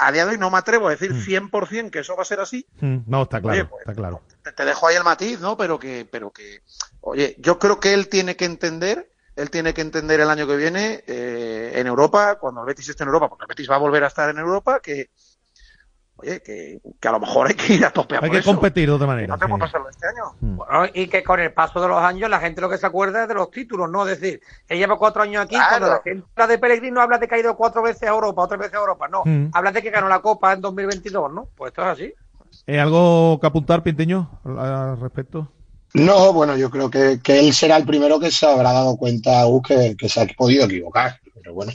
a, a día de hoy no me atrevo a decir cien por ciento que eso va a ser así. No, está claro, oye, pues, está claro. Te, te dejo ahí el matiz, ¿no? Pero que, pero que, oye, yo creo que él tiene que entender, él tiene que entender el año que viene eh, en Europa, cuando el Betis esté en Europa, porque el Betis va a volver a estar en Europa, que, oye, que, que a lo mejor hay que ir a topear por eso. Hay que competir de otra manera. No tenemos que pasarlo este año. Mm. Bueno, y que con el paso de los años la gente lo que se acuerda es de los títulos, ¿no? Es decir, él lleva cuatro años aquí, claro. Cuando la gente habla de Pellegrini no habla de que ha ido cuatro veces a Europa, otra vez a Europa, no. Mm. Habla de que ganó la Copa en dos mil veintidós, ¿no? Pues esto es así. ¿Hay algo que apuntar, Pintiño, al respecto? No, bueno, yo creo que, que él será el primero que se habrá dado cuenta, Agus, que, que se ha podido equivocar. Pero bueno,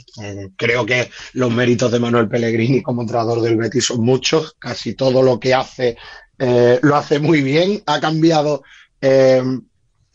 creo que los méritos de Manuel Pellegrini como entrenador del Betis son muchos. Casi todo lo que hace eh, lo hace muy bien. Ha cambiado eh,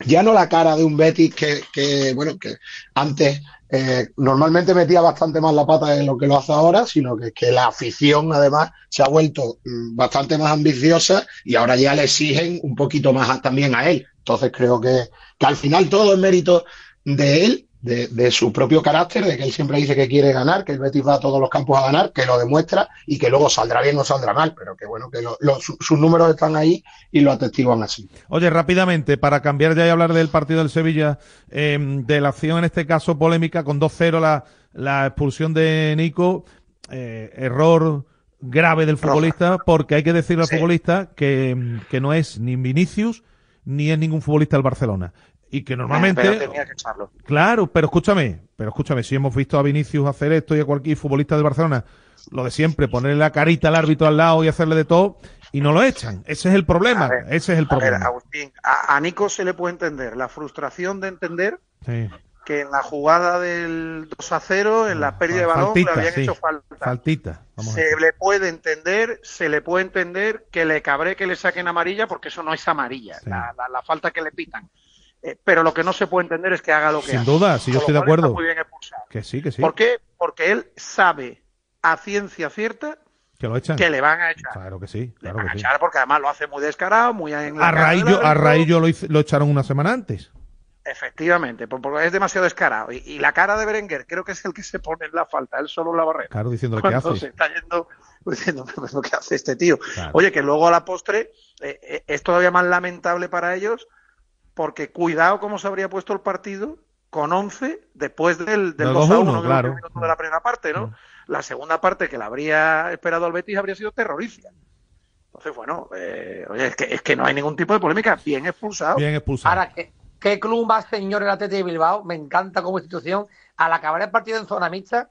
ya no la cara de un Betis que, que bueno, que antes eh, normalmente metía bastante más la pata de lo que lo hace ahora, sino que, que la afición además se ha vuelto mm, bastante más ambiciosa y ahora ya le exigen un poquito más a, también a él. Entonces creo que, que al final todo es mérito de él. De, de su propio carácter, de que él siempre dice que quiere ganar, que el Betis va a todos los campos a ganar, que lo demuestra y que luego saldrá bien o saldrá mal, pero que bueno, que lo, lo, su, sus números están ahí y lo atestiguan así. Oye, rápidamente, para cambiar ya y hablar del partido del Sevilla, eh, de la acción en este caso polémica, con dos cero la, la expulsión de Nico, eh, error grave del futbolista, Roja. Porque hay que decirle sí. al futbolista que, que no es ni Vinicius ni es ningún futbolista del Barcelona. Y que normalmente... Pero tenía que echarlo. Claro, pero escúchame, pero escúchame, si hemos visto a Vinicius hacer esto y a cualquier futbolista de Barcelona, lo de siempre, ponerle la carita al árbitro al lado y hacerle de todo, y no lo echan. Ese es el problema, ver, ese es el problema. A ver, Agustín, a, a Nico se le puede entender la frustración de entender sí. que en la jugada del dos a cero, en la pérdida faltita, de balón, le habían sí. hecho falta. Faltita. Vamos se le puede entender, se le puede entender que le cabré que le saquen amarilla, porque eso no es amarilla, sí. la, la, la falta que le pitan. Eh, pero lo que no se puede entender es que haga lo que hace. Sin duda, si yo estoy de acuerdo. Muy bien expulsado. Que sí, que sí. ¿Por qué? Porque él sabe a ciencia cierta que, lo echan. Que le van a echar. Claro que sí. Claro le van que a echar sí. porque además lo hace muy descarado, muy en la a Raillo, a Raillo lo, lo echaron una semana antes. Efectivamente, porque es demasiado descarado. Y, y la cara de Berenguer creo que es el que se pone en la falta, él solo en la barrera. Claro, diciendo lo que hace. Se está yendo, diciendo lo que hace este tío. Claro. Oye, que luego a la postre eh, eh, es todavía más lamentable para ellos. Porque cuidado cómo se habría puesto el partido con once después del, del dos a uno, claro. de la primera parte, ¿no? la segunda parte que le habría esperado al Betis habría sido terrorífica. Entonces, bueno, eh, oye, es, que, es que no hay ningún tipo de polémica. Bien expulsado. Bien expulsado. Ahora, ¿qué, qué club más señor el Atlético de Bilbao? Me encanta como institución. Al acabar el partido en zona mixta,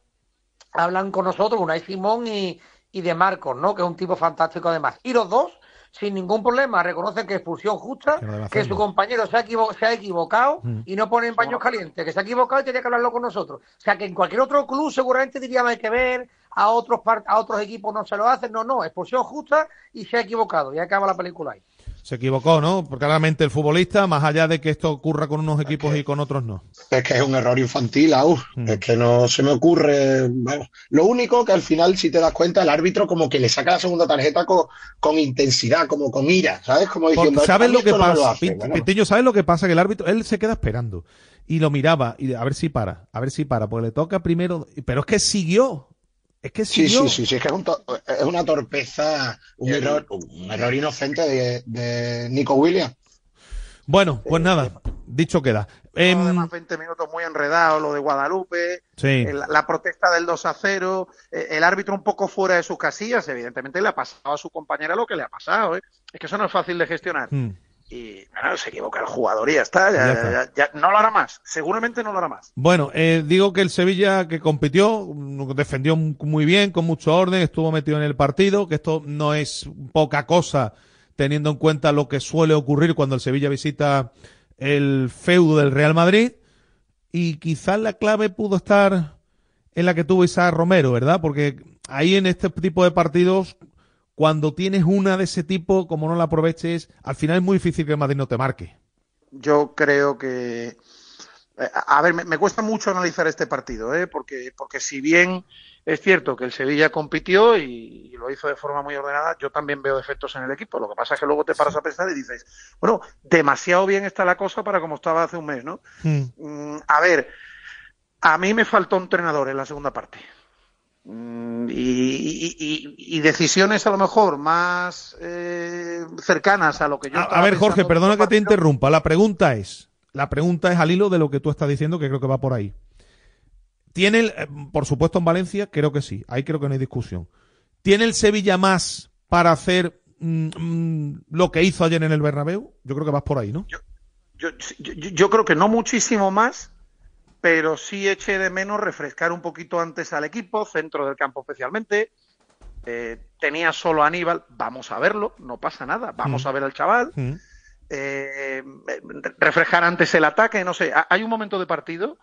hablan con nosotros, Unai Simón y, y De Marcos, ¿no? Que es un tipo fantástico además. Y los dos, sin ningún problema, reconocen que expulsión justa, que, que su compañero se ha, equivo se ha equivocado mm. y no ponen paños calientes, que se ha equivocado y tenía que hablarlo con nosotros. O sea, que en cualquier otro club seguramente diríamos hay que ver, a otros, a otros equipos no se lo hacen. No, no, expulsión justa y se ha equivocado. Y acaba la película ahí. Se equivocó, ¿no? Porque claramente el futbolista, más allá de que esto ocurra con unos equipos es que, y con otros no. Es que es un error infantil, Aú. Mm. Es que no se me ocurre. Bueno, lo único que al final, si te das cuenta, el árbitro como que le saca la segunda tarjeta con, con intensidad, como con ira, ¿sabes? Como diciendo... ¿Sabes lo que pasa? No lo hace, bueno. Peteño, ¿sabes lo que pasa? Que el árbitro, él se queda esperando y lo miraba y a ver si para, a ver si para, porque le toca primero... Pero es que siguió. Es que sí, sí, sí, sí, es que es, un to es una torpeza, un error, un error inocente de, de Nico Williams. Bueno, pues eh, nada, dicho queda. Eh, además, veinte minutos muy enredados, lo de Guadalupe, sí. la, la protesta del dos a cero, el árbitro un poco fuera de sus casillas, evidentemente le ha pasado a su compañera lo que le ha pasado, ¿eh? Es que eso no es fácil de gestionar. Mm. Y bueno, se equivoca el jugador y ya está, ya, ya está. Ya, ya, ya, no lo hará más, seguramente no lo hará más. Bueno, eh, digo que el Sevilla que compitió, defendió muy bien, con mucho orden, estuvo metido en el partido, que esto no es poca cosa teniendo en cuenta lo que suele ocurrir cuando el Sevilla visita el feudo del Real Madrid, y quizás la clave pudo estar en la que tuvo Isaac Romero, ¿verdad? Porque ahí en este tipo de partidos... Cuando tienes una de ese tipo, como no la aproveches, al final es muy difícil que el Madrid no te marque. Yo creo que... A ver, me, me cuesta mucho analizar este partido, ¿eh? Porque, porque si bien es cierto que el Sevilla compitió y, y lo hizo de forma muy ordenada, yo también veo defectos en el equipo. Lo que pasa es que luego te paras a pensar y dices, bueno, demasiado bien está la cosa para como estaba hace un mes, ¿no? Sí. Mm, a ver, a mí me faltó un entrenador en la segunda parte. Y, y, y decisiones a lo mejor más eh, cercanas a lo que yo estaba. A ver, Jorge, perdona que te interrumpa. La pregunta es, la pregunta es al hilo de lo que tú estás diciendo, que creo que va por ahí. ¿Tiene, el, por supuesto en Valencia, creo que sí, ahí creo que no hay discusión. ¿Tiene el Sevilla más para hacer mm, lo que hizo ayer en el Bernabéu? Yo creo que vas por ahí, ¿no? Yo, yo, yo, yo creo que no muchísimo más, pero sí eché de menos refrescar un poquito antes al equipo, centro del campo especialmente. Eh, tenía solo a Aníbal, vamos a verlo, no pasa nada, vamos mm. a ver al chaval. Mm. Eh, refrescar antes el ataque, no sé. Hay un momento de partido,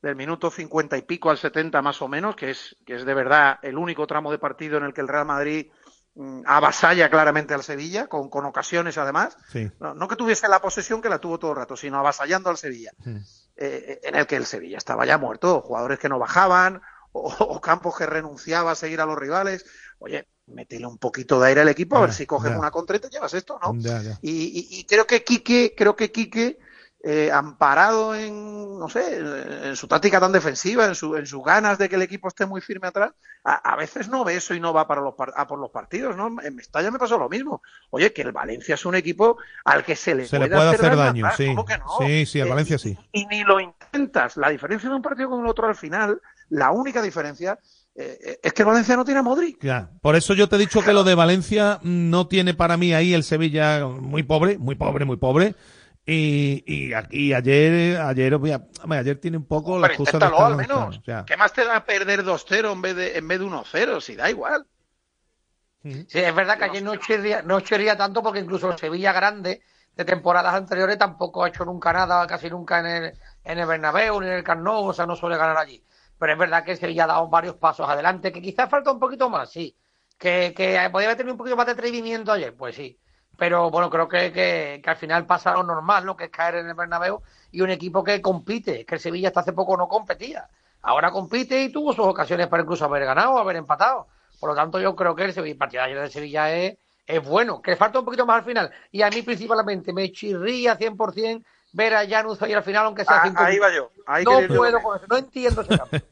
del minuto cincuenta y pico al setenta más o menos, que es, que es de verdad el único tramo de partido en el que el Real Madrid mm, avasalla claramente al Sevilla, con, con ocasiones además. Sí. No, no que tuviese la posesión que la tuvo todo el rato, sino avasallando al Sevilla. Mm. Eh, en el que el Sevilla estaba ya muerto, jugadores que no bajaban, o, o Campos que renunciaba a seguir a los rivales. Oye, métele un poquito de aire al equipo, a ah, ver si coges ya. una contra y te llevas esto, ¿no? Ya, ya. Y, y, y creo que Quique, creo que Quique eh, amparado en, no sé, en su táctica tan defensiva, en, su, en sus ganas de que el equipo esté muy firme atrás, a, a veces no ve eso y no va para los, a por los partidos, ¿no? En Mestalla me pasó lo mismo. Oye, que el Valencia es un equipo al que se le, se puede, le puede hacer, hacer daño, daño. Sí. ¿Cómo que no? Sí, sí, el Valencia eh, sí. Y, y ni lo intentas. La diferencia de un partido con el otro al final, la única diferencia eh, es que el Valencia no tiene a Modric. Ya. Por eso yo te he dicho que lo de Valencia no tiene para mí ahí el Sevilla muy pobre, muy pobre, muy pobre. Y, y, y ayer ayer ayer tiene un poco la excusa de al menos. ¿Qué más te da perder dos cero en vez de en vez de uno cero? Si da igual. Sí, es verdad que ayer no chirría, no chirría tanto porque incluso el Sevilla grande de temporadas anteriores tampoco ha hecho nunca nada, casi nunca en el, en el Bernabéu ni en el Camp Nou, o sea, no suele ganar allí. Pero es verdad que el Sevilla ha dado varios pasos adelante, que quizás falta un poquito más, sí. Que, que podía haber tenido un poquito más de atrevimiento ayer, pues sí. Pero bueno, creo que, que, que al final pasa lo normal, ¿no? Que es caer en el Bernabéu y un equipo que compite, que el Sevilla hasta hace poco no competía. Ahora compite y tuvo sus ocasiones para incluso haber ganado, haber empatado. Por lo tanto, yo creo que el, Sevilla, el partido de ayer de Sevilla es, es bueno, que le falta un poquito más al final. Y a mí principalmente me chirría cien por cien ver a Januzaj y al final, aunque sea cinco. Ah, ahí va yo. Ahí no puedo con eso, no entiendo ese cambio.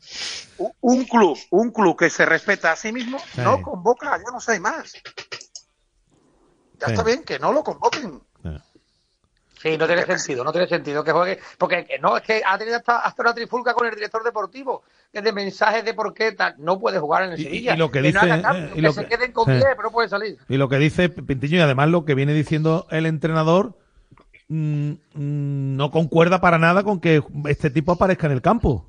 Un club, un club que se respeta a sí mismo, sí. no convoca a Januzaj más. Ya sí. está bien, que no lo convoquen. Sí. Sí, no tiene sentido, no tiene sentido que juegue, porque no, es que ha tenido hasta, hasta una trifulca con el director deportivo, que es de mensajes de por qué tal, no puede jugar en el Sevilla, y, y lo que, que dice, no haga cambio, y lo que, que se queden con diez, eh, pero no puede salir. Y lo que dice Pintiño, y además lo que viene diciendo el entrenador, mmm, no concuerda para nada con que este tipo aparezca en el campo.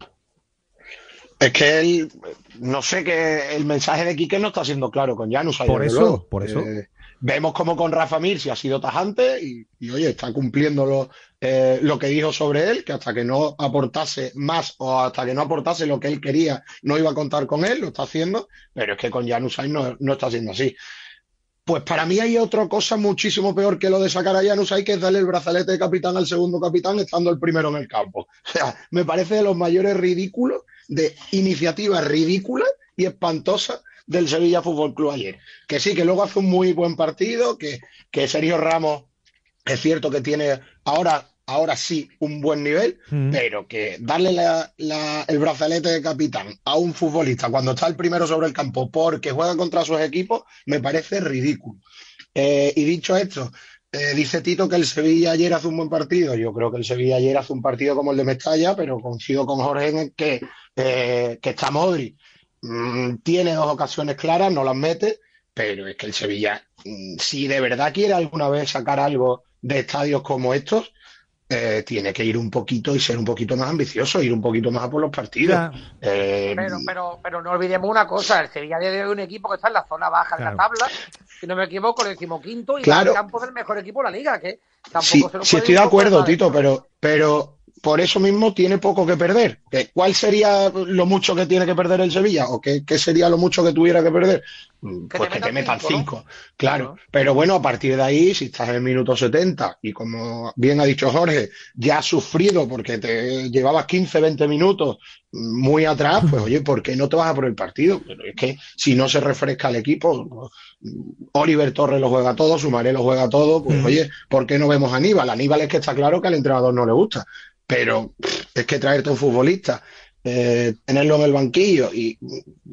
Es que él, no sé, que el mensaje de Quique no está siendo claro con Januzaj. Por eso, luego. por eso. Eh, Vemos como con Rafa Mir si ha sido tajante y, y oye, está cumpliendo lo, eh, lo que dijo sobre él, que hasta que no aportase más o hasta que no aportase lo que él quería no iba a contar con él, lo está haciendo, pero es que con Januzaj no, no está siendo así. Pues para mí hay otra cosa muchísimo peor que lo de sacar a Januzaj, que es darle el brazalete de capitán al segundo capitán estando el primero en el campo. O sea, me parece de los mayores ridículos, de iniciativas ridículas y espantosas del Sevilla Fútbol Club ayer. Que sí, que luego hace un muy buen partido, que, que Sergio Ramos es cierto que tiene ahora, ahora sí un buen nivel, mm. pero que darle la, la, el brazalete de capitán a un futbolista cuando está el primero sobre el campo porque juega contra sus equipos, me parece ridículo. Eh, y dicho esto, eh, dice Tito que el Sevilla ayer hace un buen partido. Yo creo que el Sevilla ayer hace un partido como el de Mestalla, pero coincido con Jorge en que, eh, que está Modric. Tiene dos ocasiones claras, no las mete, pero es que el Sevilla, si de verdad quiere alguna vez sacar algo de estadios como estos, eh, tiene que ir un poquito y ser un poquito más ambicioso, ir un poquito más a por los partidos. Eh, pero, pero, pero no olvidemos una cosa, el Sevilla es un equipo que está en la zona baja de claro. la tabla, si no me equivoco, el decimoquinto, y claro. el campo es el mejor equipo de la liga, que tampoco sí, se lo sí estoy de acuerdo, Tito, pero... pero... por eso mismo tiene poco que perder. ¿Cuál sería lo mucho que tiene que perder el Sevilla? ¿O qué, qué sería lo mucho que tuviera que perder? Pues que te metan cinco, claro. Pero bueno, a partir de ahí, si estás en el minuto setenta, y como bien ha dicho Jorge, ya has sufrido porque te llevabas quince, veinte minutos muy atrás, pues oye, ¿por qué no te vas a por el partido? Pero es que si no se refresca el equipo, Oliver Torres lo juega todo, Sumaré lo juega todo, pues oye, ¿por qué no vemos a Aníbal? Aníbal es que está claro que al entrenador no le gusta. Pero es que traerte a un futbolista, eh, tenerlo en el banquillo y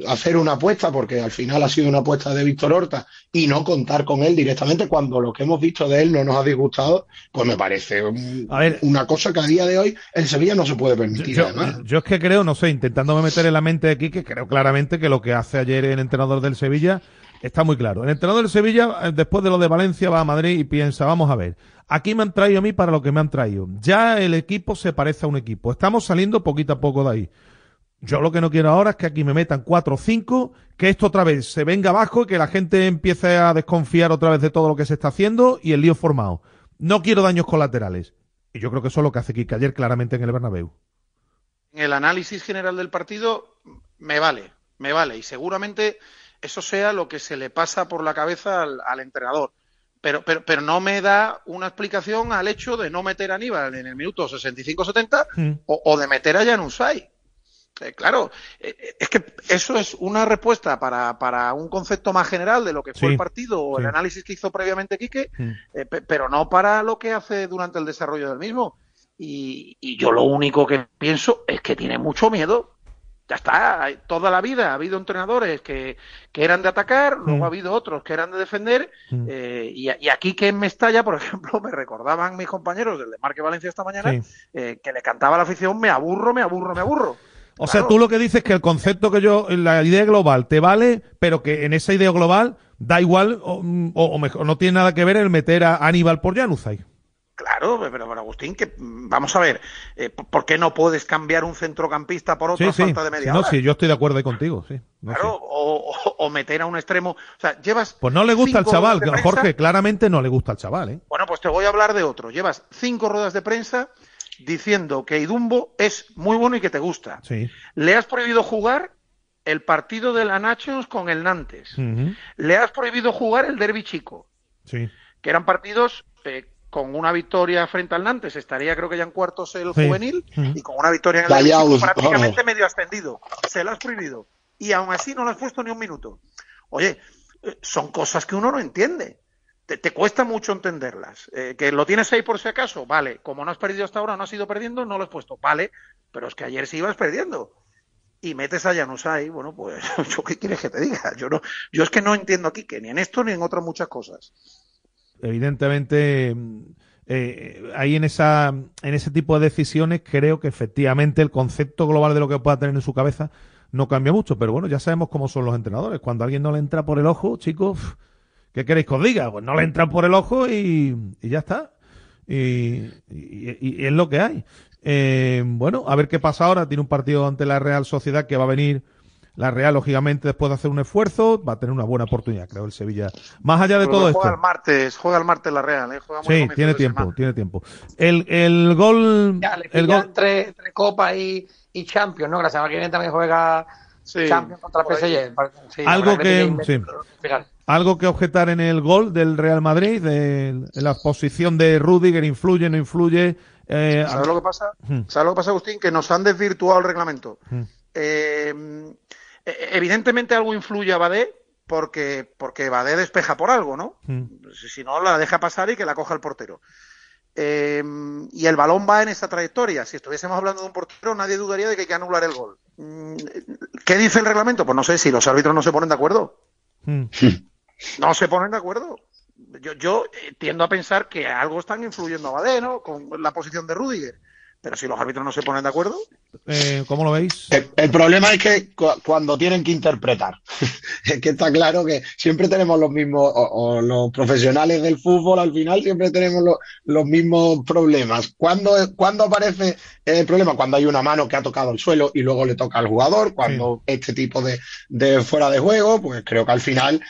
hacer una apuesta, porque al final ha sido una apuesta de Víctor Horta, y no contar con él directamente cuando lo que hemos visto de él no nos ha disgustado, pues me parece un, a ver, una cosa que a día de hoy el Sevilla no se puede permitir. Yo, además. yo es que creo, no sé, intentándome meter en la mente de Quique, creo claramente que lo que hace ayer el entrenador del Sevilla está muy claro. El entrenador del Sevilla, después de lo de Valencia, va a Madrid y piensa, vamos a ver, aquí me han traído a mí para lo que me han traído. Ya el equipo se parece a un equipo. Estamos saliendo poquito a poco de ahí. Yo lo que no quiero ahora es que aquí me metan cuatro o cinco, que esto otra vez se venga abajo y que la gente empiece a desconfiar otra vez de todo lo que se está haciendo y el lío formado. No quiero daños colaterales. Y yo creo que eso es lo que hace Quique ayer claramente en el Bernabéu. En el análisis general del partido me vale, me vale. Y seguramente eso sea lo que se le pasa por la cabeza al, al entrenador. Pero, pero, pero no me da una explicación al hecho de no meter a Aníbal en el minuto sesenta y cinco setenta mm. o, o de meter a Januzaj. Eh, claro, eh, es que eso es una respuesta para, para un concepto más general de lo que fue sí, el partido o sí. el análisis que hizo previamente Quique, mm. eh, pe, pero no para lo que hace durante el desarrollo del mismo. Y, y yo lo único que pienso es que tiene mucho miedo. Ya está, toda la vida ha habido entrenadores que, que eran de atacar, luego mm. ha habido otros que eran de defender, mm. eh, y, y aquí que en Mestalla, por ejemplo, me recordaban mis compañeros del Demarque Valencia esta mañana, sí. eh, que le cantaba a la afición, me aburro, me aburro, me aburro. O claro. sea, tú lo que dices es que el concepto que yo, la idea global te vale, pero que en esa idea global da igual, o, o, o mejor, no tiene nada que ver el meter a Aníbal por Januzaj. Claro, pero, pero Agustín, que vamos a ver, eh, ¿por qué no puedes cambiar un centrocampista por otra sí, falta sí. de media hora? No, sí, yo estoy de acuerdo ahí contigo, sí. No, claro, sí. O, o meter a un extremo, o sea, llevas... Pues no le gusta al chaval, Jorge, claramente no le gusta al chaval, ¿eh? Bueno, pues te voy a hablar de otro, llevas cinco ruedas de prensa diciendo que Idumbo es muy bueno y que te gusta. Sí. Le has prohibido jugar el partido de la Nations con el Nantes, uh-huh. le has prohibido jugar el derbi chico, sí. que eran partidos... Eh, con una victoria frente al Nantes, estaría creo que ya en cuartos el sí. juvenil, y con una victoria en el Atlético, prácticamente vamos. medio ascendido. Se lo has prohibido. Y aún así no lo has puesto ni un minuto. Oye, son cosas que uno no entiende. Te, te cuesta mucho entenderlas. Eh, que lo tienes ahí por si acaso, vale. Como no has perdido hasta ahora, no has ido perdiendo, no lo has puesto. Vale, pero es que ayer sí ibas perdiendo. Y metes a Januzaj, bueno, pues, ¿yo qué quieres que te diga? Yo no, yo es que no entiendo aquí, que ni en esto ni en otras muchas cosas. Evidentemente, eh, ahí en esa en ese tipo de decisiones creo que efectivamente el concepto global de lo que pueda tener en su cabeza no cambia mucho, pero bueno, ya sabemos cómo son los entrenadores. Cuando a alguien no le entra por el ojo, chicos, ¿qué queréis que os diga? Pues no le entran por el ojo y, y ya está. Y, y, y es lo que hay. Eh, bueno, a ver qué pasa ahora. Tiene un partido ante la Real Sociedad, que va a venir la Real, lógicamente, después de hacer un esfuerzo, va a tener una buena oportunidad, creo, el Sevilla. Más allá de Pero todo juega esto. Juega el martes, juega el martes la Real, ¿eh? Juega muy sí, tiene tiempo, semana. tiene tiempo. El, el gol... Ya, le el gol... Entre, entre Copa y, y Champions, ¿no? La semana que viene también juega sí, Champions contra P S G. Sí, algo que... Sí. Algo que objetar en el gol del Real Madrid, de, en la posición de Rüdiger, ¿influye, no influye? Eh, ¿Sabes lo que pasa? Hmm. ¿Sabes lo que pasa, Agustín? Que nos han desvirtuado el reglamento. Hmm. Eh... Evidentemente algo influye a Badé, porque, porque Badé despeja por algo, ¿no? Mm. Si no, la deja pasar y que la coja el portero. Eh, y el balón va en esa trayectoria. Si estuviésemos hablando de un portero, nadie dudaría de que hay que anular el gol. ¿Qué dice el reglamento? Pues no sé, si los árbitros no se ponen de acuerdo. Mm. No se ponen de acuerdo. Yo, yo tiendo a pensar que algo están influyendo a Badé, ¿no? Con la posición de Rüdiger. Pero si los árbitros no se ponen de acuerdo... Eh, ¿Cómo lo veis? El, el problema es que cu cuando tienen que interpretar. Es que está claro que siempre tenemos los mismos... O, o los profesionales del fútbol, al final, siempre tenemos lo, los mismos problemas. ¿Cuándo, ¿cuándo aparece el problema? Cuando hay una mano que ha tocado el suelo y luego le toca al jugador. Cuando sí. Este tipo de, de fuera de juego, pues creo que al final...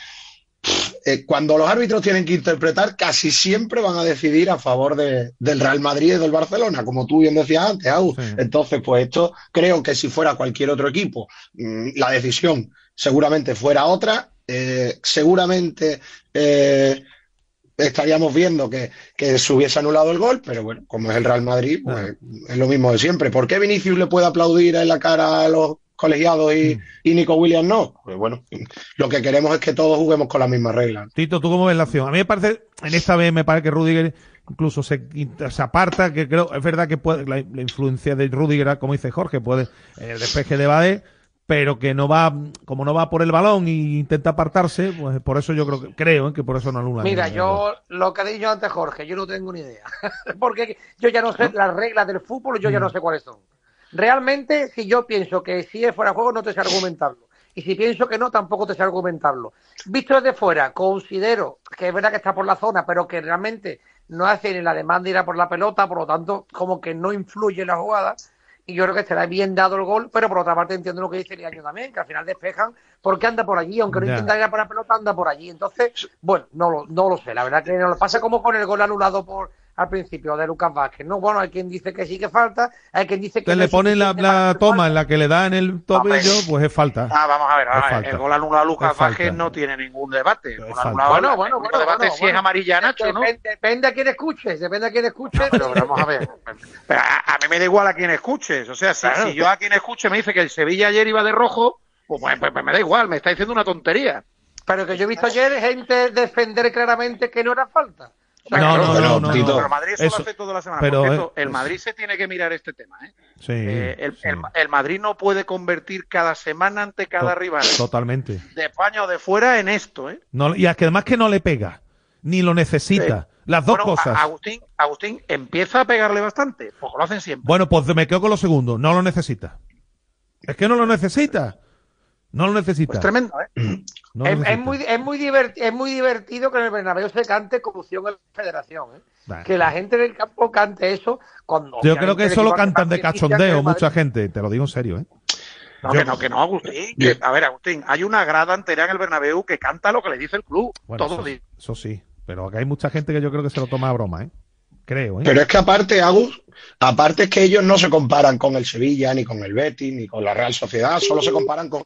Eh, cuando los árbitros tienen que interpretar, casi siempre van a decidir a favor de, del Real Madrid y del Barcelona, como tú bien decías antes, Agus. Sí. Entonces, pues esto creo que si fuera cualquier otro equipo, mmm, la decisión seguramente fuera otra, eh, seguramente eh, estaríamos viendo que, que se hubiese anulado el gol, pero bueno, como es el Real Madrid, pues ah. es lo mismo de siempre. ¿Por qué Vinicius le puede aplaudir en la cara a los colegiados y, y Nico Williams no? Pues bueno, lo que queremos es que todos juguemos con las mismas reglas. Tito, ¿tú cómo ves la acción? A mí me parece, en esta vez me parece que Rüdiger incluso se, se aparta, que creo, es verdad que puede, la, la influencia de Rüdiger, como dice Jorge, puede en el despeje de Badé, pero que no va, como no va por el balón e intenta apartarse, pues por eso yo creo que, creo, ¿eh? que por eso no anula. Mira, yo lo que he dicho antes, Jorge, yo no tengo ni idea, porque yo ya no sé las reglas del fútbol, yo ya no sé cuáles son. Realmente, si yo pienso que si es fuera de juego, no te sé argumentarlo. Y si pienso que no, tampoco te sé argumentarlo. Visto desde fuera, considero que es verdad que está por la zona, pero que realmente no hace ni la demanda ir a por la pelota, por lo tanto, como que no influye en la jugada. Y yo creo que estará bien dado el gol, pero por otra parte entiendo lo que dice el año también, que al final despejan porque anda por allí, aunque no yeah. intenta ir a por la pelota, anda por allí. Entonces, bueno, no lo, no lo sé. La verdad que no lo pasa como con el gol anulado por... al principio de Lucas Vázquez, ¿no? Bueno, hay quien dice que sí que falta, hay quien dice que... Entonces no le ponen la, la toma falta. En la que le dan el tobillo, pues es falta. Ah, vamos a ver, a ver el gol anulado a Lucas Vázquez no tiene ningún debate. Bueno, bueno, bueno. El debate bueno, si bueno. es amarilla, Nacho, ¿no? Depende, depende a quién escuches, depende a quién escuches. No, pero vamos a ver, pero a, a mí me da igual a quién escuches, o sea, si, claro. si yo a quien escuche me dice que el Sevilla ayer iba de rojo, pues, pues, pues me da igual, me está diciendo una tontería. Pero que yo he visto ayer gente defender claramente que no era falta. No, no, no, no, no, Tito. Pero Madrid eso, eso lo hace toda la semana. Pero, cierto, eh, el Madrid se tiene que mirar este tema, ¿eh? Sí, eh el, sí. el, el Madrid no puede convertir cada semana ante cada to rival. Totalmente. De España o de fuera en esto, ¿eh? No, y además que no le pega, ni lo necesita. Sí. Las dos bueno, cosas. Agustín, Agustín empieza a pegarle bastante, porque lo hacen siempre. Bueno, pues me quedo con lo segundo. No lo necesita. Es que no lo necesita. No lo necesita. Pues tremendo, ¿eh? No es, es, muy, es, muy es muy divertido que en el Bernabéu se cante corrupción en la federación, ¿eh? Vale. Que la gente del campo cante eso. Cuando yo creo que eso lo cantan de cachondeo mucha gente, te lo digo en serio, ¿eh? No, yo... que no, que no, Agustín. Que, a ver, Agustín, hay una grada entera en el Bernabéu que canta lo que le dice el club. Bueno, todo eso, eso sí, pero acá hay mucha gente que yo creo que se lo toma a broma, ¿eh? Creo, ¿eh? Pero es que aparte, Agus, aparte es que ellos no se comparan con el Sevilla, ni con el Betis, ni con la Real Sociedad, solo se comparan con...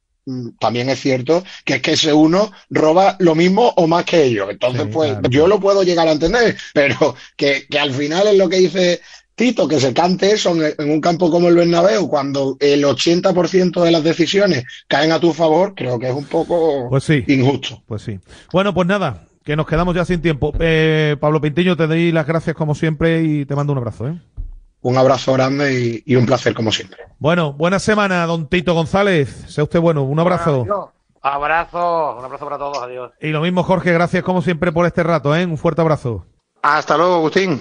También es cierto que es que ese uno roba lo mismo o más que ellos. Entonces, sí, pues, claro. yo lo puedo llegar a entender, pero que, que al final es lo que dice Tito, que se cante eso en, en un campo como el Bernabéu, cuando el ochenta por ciento de las decisiones caen a tu favor, creo que es un poco pues sí. injusto. Pues sí. Bueno, pues nada, que nos quedamos ya sin tiempo. Eh, Pablo Pintiño, te doy las gracias como siempre y te mando un abrazo, ¿eh? Un abrazo grande y, y un placer, como siempre. Bueno, buena semana, don Tito González. Sea usted bueno, un abrazo. Bueno, abrazo, un abrazo para todos, adiós. Y lo mismo, Jorge, gracias como siempre por este rato, ¿eh? Un fuerte abrazo. Hasta luego, Agustín.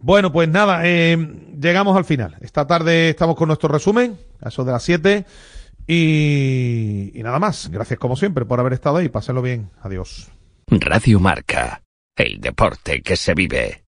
Bueno, pues nada, eh, llegamos al final. Esta tarde estamos con nuestro resumen, a eso de las siete. Y, y nada más. Gracias como siempre por haber estado ahí. Pásenlo bien. Adiós. Radio Marca, el deporte que se vive.